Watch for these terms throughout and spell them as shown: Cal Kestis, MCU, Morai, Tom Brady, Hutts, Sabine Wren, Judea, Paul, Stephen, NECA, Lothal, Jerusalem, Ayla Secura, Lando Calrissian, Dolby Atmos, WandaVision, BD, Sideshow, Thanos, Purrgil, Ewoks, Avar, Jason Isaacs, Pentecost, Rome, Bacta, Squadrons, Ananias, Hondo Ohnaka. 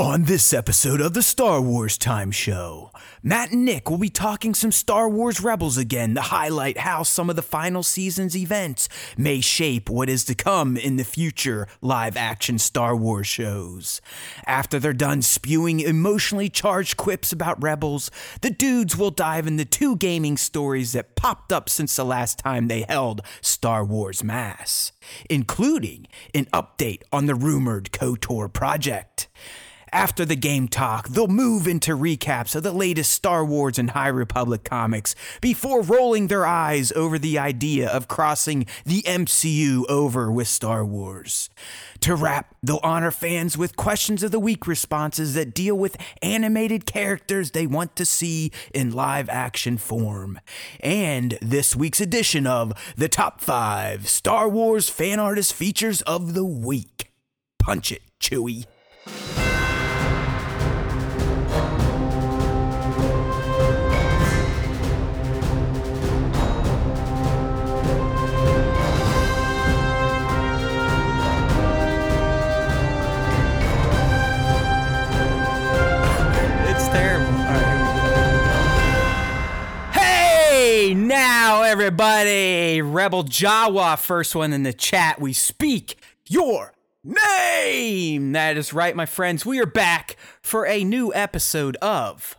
On this episode of the Star Wars Time Show, Matt and Nick will be talking some Star Wars Rebels again to highlight how some of the final season's events may shape what is to come in the future live-action Star Wars shows. After they're done spewing emotionally charged quips about Rebels, the dudes will dive into two gaming stories that popped up since the last time they held Star Wars Mass, including an update on the rumored KOTOR project. After the game talk, they'll move into recaps of the latest Star Wars and High Republic comics before rolling their eyes over the idea of crossing the MCU over with Star Wars. To wrap, they'll honor fans with questions of the week responses that deal with animated characters they want to see in live-action form. And this week's edition of the Top 5 Star Wars Fan Artist Features of the Week. Punch it, Chewie. Now, everybody, Rebel Jawa, first one in the chat, we speak your name. That is right, my friends. We are back for a new episode of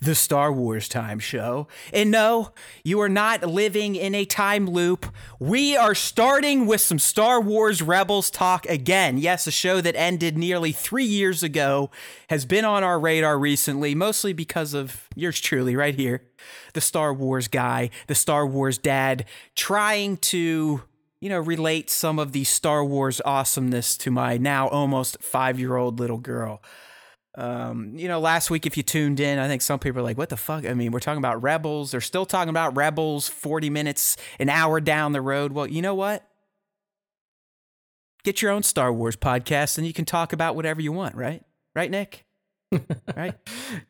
the Star Wars Time Show. And no, you are not living in a time loop. We are starting with some Star Wars Rebels talk again. Yes, a show that ended nearly 3 years ago has been on our radar recently, mostly because of yours truly right here, the Star Wars guy, the Star Wars dad, trying to, you know, relate some of the Star Wars awesomeness to my now almost five-year-old little girl. You know, last week, if you tuned in, I think some people are like, what the fuck? I mean, we're talking about Rebels. They're still talking about Rebels 40 minutes, an hour down the road. Well, you know what? Get your own Star Wars podcast and you can talk about whatever you want, right? Right, Nick? Right?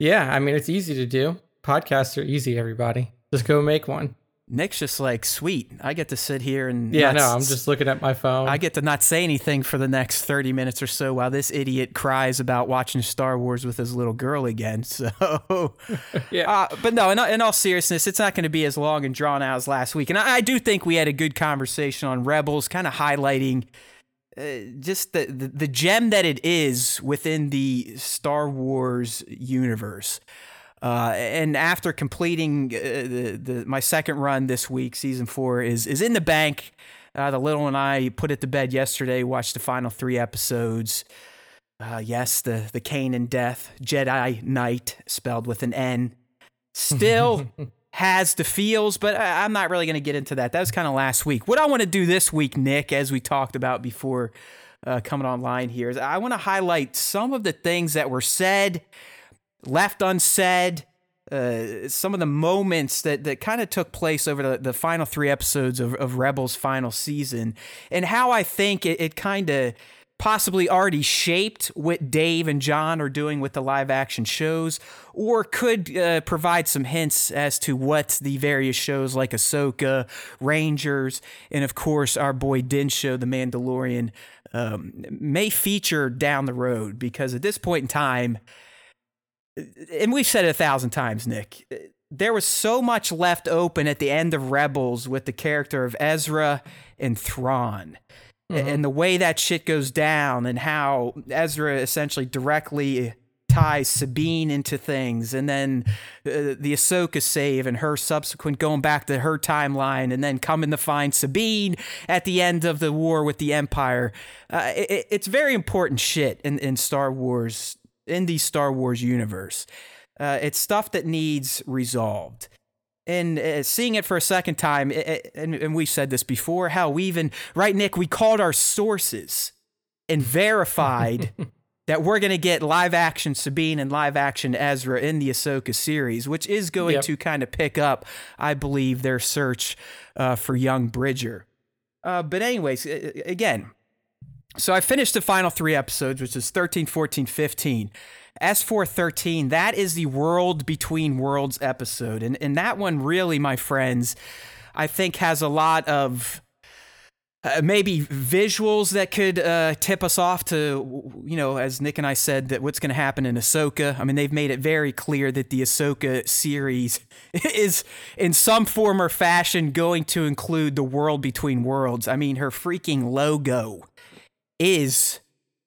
Yeah, I mean, it's easy to do. Podcasts are easy, everybody. Just go make one. Nick's just like, sweet, I get to sit here and... Yeah, no, I'm just looking at my phone. I get to not say anything for the next 30 minutes or so while this idiot cries about watching Star Wars with his little girl again, so... Yeah. But no, in all seriousness, it's not going to be as long and drawn out as last week, and I do think we had a good conversation on Rebels, kind of highlighting just the gem that it is within the Star Wars universe. And after completing my second run this week, season 4 is in the bank. The little and I put it to bed yesterday, watched the final 3 episodes. Yes, the Kanan death, Jedi Knight, spelled with an N, still has the feels, but I'm not really going to get into that. That was kind of last week. What I want to do this week, Nick, as we talked about before coming online here, is I want to highlight some of the things that were said, left unsaid, some of the moments that kind of took place over the final 3 episodes of Rebels' final season, and how I think it kind of possibly already shaped what Dave and John are doing with the live-action shows, or could provide some hints as to what the various shows like Ahsoka, Rangers, and of course our boy Din's show, The Mandalorian, may feature down the road, because at this point in time... And we've said it 1,000 times, Nick, there was so much left open at the end of Rebels with the character of Ezra and Thrawn, and the way that shit goes down, and how Ezra essentially directly ties Sabine into things, and then the Ahsoka save and her subsequent going back to her timeline, and then coming to find Sabine at the end of the war with the Empire. It's very important shit in Star Wars, in the Star Wars universe. It's stuff that needs resolved. And seeing it for a second time, and we've said this before, how we even, right, Nick, we called our sources and verified that we're going to get live-action Sabine and live-action Ezra in the Ahsoka series, which is going to kind of pick up, I believe, their search for young Bridger. But anyways, again... So I finished the final 3 episodes, which is 13, 14, 15. As for 13, that is the World Between Worlds episode. And that one really, my friends, I think has a lot of maybe visuals that could tip us off to, you know, as Nick and I said, that what's going to happen in Ahsoka. I mean, they've made it very clear that the Ahsoka series is in some form or fashion going to include the World Between Worlds. I mean, her freaking logo is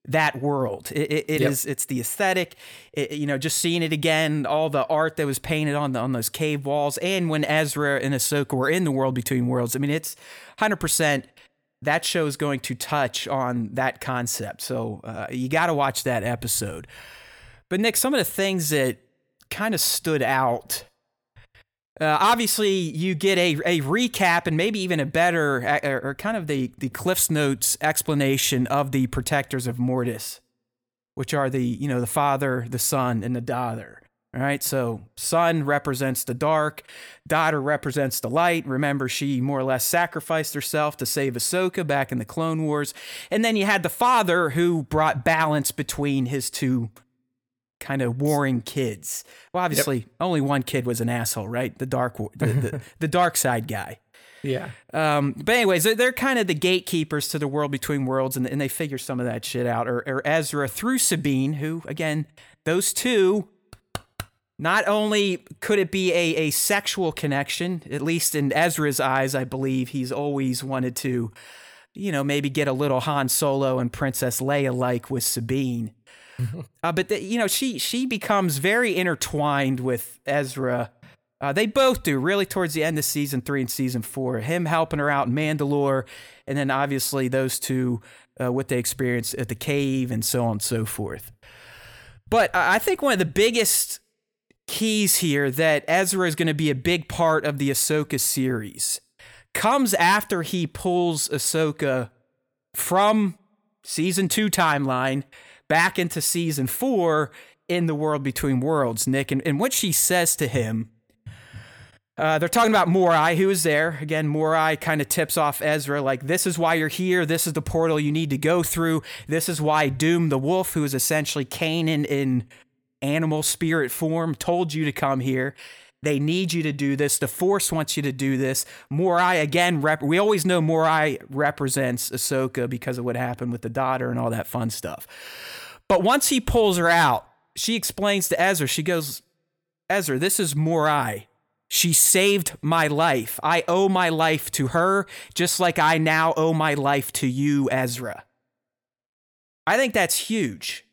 that world. It is. It's the aesthetic. You know, just seeing it again, all the art that was painted on those cave walls, and when Ezra and Ahsoka were in the World Between Worlds. I mean, it's 100%. That show is going to touch on that concept. So you got to watch that episode. But Nick, some of the things that kind of stood out, obviously you get a recap and maybe even a better or kind of the Cliff's Notes explanation of the protectors of Mortis, which are the, you know, the father, the son, and the daughter. All right, so sun represents the dark, daughter represents the light. Remember, she more or less sacrificed herself to save Ahsoka back in the Clone Wars. And then you had the father who brought balance between his two kind of warring kids. Well, obviously, only one kid was an asshole, right? The dark side guy. Yeah. But anyways, they're kind of the gatekeepers to the World Between Worlds, and they figure some of that shit out. Or Ezra through Sabine, who, again, those two... Not only could it be a sexual connection, at least in Ezra's eyes, I believe he's always wanted to, you know, maybe get a little Han Solo and Princess Leia-like with Sabine. But, you know, she becomes very intertwined with Ezra. They both do, really, towards the end of Season 3 and Season 4. Him helping her out in Mandalore, and then obviously those two, what they experience at the cave and so on and so forth. But I think one of the biggest... keys here that Ezra is going to be a big part of the Ahsoka series comes after he pulls Ahsoka from season 2 timeline back into season 4 in the World Between Worlds, Nick. And what she says to him, they're talking about Morai, who is there. Again, Morai kind of tips off Ezra, like, this is why you're here. This is the portal you need to go through. This is why Doom the Wolf, who is essentially Kanan in animal spirit form, told you to come here. They need you to do this. The Force wants you to do this. Morai, again, we always know Morai represents Ahsoka because of what happened with the daughter and all that fun stuff. But once he pulls her out, she explains to Ezra, she goes, Ezra, this is Morai. She saved my life. I owe my life to her, just like I now owe my life to you, Ezra. I think that's huge.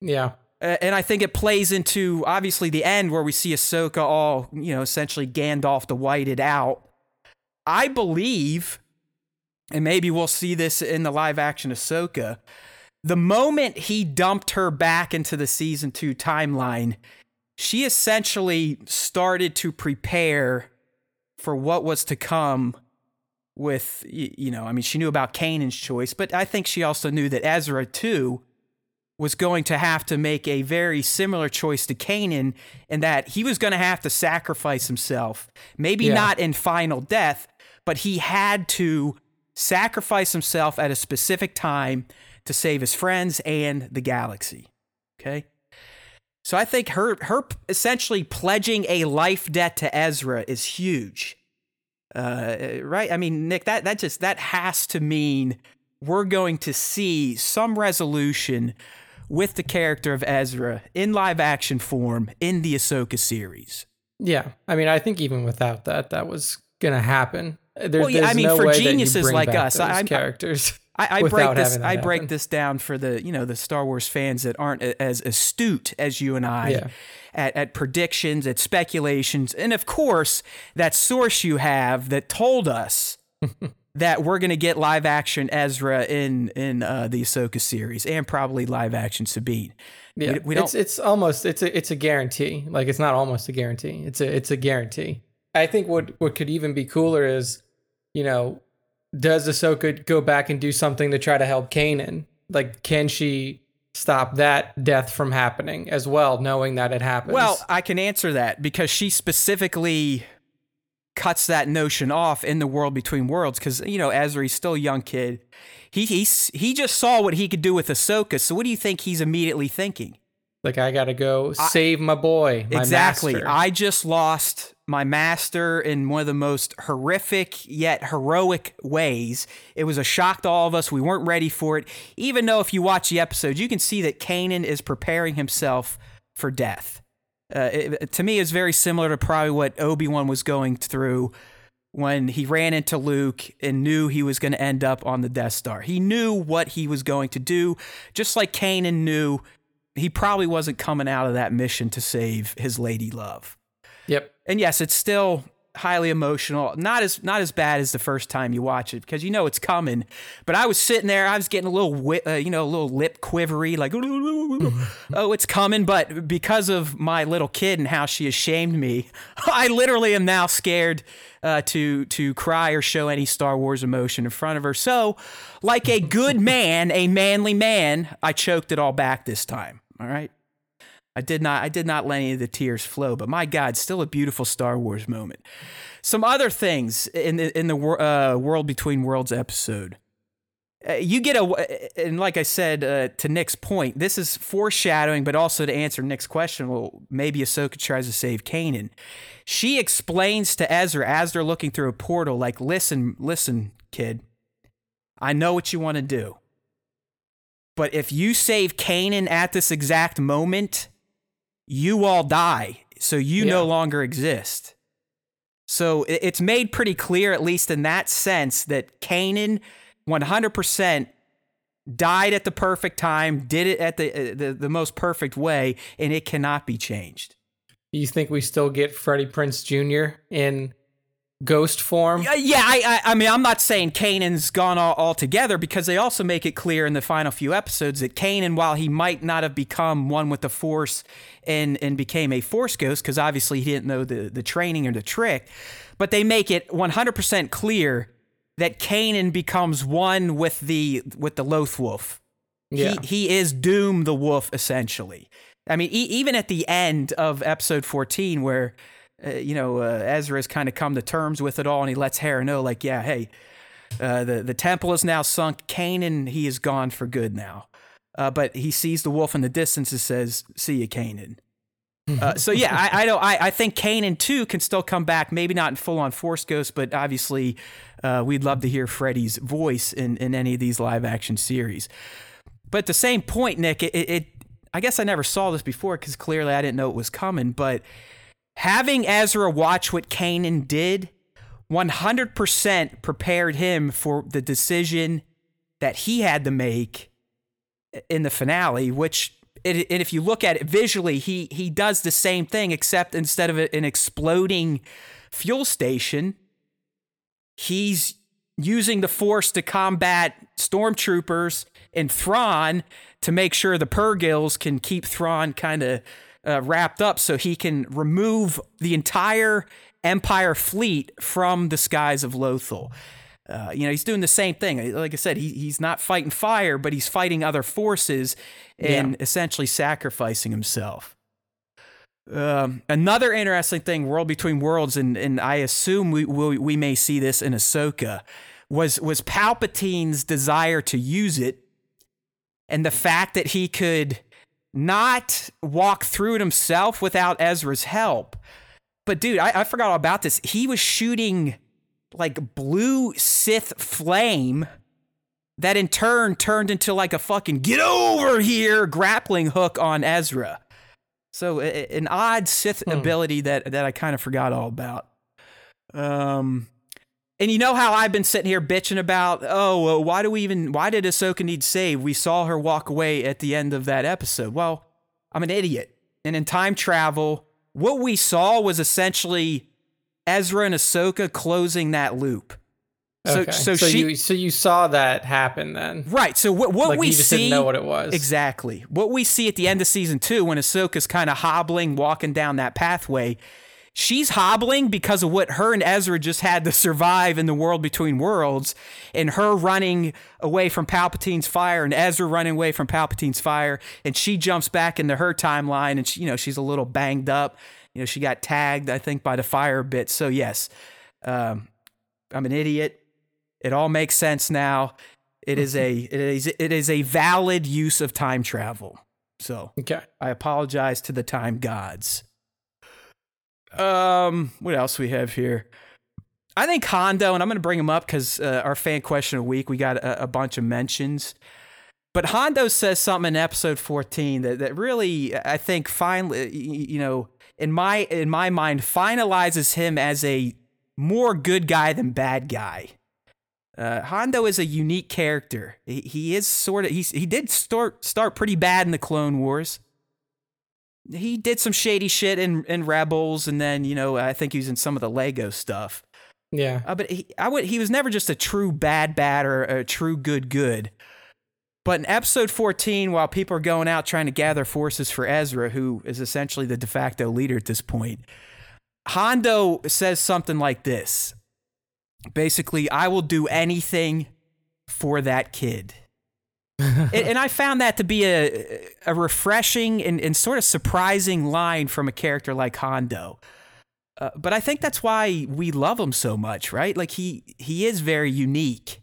Yeah. And I think it plays into, obviously, the end where we see Ahsoka all, you know, essentially Gandalf the Whited out. I believe, and maybe we'll see this in the live-action Ahsoka, the moment he dumped her back into the Season 2 timeline, she essentially started to prepare for what was to come with, you know, I mean, she knew about Kanan's choice, but I think she also knew that Ezra, too, was going to have to make a very similar choice to Kanan, and that he was going to have to sacrifice himself. Maybe not in final death, but he had to sacrifice himself at a specific time to save his friends and the galaxy. Okay? So I think her essentially pledging a life debt to Ezra is huge. Right? I mean, Nick, that has to mean we're going to see some resolution with the character of Ezra in live action form in the Ahsoka series. Yeah. I mean, I think even without that was going to happen. For geniuses like us, I break this down for the, you know, the Star Wars fans that aren't as astute as you and I at predictions, at speculations. And of course that source you have that told us that we're going to get live action Ezra in the Ahsoka series, and probably live action Sabine. Yeah, we don't. It's a guarantee. Like, it's not almost a guarantee. It's a guarantee. I think what could even be cooler is, you know, does Ahsoka go back and do something to try to help Kanan? Like, can she stop that death from happening as well, knowing that it happens? Well, I can answer that because she specifically cuts that notion off in the World Between Worlds, because, you know, Ezra, he's still a young kid. He just saw what he could do with Ahsoka. So what do you think he's immediately thinking? Like, I gotta go save my boy. Exactly. Master. I just lost my master in one of the most horrific yet heroic ways. It was a shock to all of us. We weren't ready for it. Even though if you watch the episode, you can see that Kanan is preparing himself for death. To me, it's very similar to probably what Obi-Wan was going through when he ran into Luke and knew he was going to end up on the Death Star. He knew what he was going to do, just like Kanan knew he probably wasn't coming out of that mission to save his lady love. Yep. And yes, it's still highly emotional. Not as bad as the first time you watch it, because you know it's coming. But I was sitting there, I was getting a little, a little lip quivery, like, oh, it's coming. But because of my little kid and how she has shamed me, I literally am now scared to cry or show any Star Wars emotion in front of her. So, like a good man, a manly man, I choked it all back this time. All right. I did not let any of the tears flow, but my God, still a beautiful Star Wars moment. Some other things in the World Between Worlds episode, you get and like I said, to Nick's point, this is foreshadowing, but also to answer Nick's question, well, maybe Ahsoka tries to save Kanan. She explains to Ezra as they're looking through a portal, like, listen, kid, I know what you want to do, but if you save Kanan at this exact moment, you all die, so you no longer exist. So it's made pretty clear, at least in that sense, that Kanan 100% died at the perfect time, did it at the most perfect way, and it cannot be changed. You think we still get Freddie Prinze Jr. in ghost form? Yeah, I mean, I'm not saying Kanan's gone all together, because they also make it clear in the final few episodes that Kanan, while he might not have become one with the Force and became a Force ghost, because obviously he didn't know the training or the trick, but they make it 100% clear that Kanan becomes one with the Loth-wolf. Yeah. He is Doom the Wolf, essentially. I mean, even at the end of episode 14, where Ezra's kind of come to terms with it all, and he lets Hera know, like, yeah, hey, the temple is now sunk. Kanan, he is gone for good now. But he sees the wolf in the distance and says, see you, Kanan. I think Kanan, too, can still come back, maybe not in full-on Force Ghost, but obviously we'd love to hear Freddie's voice in any of these live-action series. But at the same point, Nick, I guess I never saw this before, because clearly I didn't know it was coming, but having Ezra watch what Kanan did 100% prepared him for the decision that he had to make in the finale, which, and if you look at it visually, he does the same thing, except instead of an exploding fuel station, he's using the Force to combat stormtroopers and Thrawn to make sure the Purrgils can keep Thrawn kind of wrapped up, so he can remove the entire Empire fleet from the skies of Lothal. He's doing the same thing. Like I said, he's not fighting fire, but he's fighting other forces and essentially sacrificing himself. Another interesting thing, World Between Worlds, and I assume we may see this in Ahsoka, was Palpatine's desire to use it, and the fact that he could not walk through it himself without Ezra's help. But dude, I forgot all about this. He was shooting like blue Sith flame that in turn turned into like a fucking get over here grappling hook on Ezra. So an odd Sith ability that I kind of forgot all about. And you know how I've been sitting here bitching about, why did Ahsoka need save? We saw her walk away at the end of that episode. Well, I'm an idiot. And in time travel, what we saw was essentially Ezra and Ahsoka closing that loop. Okay. So you saw that happen then. Right. So what like we you just see, didn't know what it was. Exactly. What we see at the end of season 2, when Ahsoka's kind of hobbling, walking down that pathway, she's hobbling because of what her and Ezra just had to survive in the World Between Worlds, and her running away from Palpatine's fire and Ezra running away from Palpatine's fire. And she jumps back into her timeline, and she, she's a little banged up. She got tagged, I think, by the fire a bit. So yes, I'm an idiot. It all makes sense now. It is a valid use of time travel. So okay. I apologize to the time gods. What else we have here? I think Hondo, and I'm going to bring him up because our fan question of the week, we got a bunch of mentions. But Hondo says something in episode 14 that really, I think, finally, you know, in my mind, finalizes him as a more good guy than bad guy. Hondo is a unique character. He is sort of, he did start pretty bad in the Clone Wars. He did some shady shit in Rebels, and then, you know, I think he was in some of the Lego stuff. Yeah. But he was never just a true bad or a true good. But in episode 14, while people are going out trying to gather forces for Ezra, who is essentially the de facto leader at this point, Hondo says something like this. Basically, I will do anything for that kid. And I found that to be a refreshing and sort of surprising line from a character like Hondo. But I think that's why we love him so much, right? Like, he is very unique.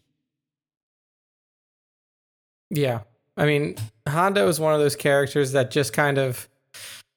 Yeah. I mean, Hondo is one of those characters that just kind of...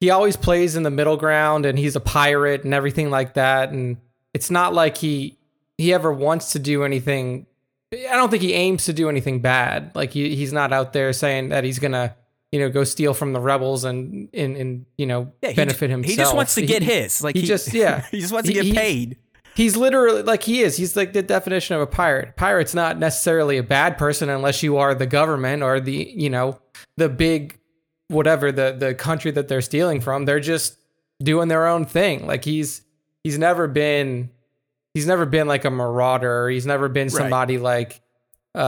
He always plays in the middle ground, and he's a pirate and everything like that. And it's not like he ever wants to do anything. I don't think he aims to do anything bad. Like he's not out there saying that he's gonna, you know, go steal from the rebels and you know, benefit himself. He just wants to get his. Like he just wants to get paid. He's literally like he is. He's like the definition of a pirate. A pirate's not necessarily a bad person unless you are the government or the, you know, the big whatever the country that they're stealing from. They're just doing their own thing. Like he's never been like a marauder. He's never been somebody like, you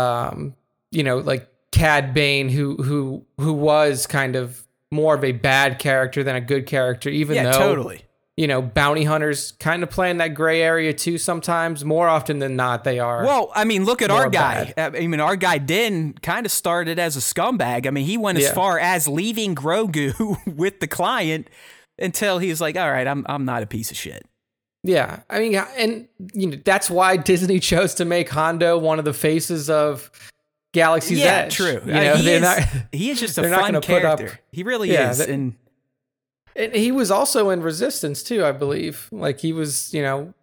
know, like Cad Bane, who was kind of more of a bad character than a good character, even though, totally. You know, bounty hunters kind of play in that gray area too sometimes. More often than not, they are. Well, I mean, look at our guy. Bad. I mean, our guy Din kind of started as a scumbag. I mean, he went as far as leaving Grogu with the client until he was like, all right, I'm not a piece of shit. Yeah, I mean, and you know that's why Disney chose to make Hondo one of the faces of Galaxy's Edge. Yeah, true. You know, he is just a fun character. He really is. And he was also in Resistance too, I believe. Like he was, you know,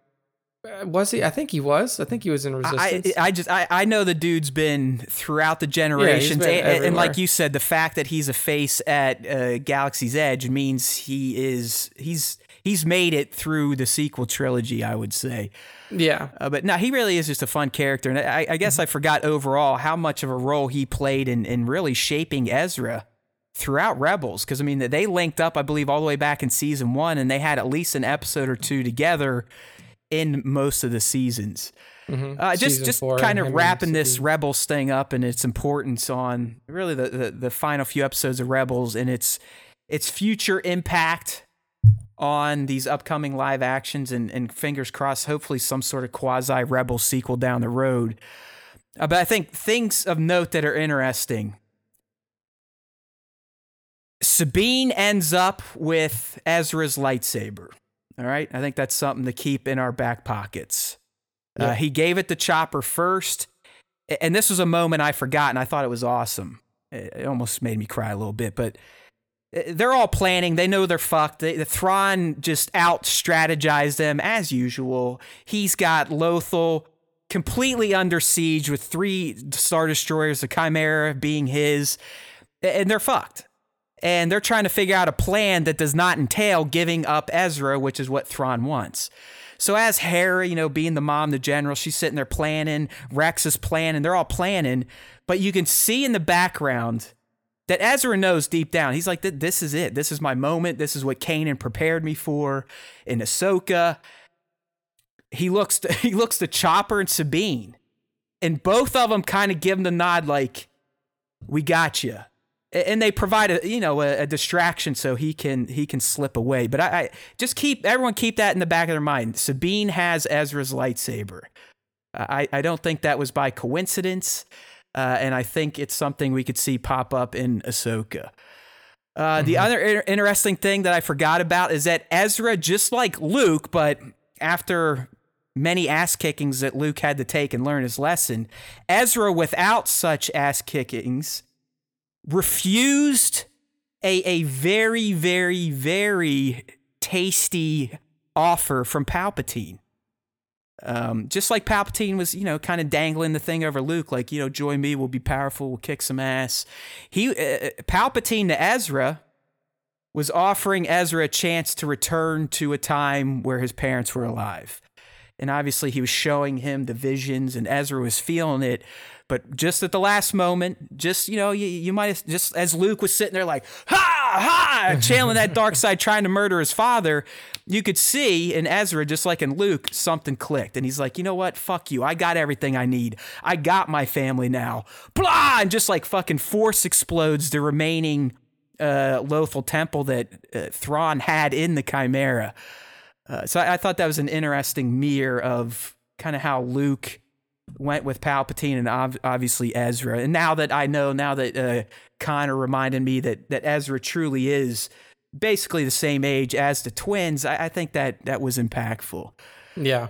was he? I think he was. I think he was in Resistance. I know the dude's been throughout the generations, and like you said, the fact that he's a face at Galaxy's Edge means he's made it through the sequel trilogy, I would say. Yeah. But no, he really is just a fun character. And I guess I forgot overall how much of a role he played in really shaping Ezra throughout Rebels. Because, I mean, they linked up, I believe, all the way back in season 1, and they had at least an episode or two together in most of the seasons. Mm-hmm. Just kind of wrapping this Rebels thing up and its importance on really the final few episodes of Rebels and its future impact on these upcoming live actions and fingers crossed, hopefully some sort of quasi-Rebel sequel down the road. But I think things of note that are interesting. Sabine ends up with Ezra's lightsaber. All right? I think that's something to keep in our back pockets. Yeah. He gave it to Chopper first, and this was a moment I forgot, and I thought it was awesome. It almost made me cry a little bit, but... They're all planning. They know they're fucked. Thrawn just out-strategized them, as usual. He's got Lothal completely under siege with 3 Star Destroyers, the Chimera being his, and they're fucked. And they're trying to figure out a plan that does not entail giving up Ezra, which is what Thrawn wants. So as Hera, you know, being the mom, the general, she's sitting there planning. Rex is planning. They're all planning. But you can see in the background... that Ezra knows deep down. He's like, this is it. This is my moment. This is what Kanan prepared me for in Ahsoka. He looks to Chopper and Sabine. And both of them kind of give him the nod like, we got you. And they provide a distraction so he can slip away. But I just keep that in the back of their mind. Sabine has Ezra's lightsaber. I don't think that was by coincidence. And I think it's something we could see pop up in Ahsoka. The other interesting thing that I forgot about is that Ezra, just like Luke, but after many ass kickings that Luke had to take and learn his lesson, Ezra, without such ass kickings, refused a very, very, very tasty offer from Palpatine. Just like Palpatine was, you know, kind of dangling the thing over Luke, like, you know, join me, we'll be powerful, we'll kick some ass. Palpatine to Ezra was offering Ezra a chance to return to a time where his parents were alive. And obviously he was showing him the visions and Ezra was feeling it. But just at the last moment, just, you know, you might have, just as Luke was sitting there like, ha, ha, channeling that dark side, trying to murder his father, you could see in Ezra, just like in Luke, something clicked. And he's like, you know what? Fuck you. I got everything I need. I got my family now. Blah! And just like fucking force explodes the remaining Lothal temple that Thrawn had in the Chimera. So I thought that was an interesting mirror of kind of how Luke went with Palpatine and obviously Ezra. And now that I know, now that Connor reminded me that Ezra truly is basically the same age as the twins, I think that was impactful. Yeah.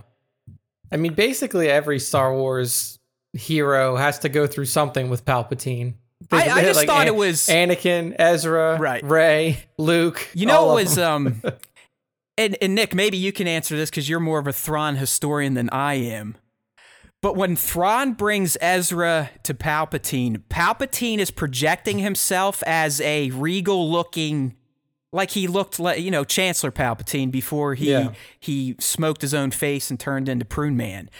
I mean, basically every Star Wars hero has to go through something with Palpatine. I just thought it was Anakin, Ezra, right, Rey, Luke. You know, it was... And Nick, maybe you can answer this because you're more of a Thrawn historian than I am. But when Thrawn brings Ezra to Palpatine, Palpatine is projecting himself as a regal-looking, like he looked like, you know, Chancellor Palpatine before he smoked his own face and turned into Prune Man.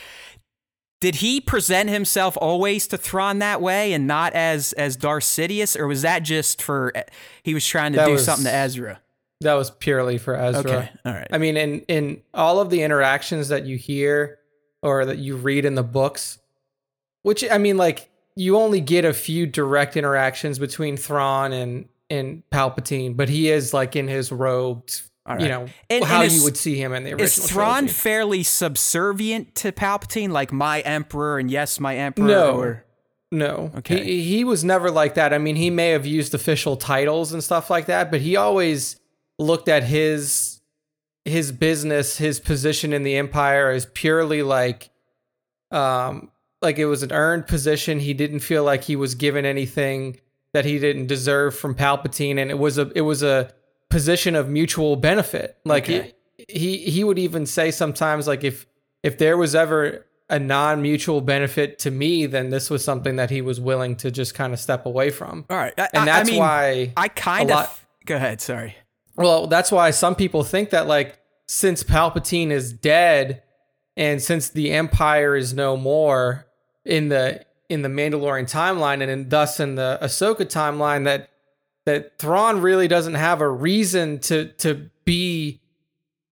Did he present himself always to Thrawn that way and not as Darth Sidious, or was that just for he was trying to something to Ezra? That was purely for Ezra. Okay, all right. I mean, in all of the interactions that you hear or that you read in the books, which, I mean, like, you only get a few direct interactions between Thrawn and Palpatine, but he is, like, in his robe, right, you know, and how you would see him in the original trilogy. Is Thrawn fairly subservient to Palpatine, like my emperor and yes, my emperor? No. No. Okay. He was never like that. I mean, he may have used official titles and stuff like that, but he always... looked at his business, his position in the Empire as purely like it was an earned position. He didn't feel like he was given anything that he didn't deserve from Palpatine, and it was a position of mutual benefit. Like, okay, he would even say sometimes, like, if there was ever a non-mutual benefit to me, then this was something that he was willing to just kind of step away from. All right, Go ahead, sorry. Well, that's why some people think that, like, since Palpatine is dead and since the Empire is no more in the Mandalorian timeline and thus in the Ahsoka timeline, that Thrawn really doesn't have a reason to be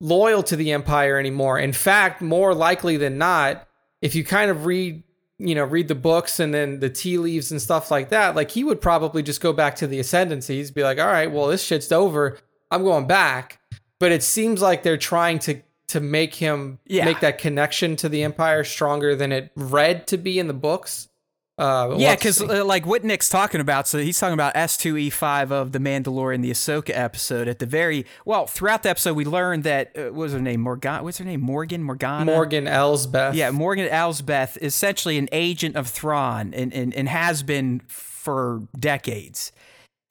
loyal to the Empire anymore. In fact, more likely than not, if you kind of read the books and then the tea leaves and stuff like that, like, he would probably just go back to the Ascendancy. He'd be like, all right, well, this shit's over. I'm going back. But it seems like they're trying to make him make that connection to the Empire stronger than it read to be in the books. Because what Nick's talking about, so he's talking about S2E5 of The Mandalorian, the Ahsoka episode. At the very, well, throughout the episode, we learned that, what was her name? Morgan Elsbeth. Yeah, Morgan Elsbeth is essentially an agent of Thrawn and has been for decades.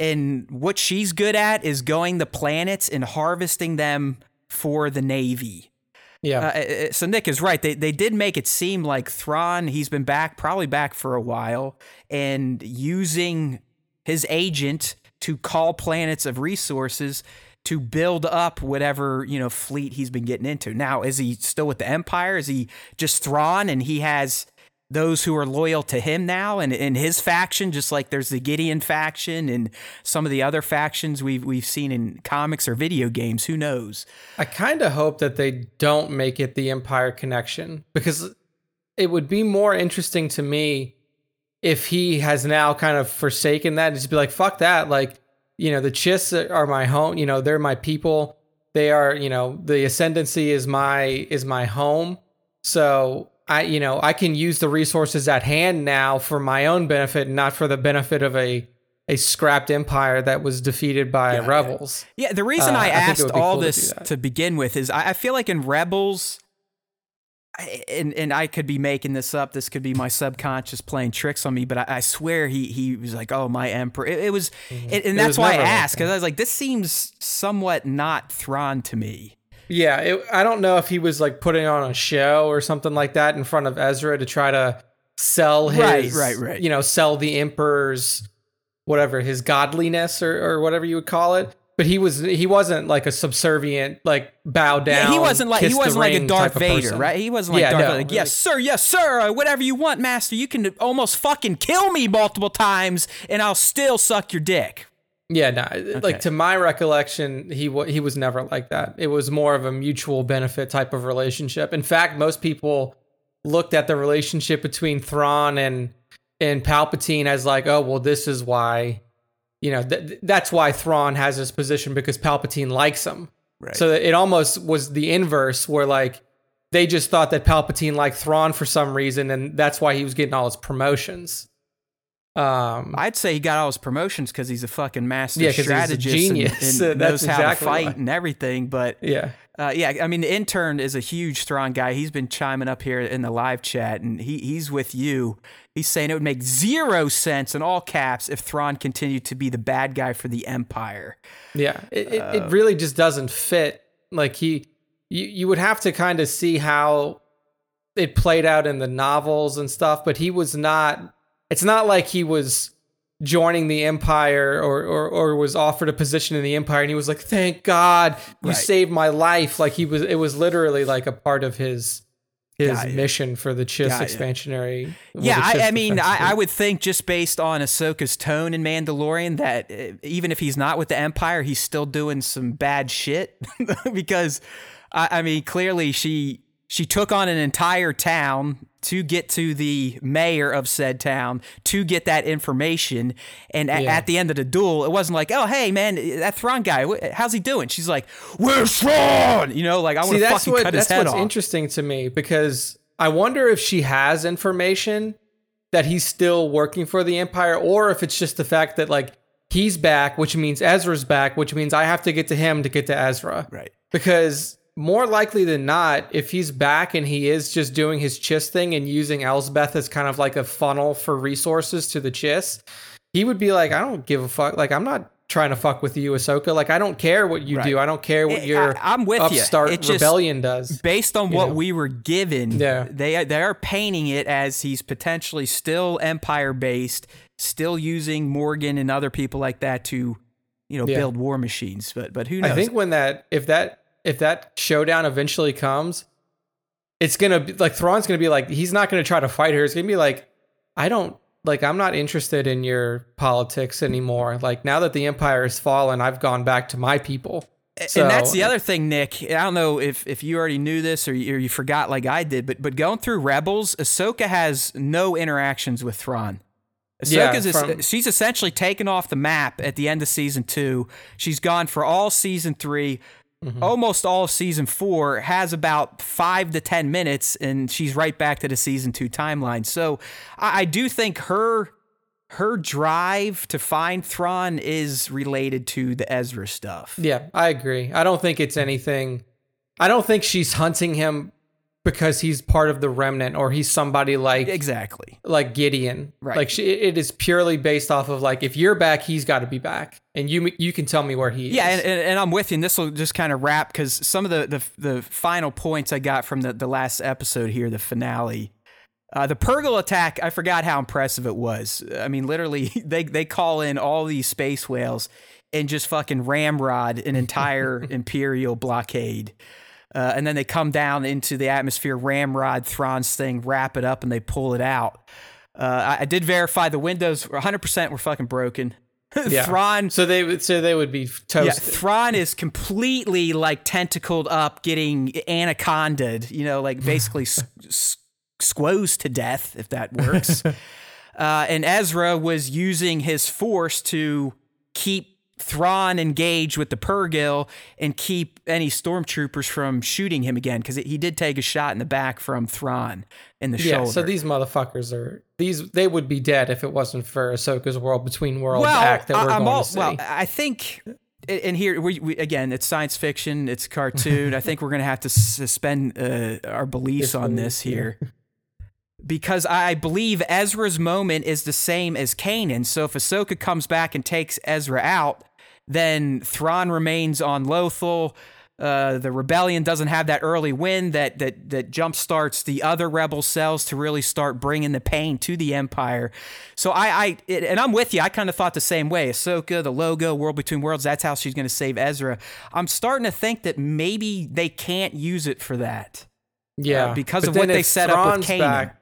And what she's good at is going to planets and harvesting them for the Navy. Yeah. So Nick is right. They did make it seem like Thrawn, he's been probably back for a while, and using his agent to call planets of resources to build up whatever, you know, fleet he's been getting into. Now, is he still with the Empire? Is he just Thrawn and he has... those who are loyal to him now and in his faction, just like there's the Gideon faction and some of the other factions we've seen in comics or video games, who knows? I kind of hope that they don't make it the Empire connection, because it would be more interesting to me if he has now kind of forsaken that and just be like, fuck that. Like, you know, the Chiss are my home, you know, they're my people. They are, you know, the Ascendancy is my home. So I can use the resources at hand now for my own benefit, not for the benefit of a scrapped Empire that was defeated by rebels. Yeah. The reason I asked all cool this to begin with is I feel like in Rebels, and I could be making this up, this could be my subconscious playing tricks on me, but I swear he was like, oh, my emperor. It was, mm-hmm. and that's why I asked, because I was like, this seems somewhat not Thrawn to me. Yeah, I don't know if he was like putting on a show or something like that in front of Ezra to try to sell his, right. You know, sell the Emperor's whatever, his godliness or whatever you would call it. But he wasn't like a subservient, like bow down. Yeah, he wasn't like a Darth Vader, right? He wasn't like Darth Vader. Like, yes, sir. Whatever you want, master. You can almost fucking kill me multiple times, and I'll still suck your dick. Yeah, no. Okay. Like to my recollection, he was never like that. It was more of a mutual benefit type of relationship. In fact, most people looked at the relationship between Thrawn and Palpatine as like, oh, well, this is why, you know, that's why Thrawn has his position, because Palpatine likes him. Right. So it almost was the inverse, where like they just thought that Palpatine liked Thrawn for some reason, and that's why he was getting all his promotions. I'd say he got all his promotions because he's a fucking master strategist, he's a genius, and knows how to fight and everything. But I mean, the intern is a huge Thrawn guy. He's been chiming up here in the live chat, and he's with you. He's saying it would make 0 sense in all caps if Thrawn continued to be the bad guy for the Empire. Yeah, it really just doesn't fit. Like you would have to kind of see how it played out in the novels and stuff, but he was not. It's not like he was joining the Empire or was offered a position in the Empire and he was like, thank God you saved my life. Like it was literally like a part of his mission for the Chiss expansionary. Yeah, I mean, I would think just based on Ahsoka's tone in Mandalorian that even if he's not with the Empire, he's still doing some bad shit because, I mean, clearly she took on an entire town to get to the mayor of said town to get that information. And at the end of the duel, it wasn't like, oh, hey, man, that Thrawn guy, how's he doing? She's like, where's Thrawn? You know, like, I want to fucking cut his head off. That's what's interesting to me, because I wonder if she has information that he's still working for the Empire, or if it's just the fact that, like, he's back, which means Ezra's back, which means I have to get to him to get to Ezra. Right. Because... more likely than not, if he's back and he is just doing his Chiss thing and using Elsbeth as kind of like a funnel for resources to the Chiss, he would be like, I don't give a fuck. Like, I'm not trying to fuck with you, Ahsoka. Like, I don't care what you do. I don't care what your upstart rebellion does. Based on what we were given, they are painting it as he's potentially still Empire-based, still using Morgan and other people like that to, you know, build war machines. But who knows? I think when if that showdown eventually comes, it's going to be like, Thrawn's going to be like, he's not going to try to fight her. It's going to be like, I'm not interested in your politics anymore. Like, now that the Empire has fallen, I've gone back to my people. So, and that's the other thing, Nick. I don't know if you already knew this or you forgot like I did, but going through Rebels, Ahsoka has no interactions with Thrawn. Ahsoka's she's essentially taken off the map at the end of season 2. She's gone for all season 3. Mm-hmm. Almost all of season 4 has about 5 to 10 minutes, and she's right back to the season 2 timeline. So I do think her drive to find Thrawn is related to the Ezra stuff. Yeah, I agree. I don't think it's anything. I don't think she's hunting him because he's part of the remnant or he's somebody like Gideon. Right. Like it is purely based off of like, if you're back, he's got to be back, and you can tell me where he is. Yeah, and I'm with you. And this will just kind of wrap, because some of the final points I got from the last episode here, the finale, the Purgle attack. I forgot how impressive it was. I mean, literally, they call in all these space whales and just fucking ramrod an entire Imperial blockade. And then they come down into the atmosphere, ramrod Thrawn's thing, wrap it up, and they pull it out. I did verify the windows 100% were fucking broken. Yeah. Thrawn. So they would be toasted. Yeah, Thrawn is completely like tentacled up, getting anaconda'd, you know, like basically squoze to death, if that works. And Ezra was using his force to keep Thrawn engaged with the Purrgil and keep any stormtroopers from shooting him again, because he did take a shot in the back from Thrawn in the shoulder. Yeah, so these motherfuckers they would be dead if it wasn't for Ahsoka's World Between Worlds act that we're going to see. Well, I think, and here, we again, it's science fiction, it's cartoon. I think we're going to have to suspend our beliefs on this here. Yeah. Because I believe Ezra's moment is the same as Kanan. So if Ahsoka comes back and takes Ezra out, then Thrawn remains on Lothal. The rebellion doesn't have that early win that jump starts the other rebel cells to really start bringing the pain to the Empire. So and I'm with you. I kind of thought the same way. Ahsoka, the logo, World Between Worlds, that's how she's going to save Ezra. I'm starting to think that maybe they can't use it for that. Yeah. Because of what they set up with Kanan.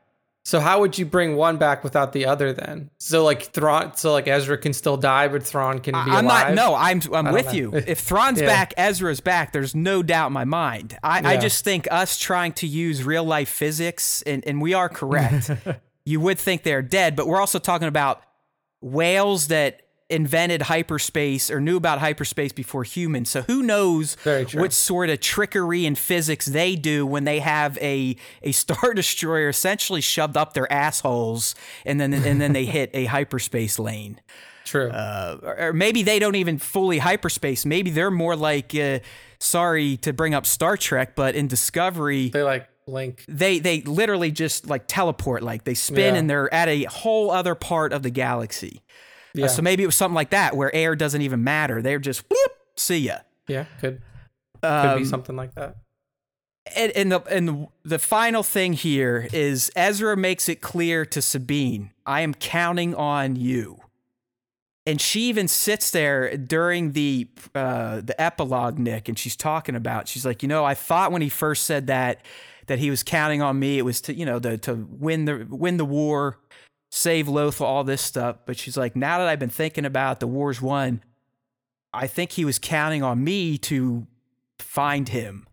So how would you bring one back without the other then? So like Thrawn, Ezra can still die, but Thrawn can be alive? I'm with you. If Thrawn's back, Ezra's back, there's no doubt in my mind. I just think us trying to use real life physics, and we are correct, you would think they're dead, but we're also talking about whales that invented hyperspace or knew about hyperspace before humans. So who knows what sort of trickery and physics they do when they have a Star Destroyer essentially shoved up their assholes and then they hit a hyperspace lane. True. Or maybe they don't even fully hyperspace. Maybe they're more like, sorry to bring up Star Trek, but in Discovery, they like blink. They literally just like teleport, like they spin and they're at a whole other part of the galaxy. Yeah. So maybe it was something like that where air doesn't even matter. They're just, whoop, see ya. Yeah, could be something like that. And the final thing here is Ezra makes it clear to Sabine, I am counting on you. And she even sits there during the epilogue, Nick, and she's talking about, she's like, I thought when he first said that he was counting on me, it was to, to win the war, save Loth, all this stuff. But she's like, now that I've been thinking about the war's won, I think he was counting on me to find him.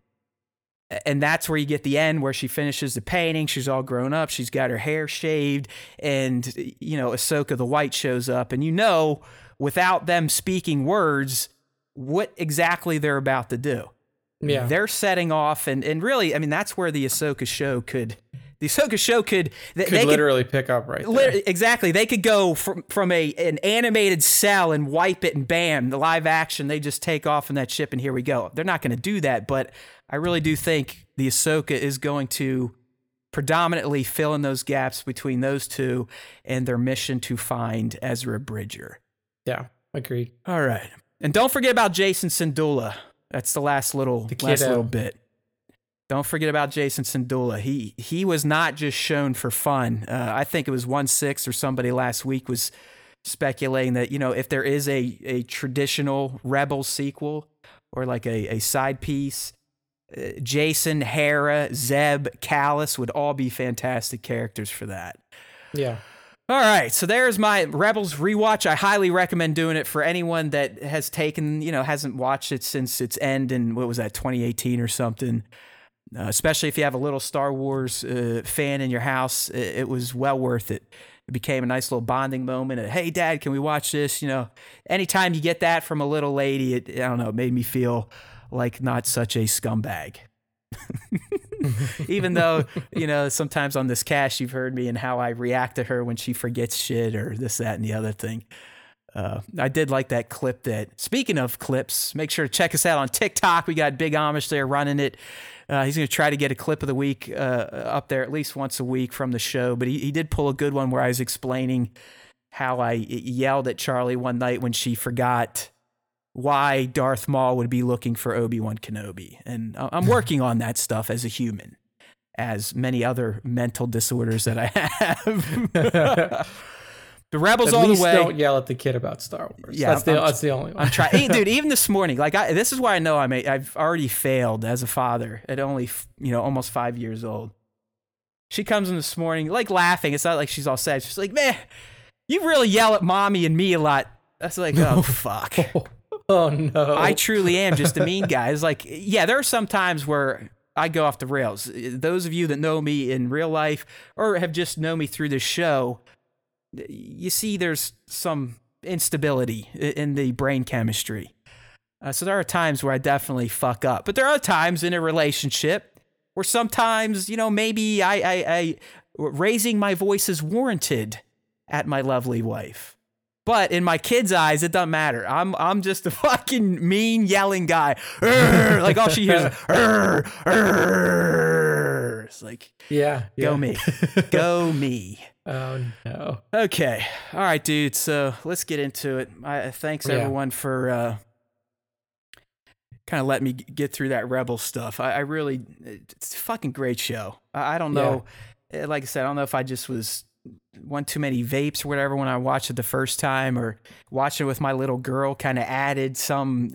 And that's where you get the end where she finishes the painting. She's all grown up. She's got her hair shaved. And, Ahsoka the White shows up. And, without them speaking words, what exactly they're about to do. Yeah. They're setting off. And really, that's where the Ahsoka show could... The Ahsoka show could literally pick up right there. Exactly. They could go from an animated cell and wipe it, and bam, the live action, they just take off in that ship and here we go. They're not going to do that, but I really do think the Ahsoka is going to predominantly fill in those gaps between those two and their mission to find Ezra Bridger. Yeah, agreed. All right. And don't forget about Jason Syndulla. That's the last little bit. Don't forget about Jason Syndulla. He was not just shown for fun. I think it was 1/6 or somebody last week was speculating that, if there is a traditional Rebel sequel or like a side piece, Jason, Hera, Zeb, Callus would all be fantastic characters for that. Yeah. All right, so there's my Rebels rewatch. I highly recommend doing it for anyone that has hasn't watched it since its end in, 2018 or something. Especially if you have a little Star Wars fan in your house, it was well worth it. It became a nice little bonding moment. Hey, Dad, can we watch this? Anytime you get that from a little lady, it made me feel like not such a scumbag. Even though, sometimes on this cast you've heard me and how I react to her when she forgets shit or this, that, and the other thing. I did like that clip that, speaking of clips, make sure to check us out on TikTok. We got Big Amish there running it. He's going to try to get a clip of the week up there at least once a week from the show. But he did pull a good one where I was explaining how I yelled at Charlie one night when she forgot why Darth Maul would be looking for Obi-Wan Kenobi. And I'm working on that stuff as a human, as many other mental disorders that I have. The Rebels all the way. Don't yell at the kid about Star Wars. Yeah, that's the only one. I'm trying, dude. Even this morning, this is why I know I've already failed as a father at only almost 5 years old. She comes in this morning laughing. It's not like she's all sad. She's like, man, you really yell at mommy and me a lot. That's like, oh fuck. Oh no. I truly am just a mean guy. It's like, yeah, there are some times where I go off the rails. Those of you that know me in real life or have just known me through this show. You see, there's some instability in the brain chemistry. So there are times where I definitely fuck up. But there are times in a relationship where sometimes, maybe I raising my voice is warranted at my lovely wife. But in my kids' eyes, it doesn't matter. I'm just a fucking mean yelling guy. Like all she hears is, it's like, yeah. Go me. Oh, no. Okay. All right, dude. So let's get into it. Thanks, everyone, for kind of let me get through that Rebel stuff. I really, it's a fucking great show. I don't know. Yeah. Like I said, I don't know if I just was one too many vapes or whatever when I watched it the first time, or watching it with my little girl kind of added some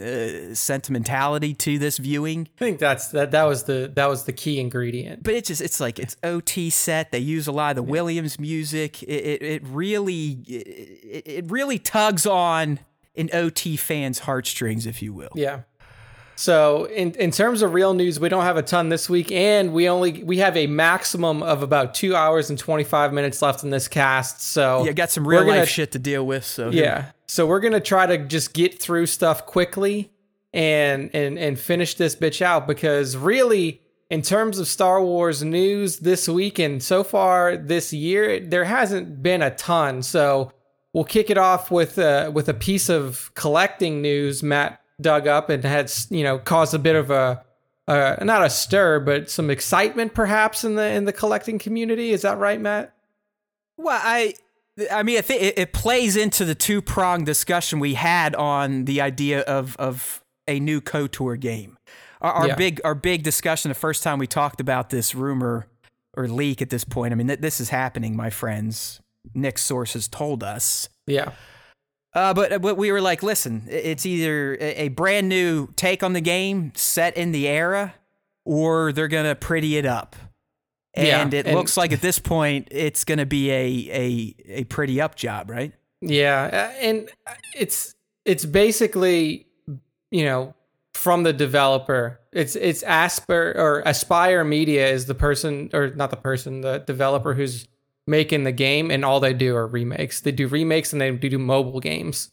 sentimentality to this viewing. I think that was the key ingredient. But it's just, it's like, it's OT set. They use a lot of the Williams music. It really tugs on an OT fan's heartstrings, if you will. Yeah. So in terms of real news, we don't have a ton this week, and we have a maximum of about 2 hours and 25 minutes left in this cast. So yeah, got some real life shit to deal with. So yeah, so we're gonna try to just get through stuff quickly and finish this bitch out, because really, in terms of Star Wars news this week and so far this year, there hasn't been a ton. So we'll kick it off with a piece of collecting news Matt dug up and had, you know, caused a bit of a not a stir, but some excitement perhaps in the collecting community. Is that right, Matt? Well, I mean, I think it plays into the two-pronged discussion we had on the idea of a new KOTOR game. Our big discussion the first time we talked about this rumor or leak at this point. I mean, this is happening, my friends. Nick's sources told us. Yeah. But we were like, listen, it's either a brand new take on the game set in the era, or they're going to pretty it up. And it looks like at this point, it's going to be a pretty up job, right? Yeah. And it's basically, you know, from the developer, it's Aspire Media is the person, or not the person, the developer who's making the game, and all they do are remakes. They do remakes and they do mobile games.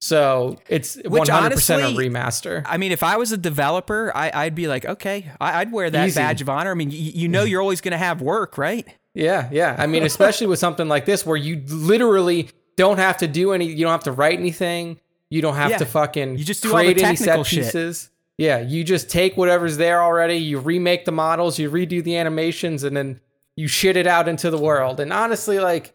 So it's 100% a remaster. I mean, if I was a developer, I'd be like, okay, I'd wear that badge of honor. I mean, you know you're always going to have work, right? Yeah, yeah. I mean, especially with something like this where you literally don't have to do any, you don't have to write anything. You don't have to fucking, you just do create all the technical any set shit. Pieces. Yeah, you just take whatever's there already, you remake the models, you redo the animations, and then you shit it out into the world. And honestly, like,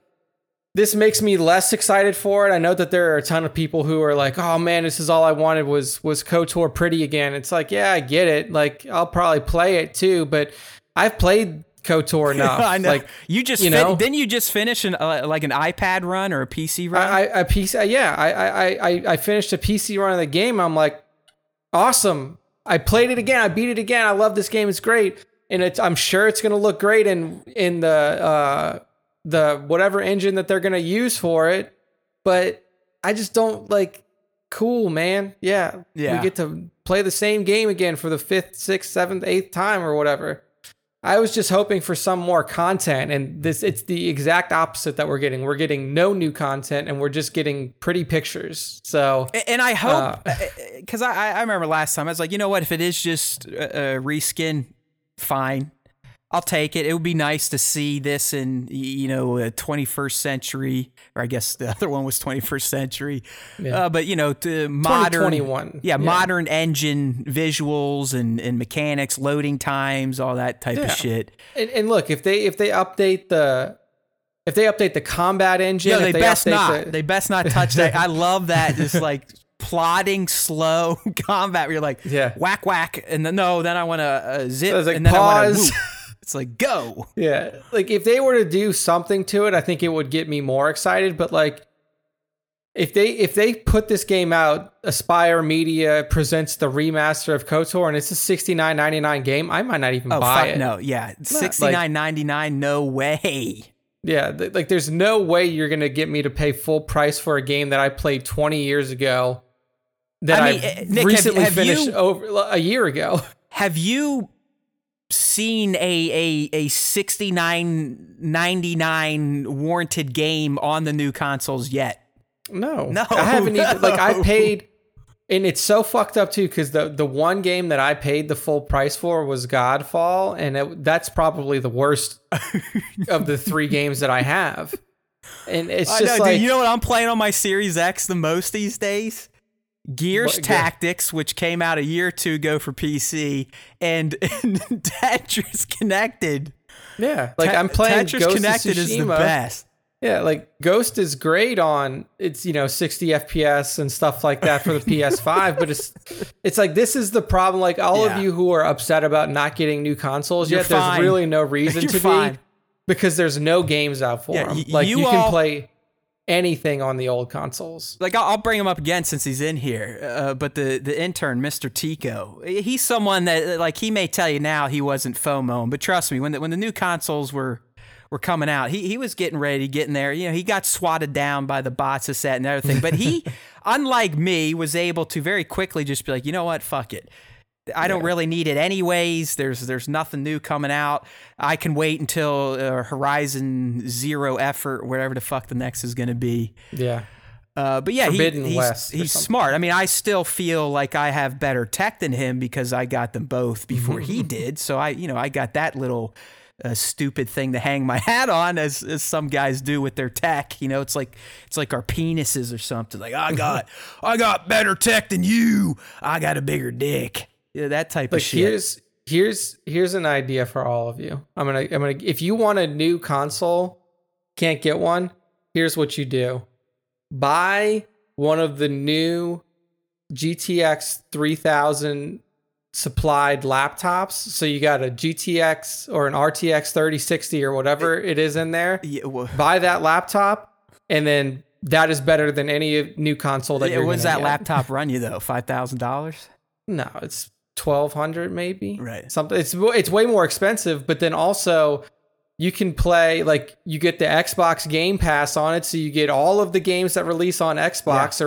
this makes me less excited for it. I know that there are a ton of people who are like, oh man, this is all I wanted was KOTOR pretty again. It's like, yeah, I get it. Like, I'll probably play it too, but I've played KOTOR enough. I know. Like, didn't you just finish an iPad run or a PC run? I finished a PC run of the game. I'm like, awesome. I played it again. I beat it again. I love this game. It's great. And I'm sure it's going to look great in the whatever engine that they're going to use for it. But I just don't like, cool, man. Yeah. We get to play the same game again for the 5th, 6th, 7th, 8th time or whatever. I was just hoping for some more content. And it's the exact opposite that we're getting. We're getting no new content, and we're just getting pretty pictures. So, and I hope, because I remember last time I was like, you know what, if it is just a reskin, fine, I'll take it. It would be nice to see this in, you know, a 21st century, or I guess the other one was 21st century, but you know, to modern, modern engine visuals and mechanics, loading times, all that type of shit. And look, if they update the. If they update the combat engine, yeah, they best not touch that. I love that. It's like plodding, slow combat where you're like, whack, whack. And then I want to zip. So like, and then pause. It's like, go. Yeah. Like, if they were to do something to it, I think it would get me more excited. But like, if they put this game out, Aspire Media presents the remaster of KOTOR, and it's a $69.99 game, I might not even buy it. No. Yeah. $69.99. No way. Yeah, like, there's no way you're going to get me to pay full price for a game that I played 20 years ago that Nick, recently finished over a year ago. Have you seen a $69.99 warranted game on the new consoles yet? No. I haven't even, like, I paid, and it's so fucked up too, because the one game that I paid the full price for was Godfall, and that's probably the worst of the three games that I have. And it's just like, dude, you know what I'm playing on my Series X the most these days? Gears Tactics, which came out a year or two ago for PC, and Tetris Connected. Yeah, like I'm playing Tetris Ghost Connected is the best. Yeah, like Ghost is great on, it's, you know, 60 FPS and stuff like that for the PS5, but it's like, this is the problem. Like all of you who are upset about not getting new consoles yet, there's really no reason to be, because there's no games out for them. Like you can play anything on the old consoles. Like I'll bring him up again since he's in here, but the intern, Mr. Tico, he's someone that, like, he may tell you now he wasn't FOMOing, but trust me, when the new consoles were coming out, he was getting ready to get in there. You know, he got swatted down by the bots, this, that, and everything. But he, unlike me, was able to very quickly just be like, you know what, fuck it. I don't really need it anyways. There's nothing new coming out. I can wait until Horizon Zero effort, whatever the fuck the next is going to be. Yeah. But yeah, he's smart. I mean, I still feel like I have better tech than him because I got them both before he did. So I got that little... a stupid thing to hang my hat on, as some guys do with their tech. You know, it's like our penises or something. Like, I got better tech than you. I got a bigger dick. Yeah, that type of shit. Here's an idea for all of you. I'm gonna. If you want a new console, can't get one, here's what you do: buy one of the new GTX 3000. Supplied laptops. So you got a GTX or an RTX 3060 or whatever it is in there. Yeah, well, buy that laptop, and then that is better than any new console that you're going to get. What does that laptop run you though? $5,000? No, it's $1,200 maybe. Right. Something. It's way more expensive, but then also you can play, like, you get the Xbox Game Pass on it, so you get all of the games that release on Xbox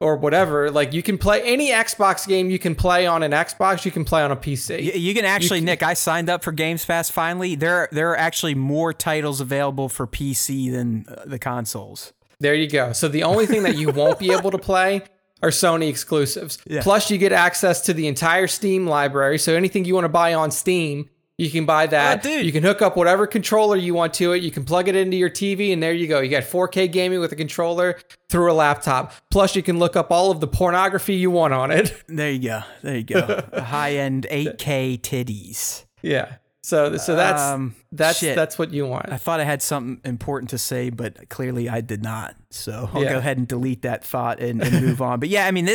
or whatever. Like, you can play any Xbox game you can play on an Xbox, you can play on a PC. You can actually, Nick, I signed up for Games Pass finally. There are actually more titles available for PC than the consoles. There you go. So the only thing that you won't be able to play are Sony exclusives. Yeah. Plus, you get access to the entire Steam library. So anything you want to buy on Steam, you can buy that. Oh, you can hook up whatever controller you want to it. You can plug it into your TV, and there you go. You got 4K gaming with a controller through a laptop. Plus, you can look up all of the pornography you want on it. There you go. High-end 8K titties. Yeah. So that's what you want. I thought I had something important to say, but clearly I did not. So I'll go ahead and delete that thought and move on. But yeah, I mean,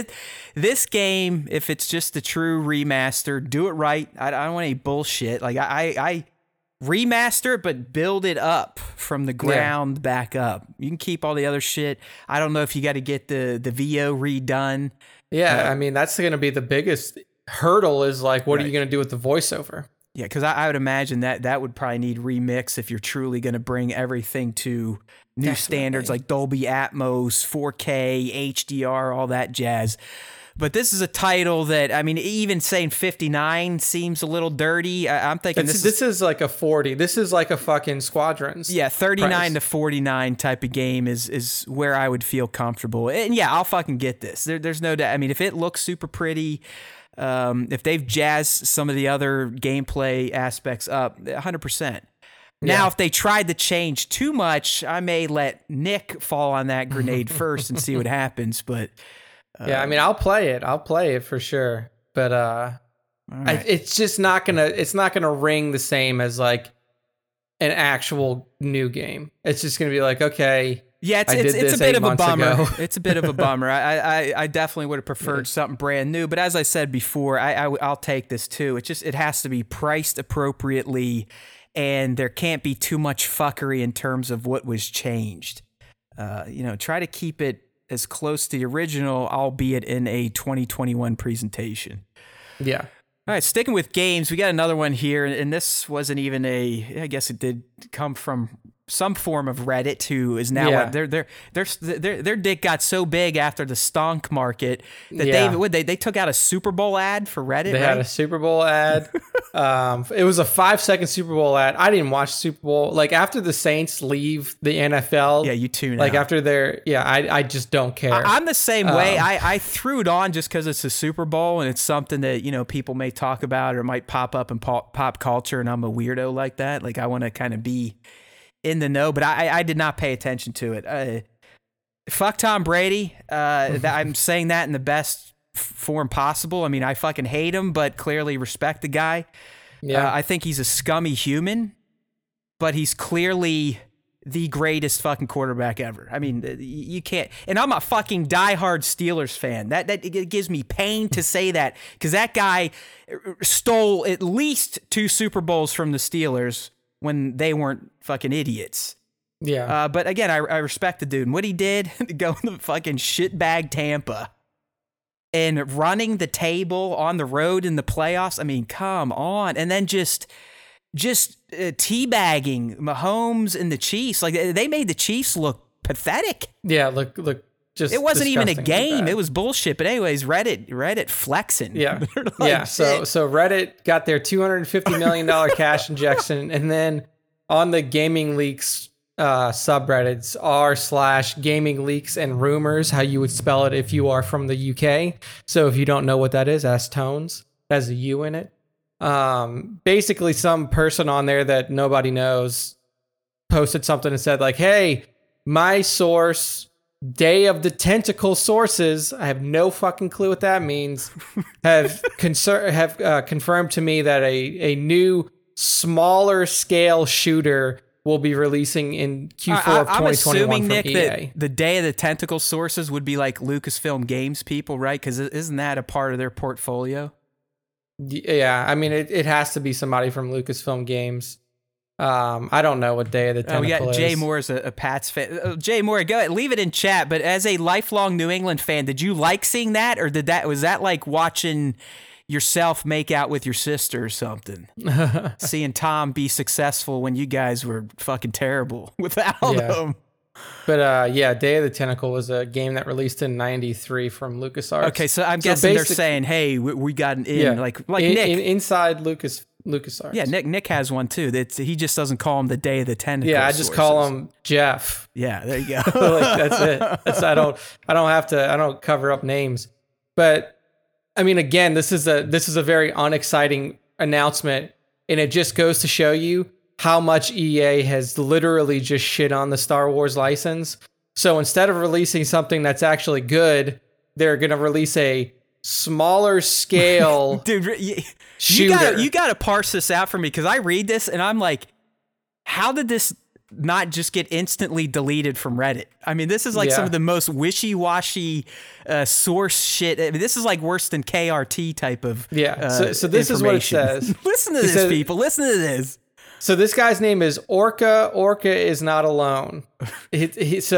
this game, if it's just the true remaster, do it right. I don't want any bullshit. Like I remaster it, but build it up from the ground back up. You can keep all the other shit. I don't know if you got to get the VO redone. Yeah, I mean, that's going to be the biggest hurdle is like, what are you going to do with the voiceover? Yeah, because I would imagine that would probably need remix if you're truly going to bring everything to new standards like Dolby Atmos, 4K, HDR, all that jazz. But this is a title that, I mean, even saying 59 seems a little dirty. I'm thinking this is like a 40. This is like a fucking Squadrons. Yeah, 39 price. To 49 type of game is where I would feel comfortable. And yeah, I'll fucking get this. There's no doubt. I mean, if it looks super pretty... if they've jazzed some of the other gameplay aspects up, 100%. Now, if they tried to change too much, I may let Nick fall on that grenade first and see what happens. But yeah, I mean, I'll play it for sure. But it's just not gonna. It's not gonna ring the same as like an actual new game. It's just gonna be like, okay. Yeah, it's a bit of a bummer. It's a bit of a bummer. I definitely would have preferred something brand new. But as I said before, I'll take this too. It has to be priced appropriately, and there can't be too much fuckery in terms of what was changed. You know, try to keep it as close to the original, albeit in a 2021 presentation. Yeah. All right, sticking with games, we got another one here, and this wasn't even I guess it did come from some form of Reddit, who is now their dick got so big after the stonk market that they took out a Super Bowl ad for Reddit. They had a Super Bowl ad. It was a 5-second Super Bowl ad. I didn't watch Super Bowl. Like after the Saints leave the NFL. Yeah, you tune out. Like after their I just don't care. I'm the same way. I threw it on just because it's a Super Bowl and it's something that, you know, people may talk about or might pop up in pop culture, and I'm a weirdo like that. Like I want to kind of be in the know, but I did not pay attention to it. Fuck Tom Brady. I'm saying that in the best form possible. I mean, I fucking hate him, but clearly respect the guy. Yeah, I think he's a scummy human, but he's clearly the greatest fucking quarterback ever. I mean, you can't. And I'm a fucking diehard Steelers fan. That gives me pain to say that, because that guy stole at least 2 Super Bowls from the Steelers when they weren't fucking idiots. Yeah. But again, I respect the dude and what he did to go in the fucking shitbag Tampa and running the table on the road in the playoffs. I mean, come on. And then just teabagging Mahomes and the Chiefs. Like, they made the Chiefs look pathetic. Yeah, look just it wasn't even a game. It was bullshit. But anyways, Reddit flexing. Yeah. Like, yeah. So Reddit got their $250 million cash injection, and then on the gaming leaks subreddits, r/gaming leaks and rumors, how you would spell it if you are from the UK. So if you don't know what that is, ask Tones. It has a U in it. Basically some person on there that nobody knows posted something and said, like, hey, my source, Day of the Tentacle sources, I have no fucking clue what that means, have confirmed to me that a new smaller scale shooter will be releasing in Q4 of 2021. I'm assuming, Nick, EA. That the Day of the Tentacle sources would be like Lucasfilm Games people, right? Because isn't that a part of their portfolio? Yeah, I mean, it has to be somebody from Lucasfilm Games. I don't know what Day of the Tentacle is. We got Jay Moore as a Pats fan. Jay Moore, go ahead, leave it in chat. But as a lifelong New England fan, did you like seeing that, or was that like watching yourself make out with your sister or something? Seeing Tom be successful when you guys were fucking terrible without him. But yeah, Day of the Tentacle was a game that released in '93 from LucasArts. Okay, so I'm guessing they're saying, "Hey, we got an in." Yeah, like Nick inside LucasArts. Yeah, Nick has one too. He just doesn't call him the Day of the Tentacle. Yeah, I just call him Jeff. Yeah, there you go. Like, that's it. I don't cover up names. But I mean, again, this is a very unexciting announcement, and it just goes to show you how much EA has literally just shit on the Star Wars license. So instead of releasing something that's actually good, they're going to release a smaller scale dude, shooter. You got to parse this out for me, because I read this and I'm like, how did this not just get instantly deleted from Reddit? I mean, this is like some of the most wishy-washy source shit. I mean, this is like worse than KRT type of so this is what it says. Listen to this, people. Listen to this. So this guy's name is Orca. Orca is not alone. This is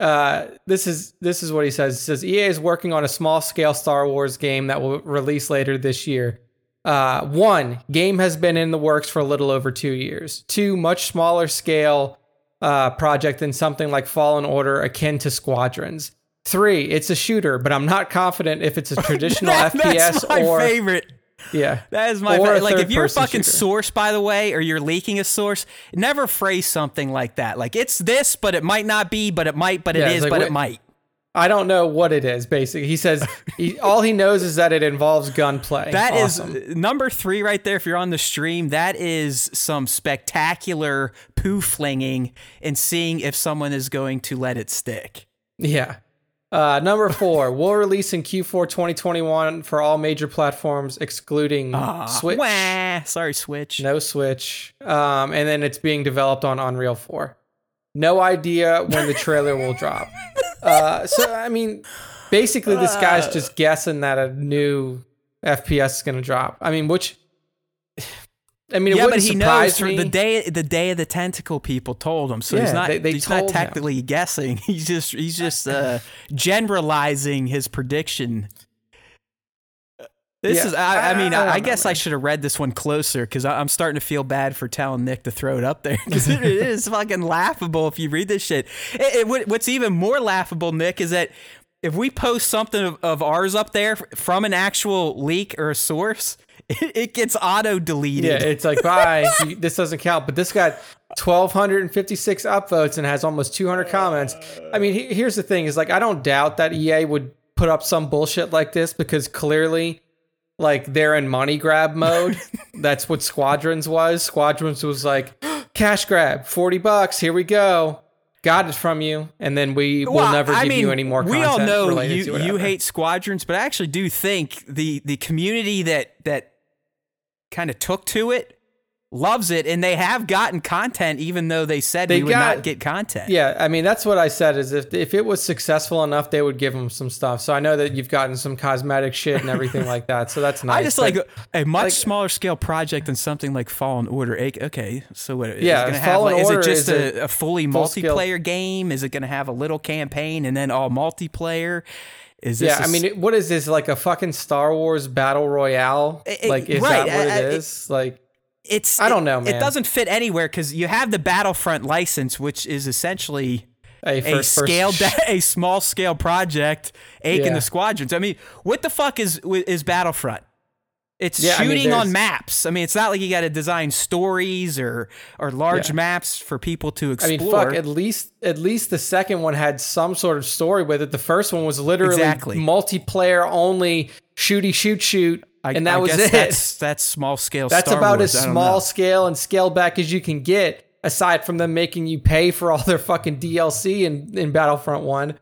what he says. It says, EA is working on a small-scale Star Wars game that will release later this year. One, game has been in the works for a little over 2 years. Two, much smaller-scale project than something like Fallen Order, akin to Squadrons. Three, it's a shooter, but I'm not confident if it's a traditional FPS or... That's my favorite. Yeah, that is my favorite. Like, if you're a fucking source, by the way, or you're leaking a source, never phrase something like that. Like, it's this, but it might not be, but it might, but it is, like, but it might. I don't know what it is, basically. He says all he knows is that it involves gunplay. That is number 3 right there. If you're on the stream, that is some spectacular poo flinging and seeing if someone is going to let it stick. Yeah. Number 4, we'll release in Q4 2021 for all major platforms, excluding Switch. Wah, sorry, Switch. No Switch. And then it's being developed on Unreal 4. No idea when the trailer will drop. So, I mean, basically this guy's just guessing that a new FPS is going to drop. I mean, which... I mean, but he knows from the day of the Tentacle people told him, so he's not. He's not technically guessing. He's just generalizing his prediction. This is. I guess I should have read this one closer, because I'm starting to feel bad for telling Nick to throw it up there, because it is fucking laughable if you read this shit. What's even more laughable, Nick, is that if we post something of ours up there from an actual leak or a source, it gets auto-deleted. Yeah, it's like, bye, this doesn't count. But this got 1,256 upvotes and has almost 200 comments. I mean, here's the thing, is like, I don't doubt that EA would put up some bullshit like this, because clearly, like, they're in money grab mode. That's what Squadrons was. Squadrons was like, cash grab, $40, here we go. Got it from you, and then we will never give you any more content. We all know you hate Squadrons, but I actually do think the community that kind of took to it loves it, and they have gotten content, even though they said they would not get content. Yeah, I mean, that's what I said, is if it was successful enough, they would give them some stuff. So I know that you've gotten some cosmetic shit and everything like that, so that's nice. I just like a much smaller scale project than something like Fallen Order. Okay, so what? Yeah, is it, Fallen Order, is it just a full multiplayer scale game? Is it going to have a little campaign and then all multiplayer? Is this I mean, what is this, like a fucking Star Wars battle royale? Is that what it is? I don't know, man. It doesn't fit anywhere because you have the Battlefront license, which is essentially a small scale project. Akin the Squadrons. I mean, what the fuck is Battlefront? It's shooting on maps. I mean, it's not like you got to design stories or large maps for people to explore. I mean, fuck, at least the second one had some sort of story with it. The first one was literally multiplayer only, shoot. And that was it. That's small scale. That's Star about Wars. As small scale and scaled back as you can get, aside from them making you pay for all their fucking DLC in Battlefront 1.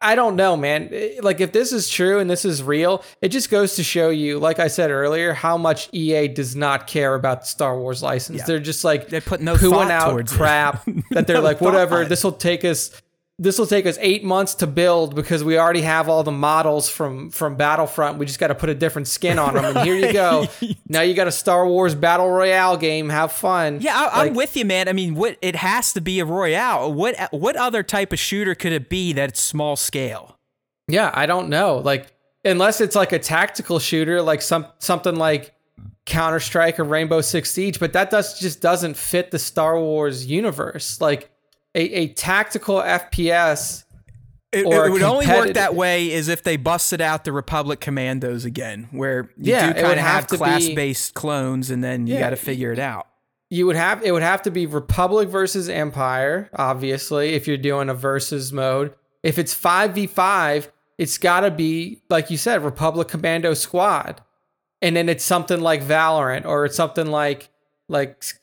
I don't know, man. Like, if this is true and this is real, it just goes to show you, like I said earlier, how much EA does not care about the Star Wars license. Yeah. They're just like, they put no pooing out crap that they're like, whatever, this will take us 8 months to build because we already have all the models from Battlefront. We just got to put a different skin on them. Right. And here you go. Now you got a Star Wars battle royale game. Have fun. Yeah, I'm with you, man. I mean, it has to be a royale. What other type of shooter could it be that's small scale? Yeah, I don't know. Like, unless it's like a tactical shooter, like something like Counter-Strike or Rainbow Six Siege, but that just doesn't fit the Star Wars universe. Like, a tactical FPS. It would only work that way is if they busted out the Republic Commandos again, where you do kind of have class-based clones, and then you got to figure it out. It would have to be Republic versus Empire, obviously, if you're doing a versus mode. If it's 5v5, it's got to be, like you said, Republic Commando Squad, and then it's something like Valorant, or it's something like,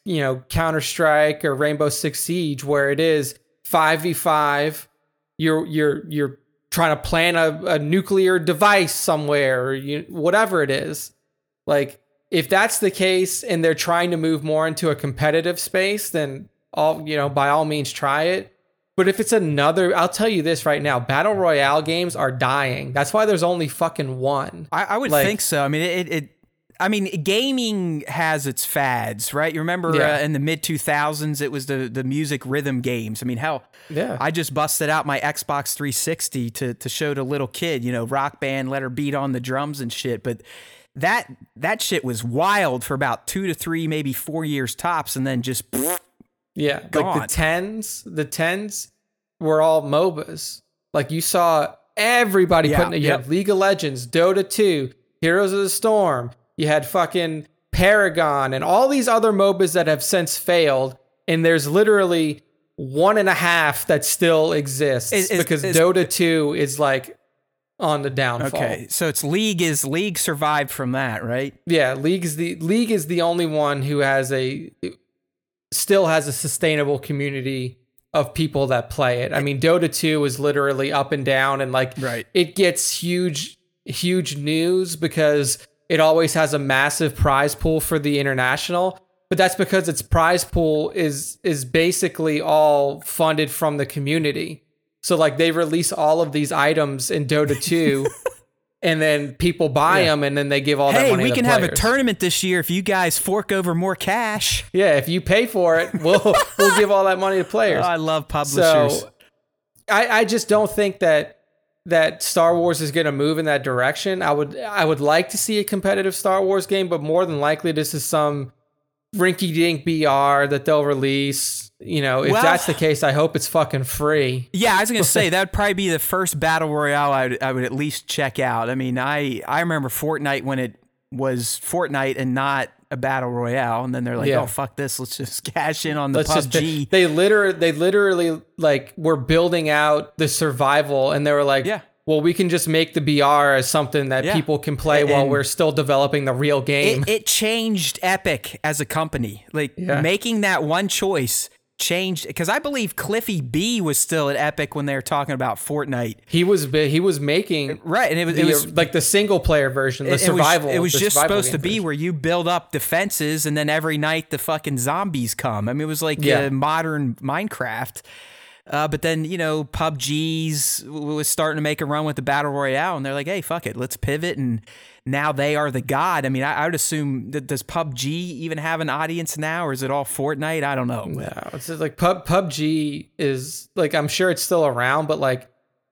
you know, Counter-Strike or Rainbow Six Siege, where it is 5v5, you're trying to plan a nuclear device somewhere, or whatever it is. Like, if that's the case and they're trying to move more into a competitive space, then by all means try it. But if it's I'll tell you this right now, battle royale games are dying. That's why there's only fucking one. I would think so. I mean, gaming has its fads, right? You remember in the mid-2000s, it was the music rhythm games. I mean, hell, I just busted out my Xbox 360 to show the little kid, you know, Rock Band, Let Her Beat on the drums and shit. But that shit was wild for about 2 to 3, maybe 4 years tops, and then just gone. Like the tens were all MOBAs. Like, you saw everybody putting League of Legends, Dota 2, Heroes of the Storm. You had fucking Paragon and all these other MOBAs that have since failed, and there's literally 1.5 that still exists because Dota 2 is like on the downfall. Okay, so it's League survived from that, right? Yeah, League is the only one who still has a sustainable community of people that play it. I mean, Dota 2 is literally up and down, and it gets huge news because it always has a massive prize pool for the international, but that's because its prize pool is basically all funded from the community. So like, they release all of these items in Dota 2 and then people buy them, and then they give all that money to the players. Hey, we can have a tournament this year if you guys fork over more cash. Yeah, if you pay for it, we'll give all that money to players. Oh, I love publishers. So I just don't think that Star Wars is going to move in that direction. I would like to see a competitive Star Wars game, but more than likely this is some rinky-dink BR that they'll release. You know, if that's the case, I hope it's fucking free. Yeah, I was going to say, that would probably be the first battle royale I would at least check out. I mean, I remember Fortnite when it was Fortnite and not a battle royale, and then they're like, oh, fuck this, let's just cash in on the PUBG. They literally like were building out the survival, and they were like, well, we can just make the BR as something that people can play while we're still developing the real game. It changed Epic as a company, like making that one choice changed, because I believe Cliffy B was still at Epic when they were talking about Fortnite. He was making right, and it was like the single player version, the survival. It was just supposed to be where you build up defenses, and then every night the fucking zombies come. I mean, it was like modern Minecraft. But then, you know, PUBG's was starting to make a run with the Battle Royale, and they're like, hey, fuck it, let's pivot. And now they are the god. I mean, I would assume that, does PUBG even have an audience now, or is it all Fortnite? I don't know. No, it's just like PUBG is like, I'm sure it's still around, but like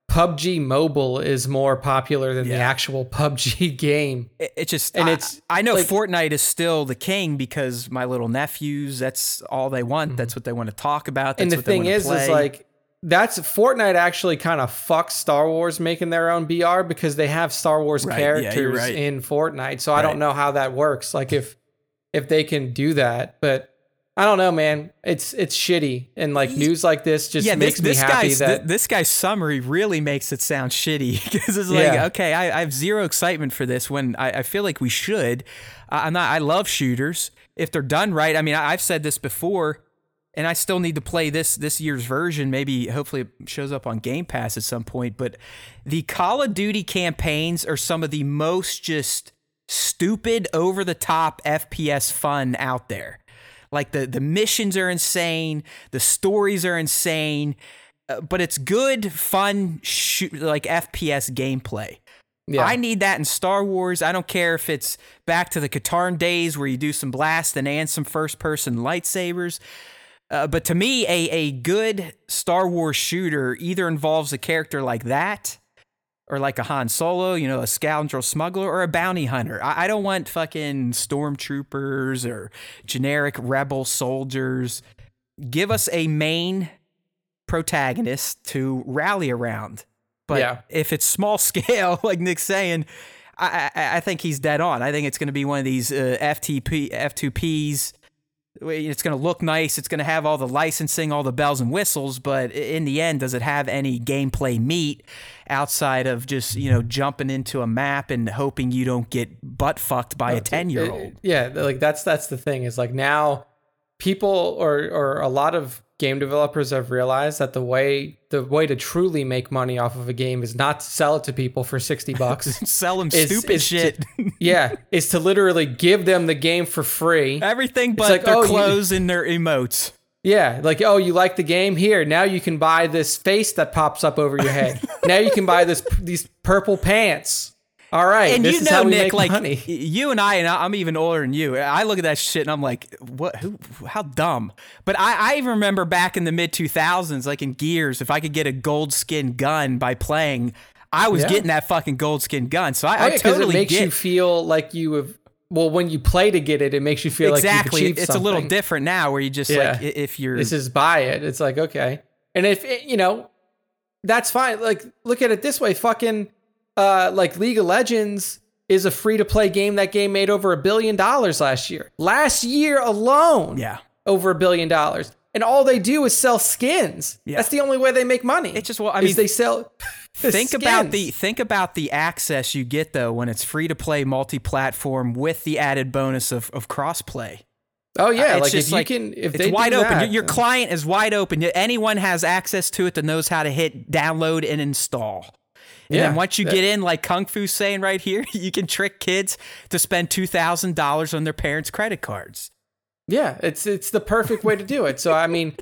PUBG Mobile is more popular than the actual PUBG game. I know, like, Fortnite is still the king because my little nephews, that's all they want. Mm-hmm. That's what they want to talk about. That's and the what thing they want to play. Is like, that's Fortnite actually kind of fucks Star Wars making their own BR, because they have Star Wars characters in Fortnite. So I don't know how that works. Like if they can do that, but I don't know, man. It's shitty, and like news like this just makes me happy that this guy's summary really makes it sound shitty, because it's like, okay, I have zero excitement for this when I feel like we should. I'm not. I love shooters if they're done right. I mean, I've said this before, and I still need to play this year's version. Maybe hopefully it shows up on Game Pass at some point. But the Call of Duty campaigns are some of the most just stupid, over the top FPS fun out there. Like the missions are insane, the stories are insane, but it's good, fun, like FPS gameplay. Yeah. I need that in Star Wars. I don't care if it's back to the Katarn days where you do some blasting and some first-person lightsabers. But to me, a good Star Wars shooter either involves a character like that, or like a Han Solo, you know, a scoundrel smuggler, or a bounty hunter. I don't want fucking stormtroopers or generic rebel soldiers. Give us a main protagonist to rally around. But if it's small scale, like Nick's saying, I think he's dead on. I think it's going to be one of these F2Ps. It's going to look nice. It's going to have all the licensing, all the bells and whistles. But in the end, does it have any gameplay meat outside of just, you know, jumping into a map and hoping you don't get butt fucked by a 10-year-old? Yeah, like that's the thing, is like now people or a lot of game developers have realized that the way to truly make money off of a game is not to sell it to people for $60. Sell them stupid shit. Is to literally give them the game for free. Everything but like, their clothes and their emotes. Yeah, like, oh, you like the game? Here, now you can buy this face that pops up over your head. Now you can buy these purple pants. All right, and this is how we Nick, make like, money. You and I'm even older than you. I look at that shit and I'm like, what? Who? How dumb? But I even remember back in the mid 2000s, like in Gears, if I could get a gold skin gun by playing, I was getting that fucking gold skin gun. So I totally get. It makes you feel like you have. Well, when you play to get it, it makes you feel like you've achieved something. It's a little different now, where you just like if you're. This is buy it. It's like, okay, and if it, you know, that's fine. Like, look at it this way, fucking. Like League of Legends is a free-to-play game. That game made over $1 billion last year. Last year alone, over $1 billion. And all they do is sell skins. Yeah. That's the only way they make money. It's just they sell. Think about the access you get though when it's free-to-play, multi-platform with the added bonus of cross-play. Oh yeah, it's like just if like, you can, if it's they wide open. That, your client is wide open. Anyone has access to it that knows how to hit download and install. And then once you get in, like Kung Fu's saying right here, you can trick kids to spend $2,000 on their parents' credit cards. Yeah, it's the perfect way to do it. So, I mean,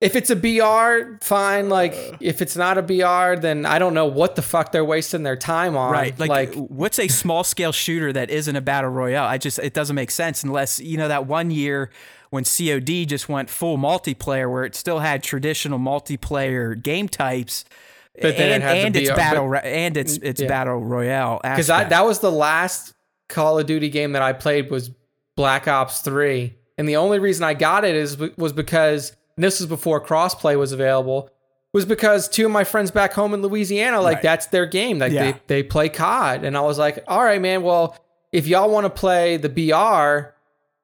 if it's a BR, fine. Like, if it's not a BR, then I don't know what the fuck they're wasting their time on. Right. Like what's a small-scale shooter that isn't a Battle Royale? It doesn't make sense unless, you know, that one year when COD just went full multiplayer where it still had traditional multiplayer game types. But then it's Battle Royale. Because that was the last Call of Duty game that I played was Black Ops 3. And the only reason I got it was because, and this was before crossplay was available, was because two of my friends back home in Louisiana, like that's their game. Like they play COD. And I was like, all right, man, well, if y'all want to play the BR,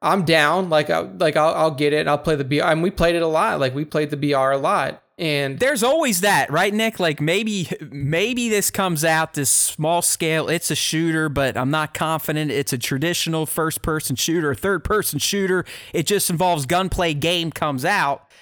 I'm down. Like I'll get it. I'll play the BR. And we played it a lot. Like we played the BR a lot. And there's always that, right, Nick? Like, maybe this comes out, this small scale, it's a shooter, but I'm not confident it's a traditional first-person shooter, third-person shooter. It just involves gunplay, game comes out,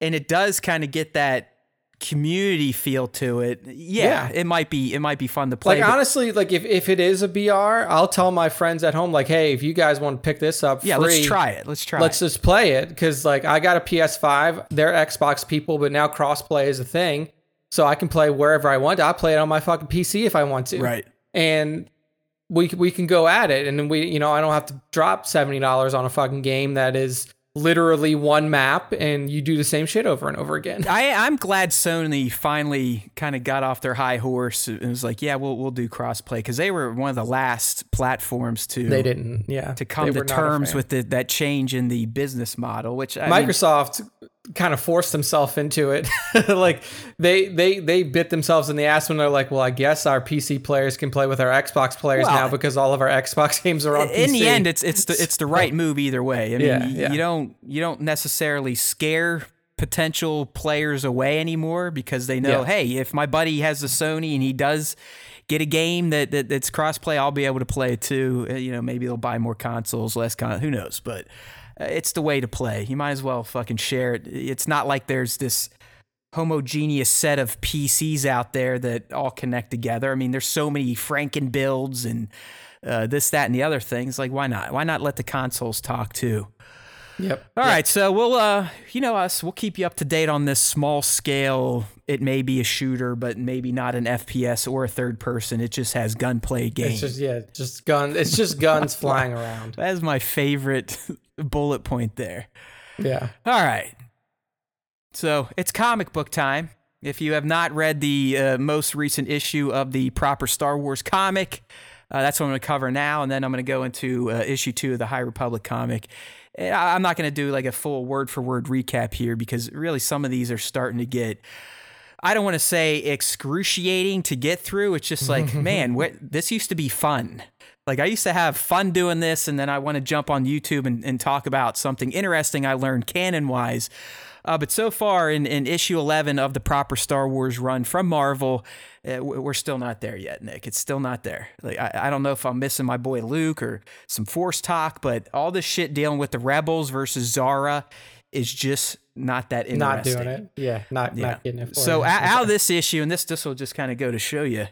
and it does kind of get that community feel to it. Yeah, yeah. It might be fun to play. Like, honestly, like, if it is a BR, I'll tell my friends at home, like, hey, if you guys want to pick this up, yeah, free, let's try it. Let's just play it, because, like, I got a PS5, they're Xbox people, but now crossplay is a thing, so I can play wherever I want. I play it on my fucking PC if I want to, right? And we can go at it, and then we, you know, I don't have to drop $70 on a fucking game that is literally one map and you do the same shit over and over again. I'm glad Sony finally kind of got off their high horse and was like, yeah, we'll do crossplay, because they were one of the last platforms to come to terms with that change in the business model, which Microsoft kind of forced themselves into it. Like, they bit themselves in the ass when they're like, well, I guess our PC players can play with our Xbox players now, because all of our Xbox games are on PC. In the end, it's the right move either way. I mean, you don't necessarily scare potential players away anymore, because they know, hey, if my buddy has a Sony and he does get a game that's crossplay, I'll be able to play it too. You know, maybe they'll buy more consoles, less consoles, who knows? But it's the way to play. You might as well fucking share it. It's not like there's this homogeneous set of PCs out there that all connect together. I mean, there's so many Franken builds and this, that, and the other things. Like, why not? Why not let the consoles talk too? Yep. All right. So we'll, we'll keep you up to date on this small scale. It may be a shooter, but maybe not an FPS or a third person. It just has gunplay game. It's just, guns. It's just guns flying around. That is my favorite bullet point there. Yeah. All right. So it's comic book time. If you have not read the most recent issue of the proper Star Wars comic, that's what I'm going to cover now. And then I'm going to go into issue 2 of the High Republic comic. I'm not going to do like a full word for word recap here, because really some of these are starting to get, I don't want to say excruciating to get through. It's just like, man, this used to be fun. Like, I used to have fun doing this, and then I want to jump on YouTube and talk about something interesting I learned canon-wise. But so far in issue 11 of the proper Star Wars run from Marvel, we're still not there yet, Nick. It's still not there. Like, I don't know if I'm missing my boy Luke or some Force talk, but all this shit dealing with the Rebels versus Zara is just not that interesting. Not doing it. Yeah, not getting it for so it. Out of this issue, and this will just kind of go to show you,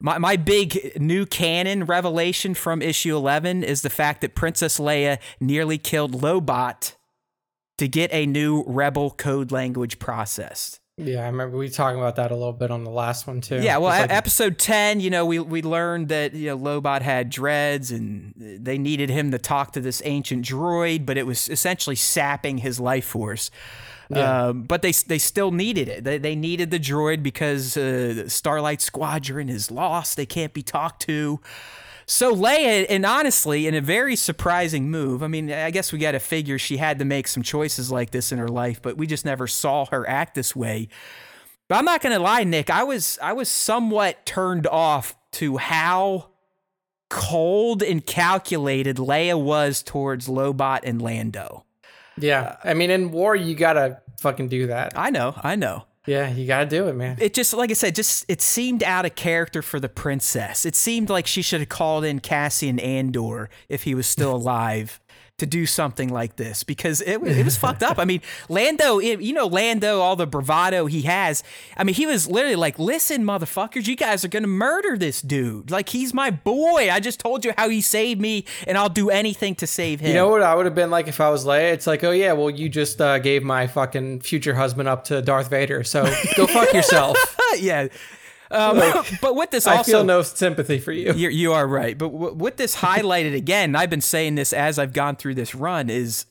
My big new canon revelation from issue 11 is the fact that Princess Leia nearly killed Lobot to get a new Rebel code language processed. Yeah, I remember we talking about that a little bit on the last one too. Yeah, well, episode 10, you know, we learned that, you know, Lobot had dreads and they needed him to talk to this ancient droid, but it was essentially sapping his life force. Yeah. But they still needed it. They needed the droid because Starlight Squadron is lost. They can't be talked to. So Leia, and honestly, in a very surprising move, I mean, I guess we got to figure she had to make some choices like this in her life, but we just never saw her act this way. But I'm not going to lie, Nick, I was somewhat turned off to how cold and calculated Leia was towards Lobot and Lando. Yeah, I mean, in war, you gotta fucking do that. I know. Yeah, you gotta do it, man. It just, like I said, it seemed out of character for the princess. It seemed like she should have called in Cassian Andor if he was still alive to do something like this, because it was fucked up. I mean, Lando, all the bravado he has. I mean, he was literally like, listen, motherfuckers, you guys are going to murder this dude. Like, he's my boy. I just told you how he saved me, and I'll do anything to save him. You know what I would have been like if I was Leia? It's like, oh yeah, well, you just gave my fucking future husband up to Darth Vader, so go fuck yourself. Yeah. But with this, also, I feel no sympathy for you. You are right. But with this highlighted again, I've been saying this as I've gone through this run, is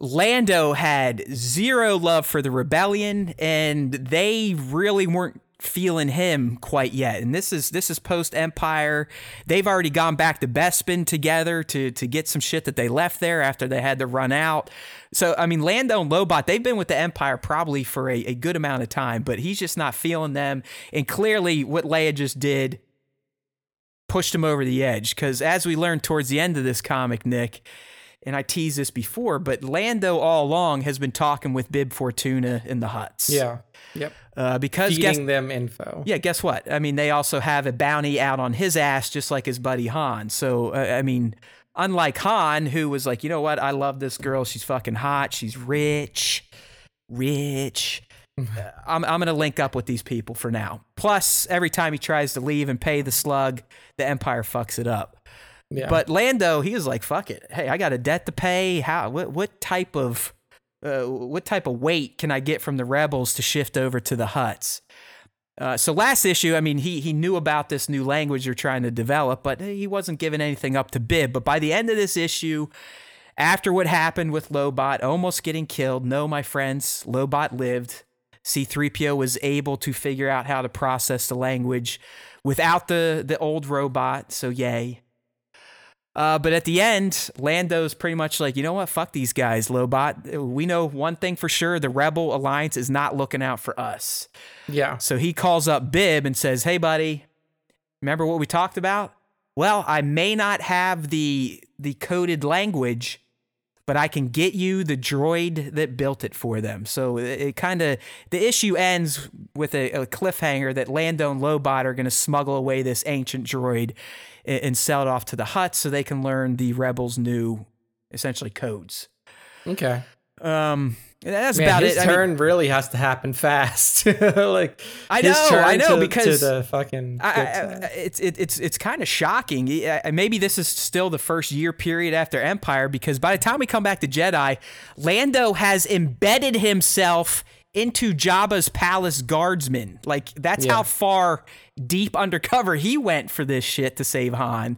Lando had zero love for the rebellion, and they really weren't feeling him quite yet. And this is post Empire. They've already gone back to Bespin together to get some shit that they left there after they had to run out. So, I mean, Lando and Lobot, they've been with the Empire probably for a good amount of time, but he's just not feeling them. And clearly what Leia just did pushed him over the edge, because as we learned towards the end of this comic, Nick, and I teased this before, but Lando all along has been talking with Bib Fortuna in the huts. Yeah. Yep. Because feeding them info. Yeah. Guess what? I mean, they also have a bounty out on his ass, just like his buddy Han. So, I mean, unlike Han, who was like, you know what? I love this girl. She's fucking hot. She's rich. I'm going to link up with these people for now. Plus, every time he tries to leave and pay the slug, the Empire fucks it up. Yeah. But Lando, he was like, fuck it. Hey, I got a debt to pay. How? What type of weight can I get from the rebels to shift over to the Hutts? So last issue, I mean, he knew about this new language you're trying to develop, but he wasn't giving anything up to Bib. But by the end of this issue, after what happened with Lobot almost getting killed, no, my friends, Lobot lived. C-3PO was able to figure out how to process the language without the old robot, so yay. But at the end, Lando's pretty much like, you know what, fuck these guys, Lobot. We know one thing for sure, the Rebel Alliance is not looking out for us. Yeah. So he calls up Bib and says, hey, buddy, remember what we talked about? Well, I may not have the coded language, but I can get you the droid that built it for them. So it kind of, the issue ends with a cliffhanger that Lando and Lobot are going to smuggle away this ancient droid and sell it off to the Hutts so they can learn the Rebels' new, essentially, codes. Okay. That's about it. His turn really has to happen fast. Like I know, because to the fucking it's kind of shocking. Maybe this is still the first year period after Empire, because by the time we come back to Jedi, Lando has embedded himself into Jabba's palace guardsmen. Like that's how far deep undercover he went for this shit to save Han.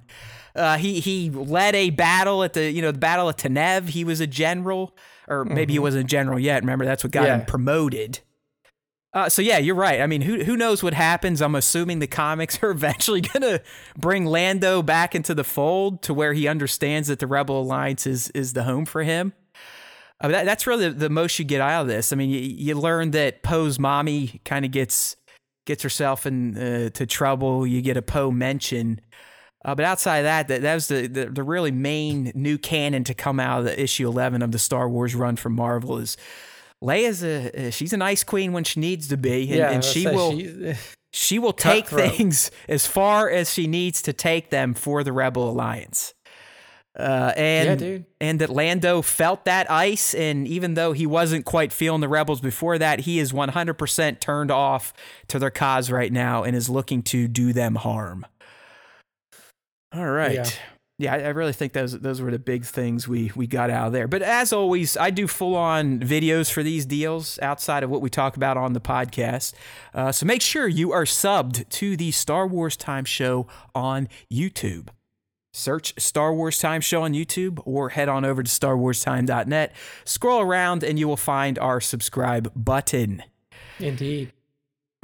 He led a battle at the Battle of Taneve. He was a general. Or maybe he wasn't a general yet. Remember, that's what got him promoted. So, you're right. I mean, who knows what happens? I'm assuming the comics are eventually going to bring Lando back into the fold to where he understands that the Rebel Alliance is the home for him. That's really the most you get out of this. I mean, you learn that Poe's mommy kind of gets herself into trouble. You get a Poe mention. But outside of that was the really main new canon to come out of the issue 11 of the Star Wars run from Marvel is Leia's she's an ice queen when she needs to be, and she will take things as far as she needs to take them for the Rebel Alliance. And that Lando felt that ice, and even though he wasn't quite feeling the rebels before that, he is 100% turned off to their cause right now and is looking to do them harm. All right. Yeah, I really think those were the big things we got out of there. But as always, I do full-on videos for these deals outside of what we talk about on the podcast. So make sure you are subbed to the Star Wars Time Show on YouTube. Search Star Wars Time Show on YouTube or head on over to starwarstime.net. Scroll around and you will find our subscribe button. Indeed.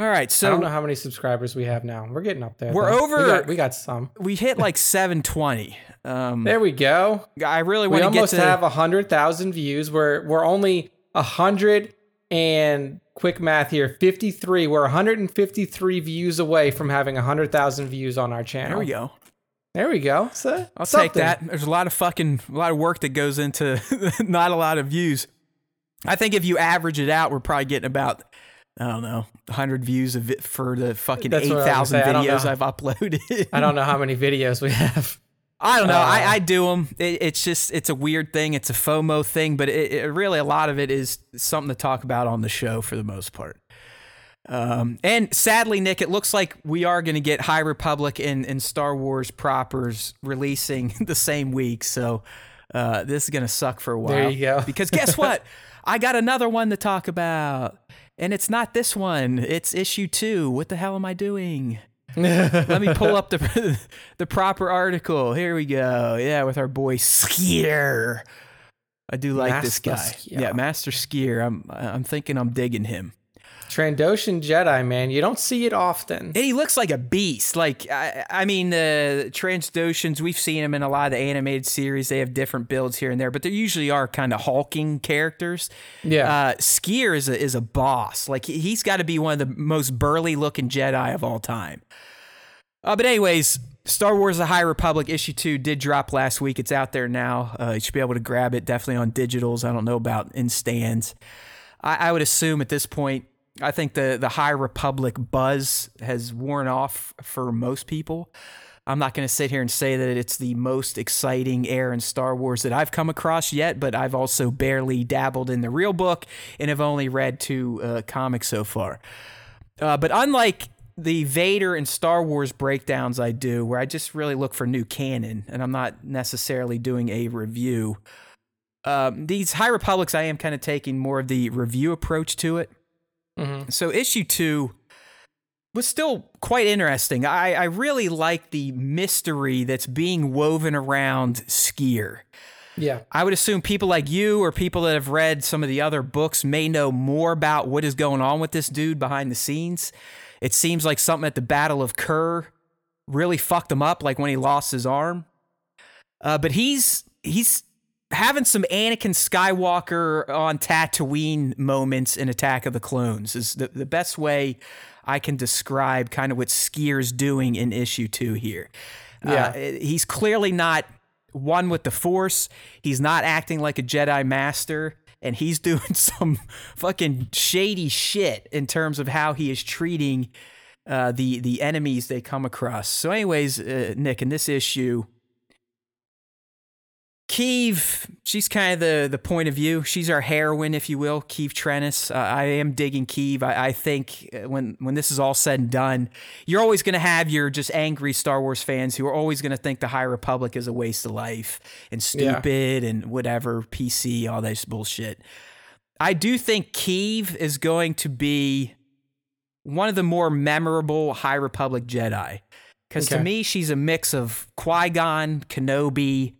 All right, so I don't know how many subscribers we have now. We're getting up there. We're though. Over. We got some. We hit like 720. There we go. I really want to get to have 100,000 views. We're only 100 and quick math here, 53. We're 153 views away from having 100,000 views on our channel. There we go. So I'll take that. There's a lot of work that goes into not a lot of views. I think if you average it out, we're probably getting about, I don't know, 100 views of it for the fucking 8,000 videos I've uploaded. I don't know how many videos we have. I don't know. I do them. It's just, it's a weird thing. It's a FOMO thing, but it really, a lot of it is something to talk about on the show for the most part. And sadly, Nick, it looks like we are going to get High Republic and Star Wars propers releasing the same week. So this is going to suck for a while. There you go. Because guess what? I got another one to talk about. And it's not this one. It's issue 2. What the hell am I doing? Let me pull up the proper article. Here we go. Yeah, with our boy Skeer. I do like Master this guy. Skeer. Yeah, Master Skeer. I'm thinking I'm digging him. Trandoshan Jedi, man. You don't see it often. And he looks like a beast. Like, I mean, Trandoshans, we've seen him in a lot of the animated series. They have different builds here and there, but they usually are kind of hulking characters. Yeah. Skeer is a boss. Like, he's got to be one of the most burly-looking Jedi of all time. But anyways, Star Wars The High Republic issue 2 did drop last week. It's out there now. You should be able to grab it, definitely on digitals. I don't know about in stands. I would assume at this point, I think the High Republic buzz has worn off for most people. I'm not going to sit here and say that it's the most exciting era in Star Wars that I've come across yet, but I've also barely dabbled in the real book and have only read 2 comics so far. But unlike the Vader and Star Wars breakdowns I do, where I just really look for new canon, and I'm not necessarily doing a review, these High Republics, I am kind of taking more of the review approach to it. Mm-hmm. So issue 2 was still quite interesting. I really like the mystery that's being woven around Skeer. Yeah. I would assume people like you or people that have read some of the other books may know more about what is going on with this dude behind the scenes. It seems like something at the Battle of Kerr really fucked him up, like when he lost his arm. But he's having some Anakin Skywalker on Tatooine moments in Attack of the Clones is the best way I can describe kind of what Skeer's doing in issue 2 here. Yeah. He's clearly not one with the Force. He's not acting like a Jedi Master, and he's doing some fucking shady shit in terms of how he is treating the enemies they come across. So anyways, Nick, in this issue, Keeve, she's kind of the point of view. She's our heroine, if you will, Keeve Trennis. I am digging Keeve. I think when this is all said and done, you're always going to have your just angry Star Wars fans who are always going to think the High Republic is a waste of life and stupid and whatever, PC, all this bullshit. I do think Keeve is going to be one of the more memorable High Republic Jedi. Because to me, she's a mix of Qui-Gon, Kenobi,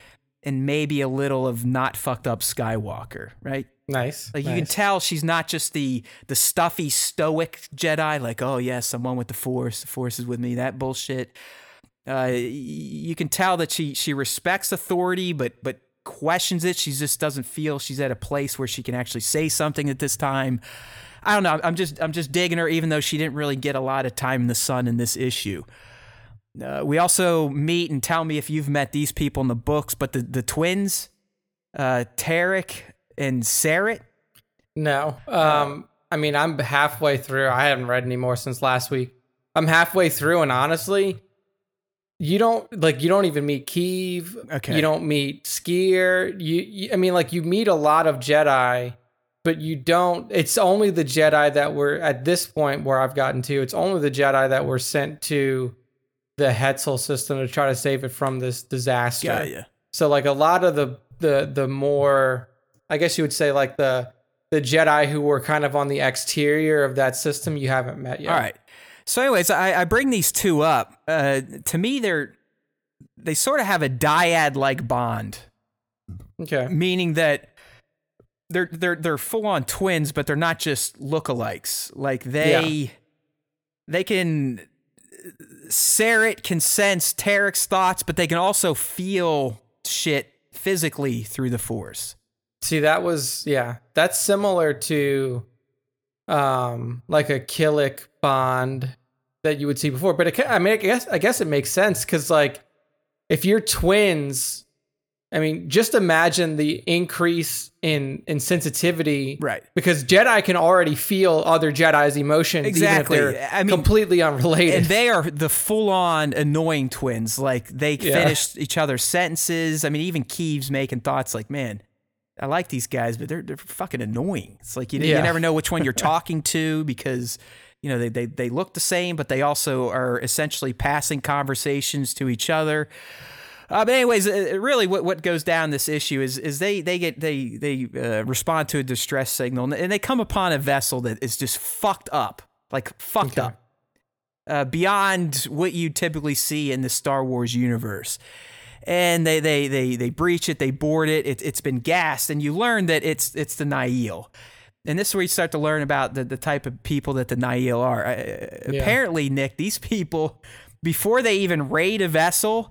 and maybe a little of not fucked up Skywalker, right? Nice. Like you can tell she's not just the stuffy stoic Jedi, like, oh yes, I'm one with the Force is with me, that bullshit. You can tell that she respects authority, but questions it. She just doesn't feel she's at a place where she can actually say something at this time. I don't know. I'm just digging her, even though she didn't really get a lot of time in the sun in this issue. We also meet, and tell me if you've met these people in the books, but the twins, Tarek and Sarek? No. I mean, I'm halfway through. I haven't read any more since last week. I'm halfway through, and honestly, you don't even meet Keeve. Okay. You don't meet Skeer. You meet a lot of Jedi, but you don't. It's only the Jedi that were, at this point where I've gotten to, it's only the Jedi that were sent to the Hetzel system to try to save it from this disaster. Yeah, yeah. So like a lot of the more, I guess you would say, like the Jedi who were kind of on the exterior of that system, you haven't met yet. All right. So anyways, I bring these 2 up. To me, they sort of have a dyad-like bond. Okay. Meaning that they're full-on twins, but they're not just lookalikes. Like they can, Sarek can sense Tarek's thoughts, but they can also feel shit physically through the Force. See, that's similar to like a Killick bond that you would see before. But I guess it makes sense because, like, if you're twins, I mean, just imagine the increase in sensitivity. Right. Because Jedi can already feel other Jedi's emotions. Exactly. Even if they're completely unrelated. And they are the full-on annoying twins. Like, they finish each other's sentences. I mean, even Keeve's making thoughts like, man, I like these guys, but they're fucking annoying. It's like, you never know which one you're talking to because, you know, they look the same, but they also are essentially passing conversations to each other. But anyways, really what goes down this issue is they respond to a distress signal and they come upon a vessel that is just fucked up beyond what you typically see in the Star Wars universe. And they breach it. They board it. It's been gassed. And you learn that it's the Nihil. And this is where you start to learn about the type of people that the Nihil are. Apparently, Nick, these people, before they even raid a vessel,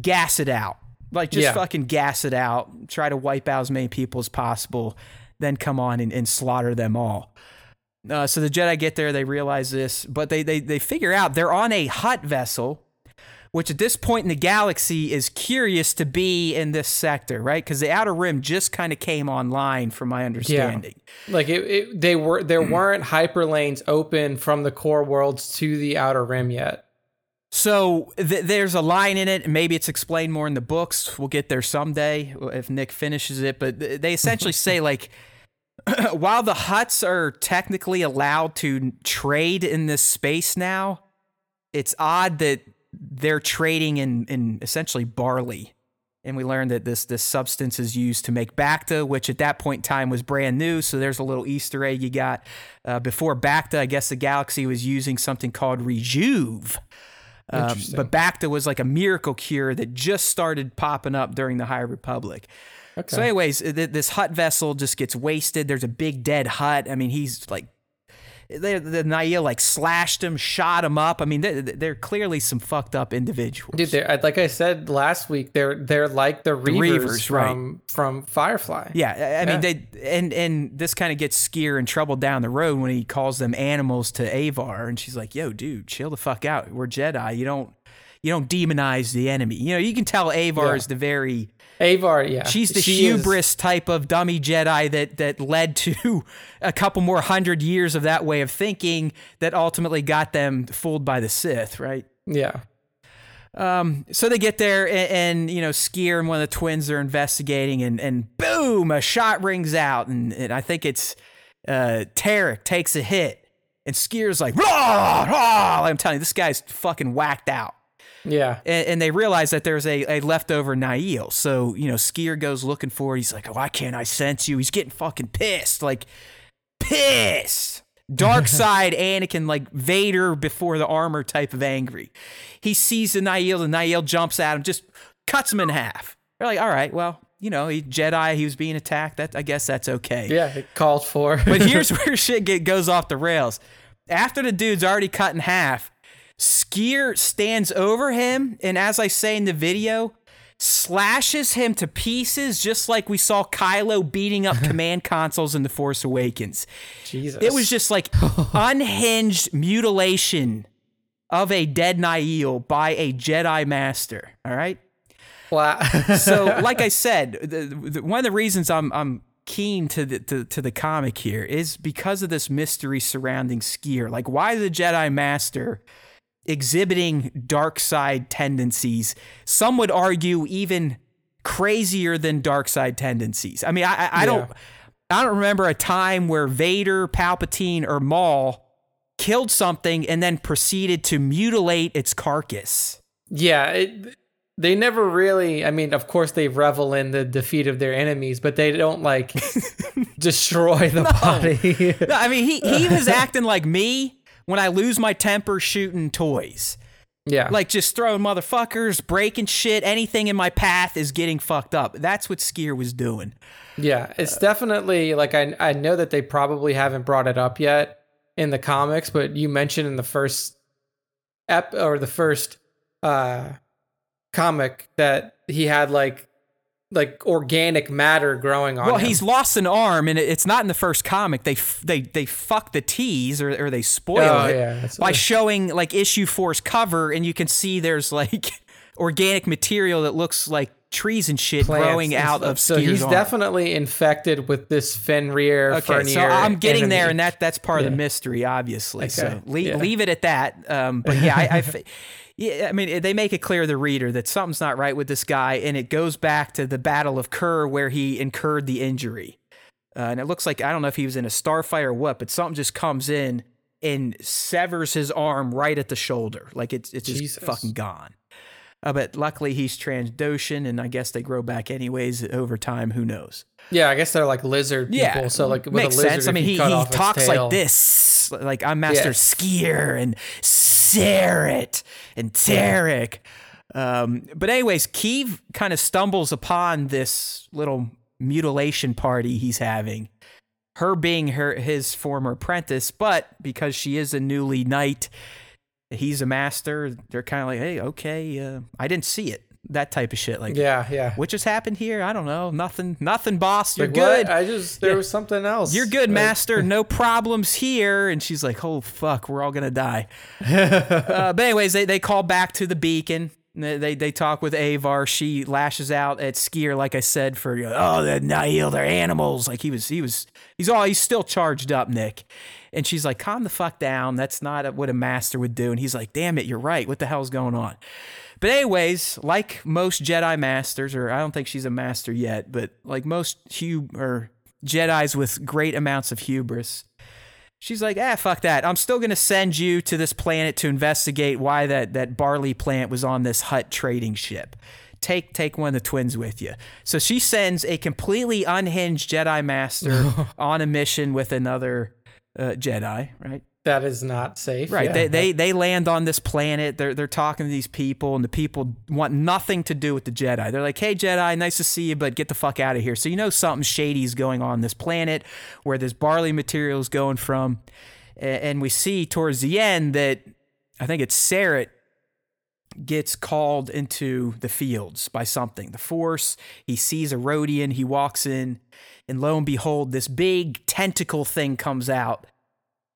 gas it out. Like, just fucking gas it out. Try to wipe out as many people as possible. Then come on and slaughter them all. So the Jedi get there. They realize this. But they figure out they're on a hut vessel which at this point in the galaxy is curious to be in this sector, right? Because the Outer Rim just kind of came online, from my understanding. Yeah. Like there weren't hyper lanes open from the core worlds to the Outer Rim yet. So there's a line in it, and maybe it's explained more in the books. We'll get there someday if Nick finishes it. But they essentially say, like, while the Hutts are technically allowed to trade in this space now, it's odd that they're trading in essentially barley. And we learned that this substance is used to make Bacta, which at that point in time was brand new. So there's a little Easter egg you got. Before Bacta, I guess the galaxy was using something called Rejuve. But Bacta was like a miracle cure that just started popping up during the High Republic. Okay. So anyways, this Hutt vessel just gets wasted. There's a big dead Hutt. I mean, he's like, the Nihil like slashed him, shot him up. I mean, they're clearly some fucked up individuals. Dude, like I said last week, they're like the Reavers from Firefly. Yeah, I mean, and this kind of gets Skeer in trouble down the road when he calls them animals to Avar, and she's like, "Yo, dude, chill the fuck out. We're Jedi. You don't demonize the enemy." You know, you can tell Avar is the very Avar. Yeah, she's she hubris is. Type of dummy Jedi that led to a couple more hundred years of that way of thinking that ultimately got them fooled by the Sith, right? Yeah. So they get there, and you know, Skeer and one of the twins are investigating, and boom, a shot rings out, and I think it's Tarek takes a hit, and Skeer's like, "Rah, rah!" Like, I'm telling you, this guy's fucking whacked out. Yeah. And they realize that there's a leftover Nihil. So, you know, Skeer goes looking for it. He's like, "Oh, why can't I sense you?" He's getting fucking pissed. Like, pissed. Dark side Anakin, like Vader before the armor type of angry. He sees the Nihil. The Nihil jumps at him, just cuts him in half. They're like, all right, well, you know, he Jedi, he was being attacked. That, I guess that's okay. Yeah, it called for. But here's where shit goes off the rails. After the dude's already cut in half, Skeer stands over him, and as I say in the video, slashes him to pieces, just like we saw Kylo beating up command consoles in The Force Awakens. Jesus. It was just like unhinged mutilation of a dead Nihil by a Jedi master. All right. Wow. So, like I said, one of the reasons I'm keen to the comic here is because of this mystery surrounding Skeer. Like, why the Jedi master exhibiting dark side tendencies, some would argue even crazier than dark side tendencies. I mean, I don't remember a time where Vader, Palpatine, or Maul killed something and then proceeded to mutilate its carcass. Yeah, they never really, I mean, of course they revel in the defeat of their enemies, but they don't like destroy the body. No, I mean, he was acting like me when I lose my temper shooting toys. Yeah. Like just throwing motherfuckers, breaking shit, anything in my path is getting fucked up. That's what Skeer was doing. Yeah, it's definitely, like, I know that they probably haven't brought it up yet in the comics, but you mentioned in the first comic that he had like organic matter growing on him. Well, he's lost an arm, and it's not in the first comic. They fuck the tease or they spoil it by showing like issue 4's cover, and you can see there's like organic material that looks like trees and shit growing out of Skeer's arm. So he's definitely infected with this Fenrir. Okay, so I'm getting there, and that's part of the mystery, obviously. Okay. So leave it at that. But yeah, I mean, they make it clear to the reader that something's not right with this guy, and it goes back to the Battle of Kerr where he incurred the injury. And it looks like, I don't know if he was in a starfight or what, but something just comes in and severs his arm right at the shoulder. Like, it's just fucking gone. But luckily, he's Transdoshan, and I guess they grow back anyways over time. Who knows? Yeah, I guess they're like lizard people. Yeah, so like with makes a lizard, sense. I mean, he talks like this, like I'm Master Skeer and Sarret and Tarek. Yeah. But anyways, Keeve kind of stumbles upon this little mutilation party he's having. Her being his former apprentice, but because she is a newly knight, he's a master. They're kind of like, hey, okay, I didn't see it. That type of shit, like, yeah. What just happened here? I don't know. Nothing, boss. You're like, good. What? There was something else. You're good, like, master. No problems here. And she's like, oh fuck, we're all gonna die. But anyways, they call back to the beacon, They talk with Avar. She lashes out at Skeer, like I said, for the Nihil, they're animals. Like he's still charged up, Nick. And she's like, calm the fuck down. That's not what a master would do. And he's like, damn it, you're right. What the hell's going on? But anyways, like most Jedi masters, or I don't think she's a master yet, but like most Jedis with great amounts of hubris, she's like, fuck that. I'm still going to send you to this planet to investigate why that barley plant was on this Hutt trading ship. Take one of the twins with you. So she sends a completely unhinged Jedi master on a mission with another Jedi, right? That is not safe. Right. Yeah. They land on this planet. They're talking to these people, and the people want nothing to do with the Jedi. They're like, hey, Jedi, nice to see you, but get the fuck out of here. So you know something shady is going on this planet where this barley material is going from. And we see towards the end that I think it's Sarek gets called into the fields by something. The Force. He sees a Rodian. He walks in, and lo and behold, this big tentacle thing comes out.